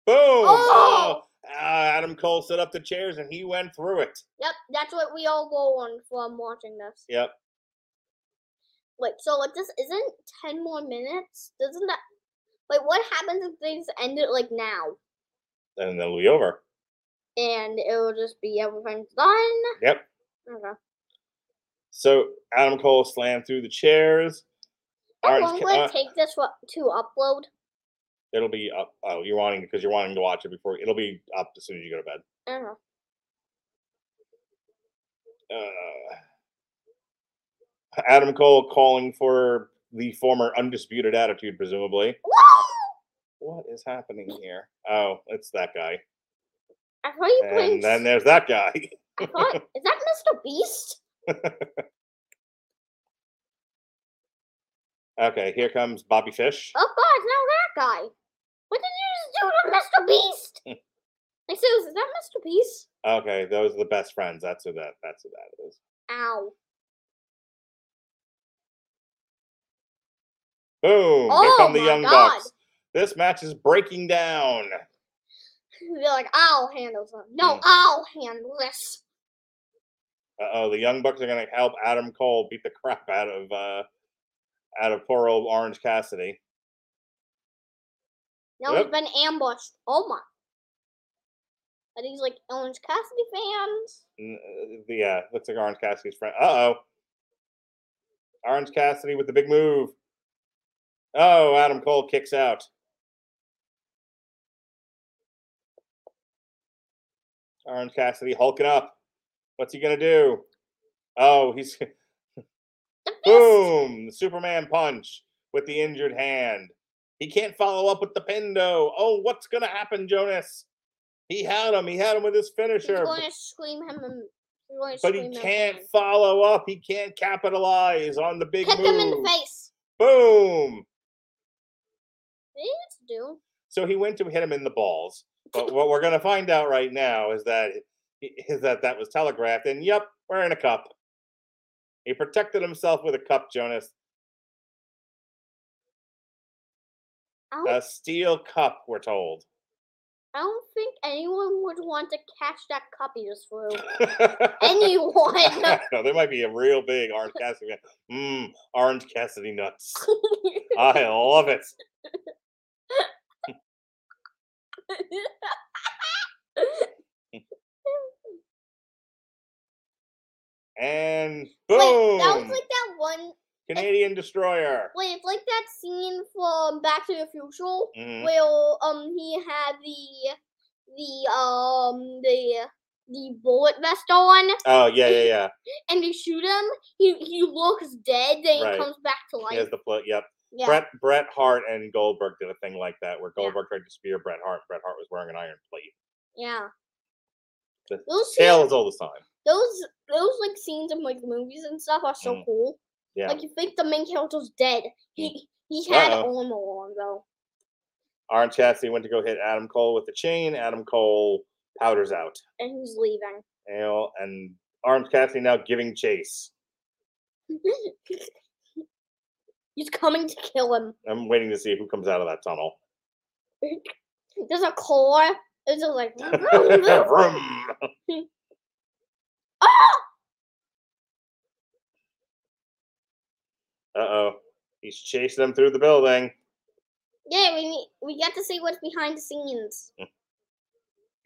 Boom. Oh. Adam Cole set up the chairs and he went through it. Yep. That's what we all go on from watching this. Yep. Wait, so like this isn't 10 more minutes? Doesn't that? Wait, what happens if things end it like now? And then it'll be over. And it'll just be everything's done. Yep. Okay. So Adam Cole slammed through the chairs. How long will it take this to upload? It'll be up. Oh, you're wanting to watch it before. It'll be up as soon as you go to bed. Uh-huh. Adam Cole calling for the former Undisputed Attitude, presumably. What is happening here? Oh, it's that guy. I thought you played. And then there's that guy. I thought, is that Mr. Beast? Okay, here comes Bobby Fish. Oh God, now that guy. What did you just do to Mr. Beast? Like, so is that Mr. Beast? Okay, those are the best friends. That's who that is. Ow. Boom! Oh, here come the Young Bucks. This match is breaking down. You're like, I'll handle them. No, I'll handle this. Uh-oh, the Young Bucks are going to help Adam Cole beat the crap out of poor old Orange Cassidy. No, he's been ambushed. Oh, my. Are these, like, Orange Cassidy fans? Yeah, looks like Orange Cassidy's friend. Uh-oh. Orange Cassidy with the big move. Oh, Adam Cole kicks out. Orange Cassidy hulking up. What's he going to do? Oh, he's... Boom! The Superman punch with the injured hand. He can't follow up with the pin, though. Oh, what's going to happen, Jonas? He had him. He had him with his finisher. He's going to scream him. But he can't follow up. He can't capitalize on the big move. Kick him in the face. Boom! What did he do? So he went to hit him in the balls. But what we're going to find out right now is that was telegraphed. And, yep, we're in a cup. He protected himself with a cup, Jonas. A steel cup, we're told. I don't think anyone would want to catch that cup he just threw. Anyone. No, there might be a real big Orange Cassidy. Orange Cassidy nuts. I love it. And boom! Wait, that was like that one... Canadian Destroyer. Wait, it's like that scene from Back to the Future where he had the bullet vest on. Oh yeah. And they shoot him. He looks dead, then he comes back to life. He has the foot. Yep. Yeah. Bret Hart and Goldberg did a thing like that where Goldberg tried to spear Bret Hart. Bret Hart was wearing an iron plate. Yeah. Those tale is all the time. Those like scenes in like movies and stuff are so cool. Yeah. Like, you think the main character's dead. He had armor on, though. Orange Cassidy went to go hit Adam Cole with the chain. Adam Cole powders out. And he's leaving. And Orange Cassidy now giving chase. He's coming to kill him. I'm waiting to see who comes out of that tunnel. There's a car. It's just like... Ah! Uh-oh. He's chasing them through the building. Yeah, we got to see what's behind the scenes.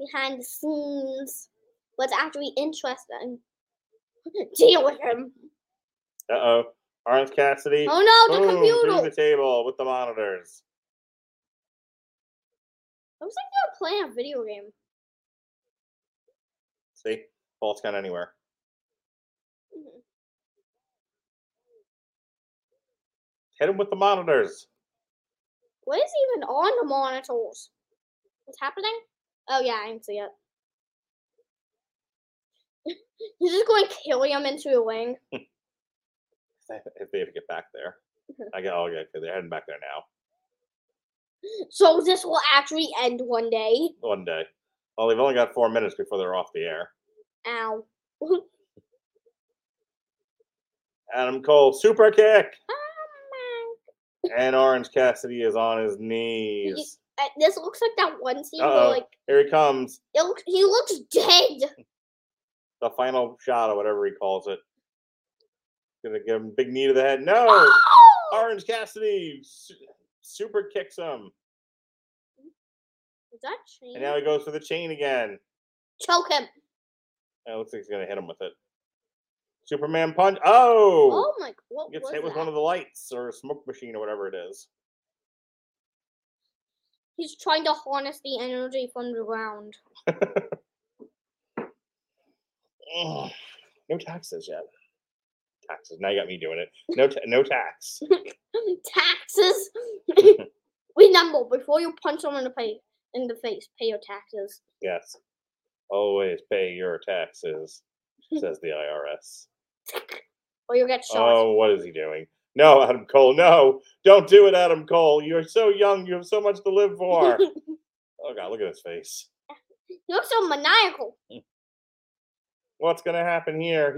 Behind the scenes. What's actually interesting. Deal with him. Uh-oh. Orange Cassidy. Oh, no, the computer. Through the table with the monitors. I was like they were playing a video game. See? Ball's gone anywhere. Hit him with the monitors. What is even on the monitors? What's happening? Oh, yeah, I can see it. He's just going to kill him into a wing. If they ever get back there. They're heading back there now. So this will actually end one day? One day. Well, they've only got 4 minutes before they're off the air. Ow. Adam Cole, super kick! And Orange Cassidy is on his knees. This looks like that one scene where, like... Here he comes. He looks dead. The final shot, or whatever he calls it. Gonna give him a big knee to the head. No! Orange Cassidy super kicks him. Is that chain? And now he goes for the chain again. Choke him. It looks like he's gonna hit him with it. Superman punch. Oh! Oh my! What was that? Gets hit with one of the lights or a smoke machine or whatever it is. He's trying to harness the energy from the ground. Oh, no taxes yet. Taxes. Now you got me doing it. No tax. Taxes. Remember, before you punch someone in the face, pay your taxes. Yes. Always pay your taxes, says the IRS. Or you'll get shot. Oh, what is he doing? No, Adam Cole, no. Don't do it, Adam Cole. You're so young. You have so much to live for. Oh, God, look at his face. He looks so maniacal. What's going to happen here?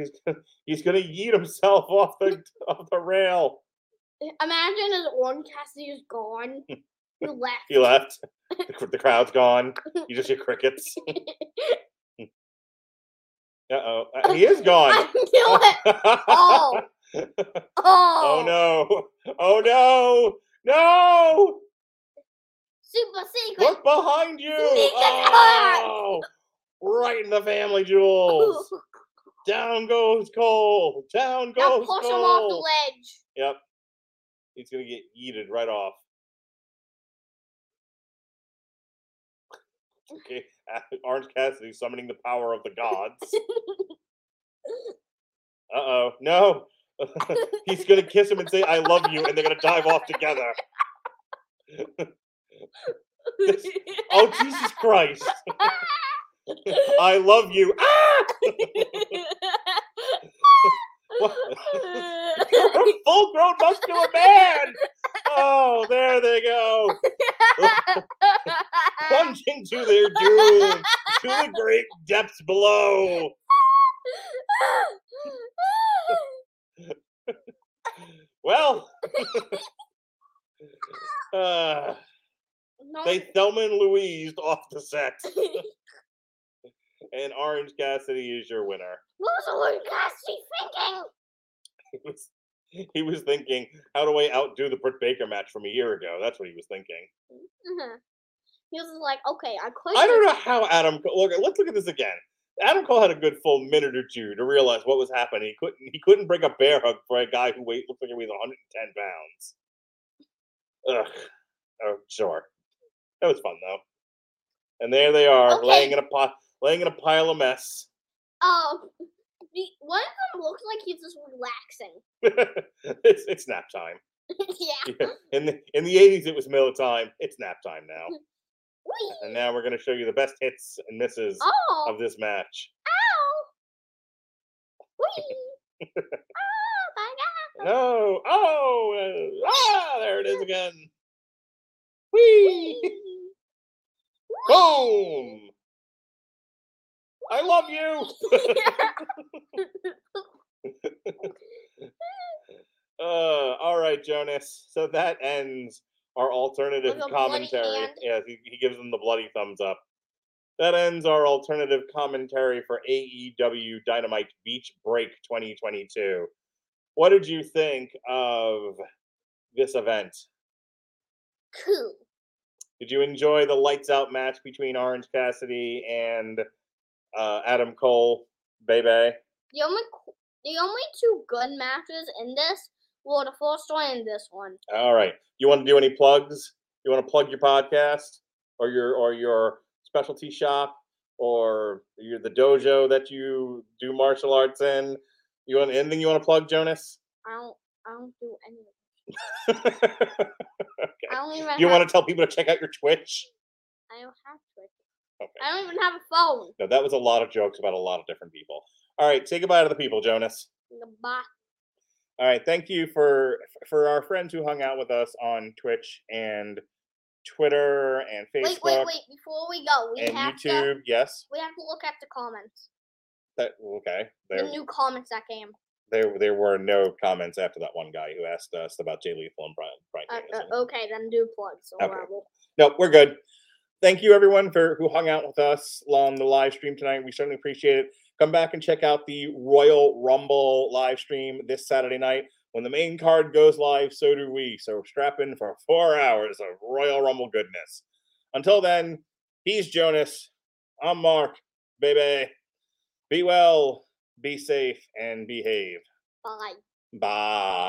He's going to yeet himself off the rail. Imagine his Orange Cassidy is gone. He left. He left. The crowd's gone. You just hear crickets. Uh-oh. He is gone. I knew it. Oh. Oh no. Oh no. No. Super secret. Look behind you. Oh. Right in the family jewels. Down goes Cole. Down goes Cole. Now push him off the ledge. Yep. He's going to get yeeted right off. Okay, Orange Cassidy summoning the power of the gods. Uh-oh. No. He's going to kiss him and say, I love you, and they're going to dive off together. Oh, Jesus Christ. I love you. Ah! You're a full-grown muscular man. Oh, there they go. Plunging to their doom, to the great depths below. Well, they Thelma and Louised off the set. And Orange Cassidy is your winner. What was Orange Cassidy thinking? He was thinking, how do I outdo the Britt Baker match from a year ago? That's what he was thinking. Mm-hmm. He was like, okay, I don't know how Adam Cole... Let's look at this again. Adam Cole had a good full minute or two to realize what was happening. He couldn't break a bear hug for a guy who looked like he weighed 110 pounds. Ugh. Oh, sure. That was fun, though. And there they are, okay. Laying in a pile of mess. One of them looks like he's just relaxing. It's nap time. Yeah. In the 80s, it was middle time. It's nap time now. Whee! And now we're going to show you the best hits and misses of this match. Ow! Whee! Oh, my God! No! Oh! There it is again. Whee! Whee! Boom! I love you! All right, Jonas. So that ends our alternative commentary. Yeah, he gives them the bloody thumbs up. That ends our alternative commentary for AEW Dynamite Beach Break 2022. What did you think of this event? Cool. Did you enjoy the lights out match between Orange Cassidy and... Adam Cole, baby. The only two good matches in this were the first one and this one. All right. You want to do any plugs? You want to plug your podcast or your specialty shop or the dojo that you do martial arts in? You want anything you want to plug, Jonas? I don't do anything. Okay. Want to tell people to check out your Twitch? I don't have Twitch. Okay. I don't even have a phone. No, that was a lot of jokes about a lot of different people. All right, say goodbye to the people, Jonas. Goodbye. All right, thank you for our friends who hung out with us on Twitch and Twitter and Facebook. Wait. Before we go, YouTube, yes? We have to look at the comments. The new comments that came. There were no comments after that one guy who asked us about Jay Lethal and Brian Danielson. Okay, then do plugs. So okay. No, we're good. Thank you, everyone, who hung out with us on the live stream tonight. We certainly appreciate it. Come back and check out the Royal Rumble live stream this Saturday night. When the main card goes live, so do we. So strap in for 4 hours of Royal Rumble goodness. Until then, he's Jonas. I'm Mark, baby. Be well, be safe, and behave. Bye. Bye.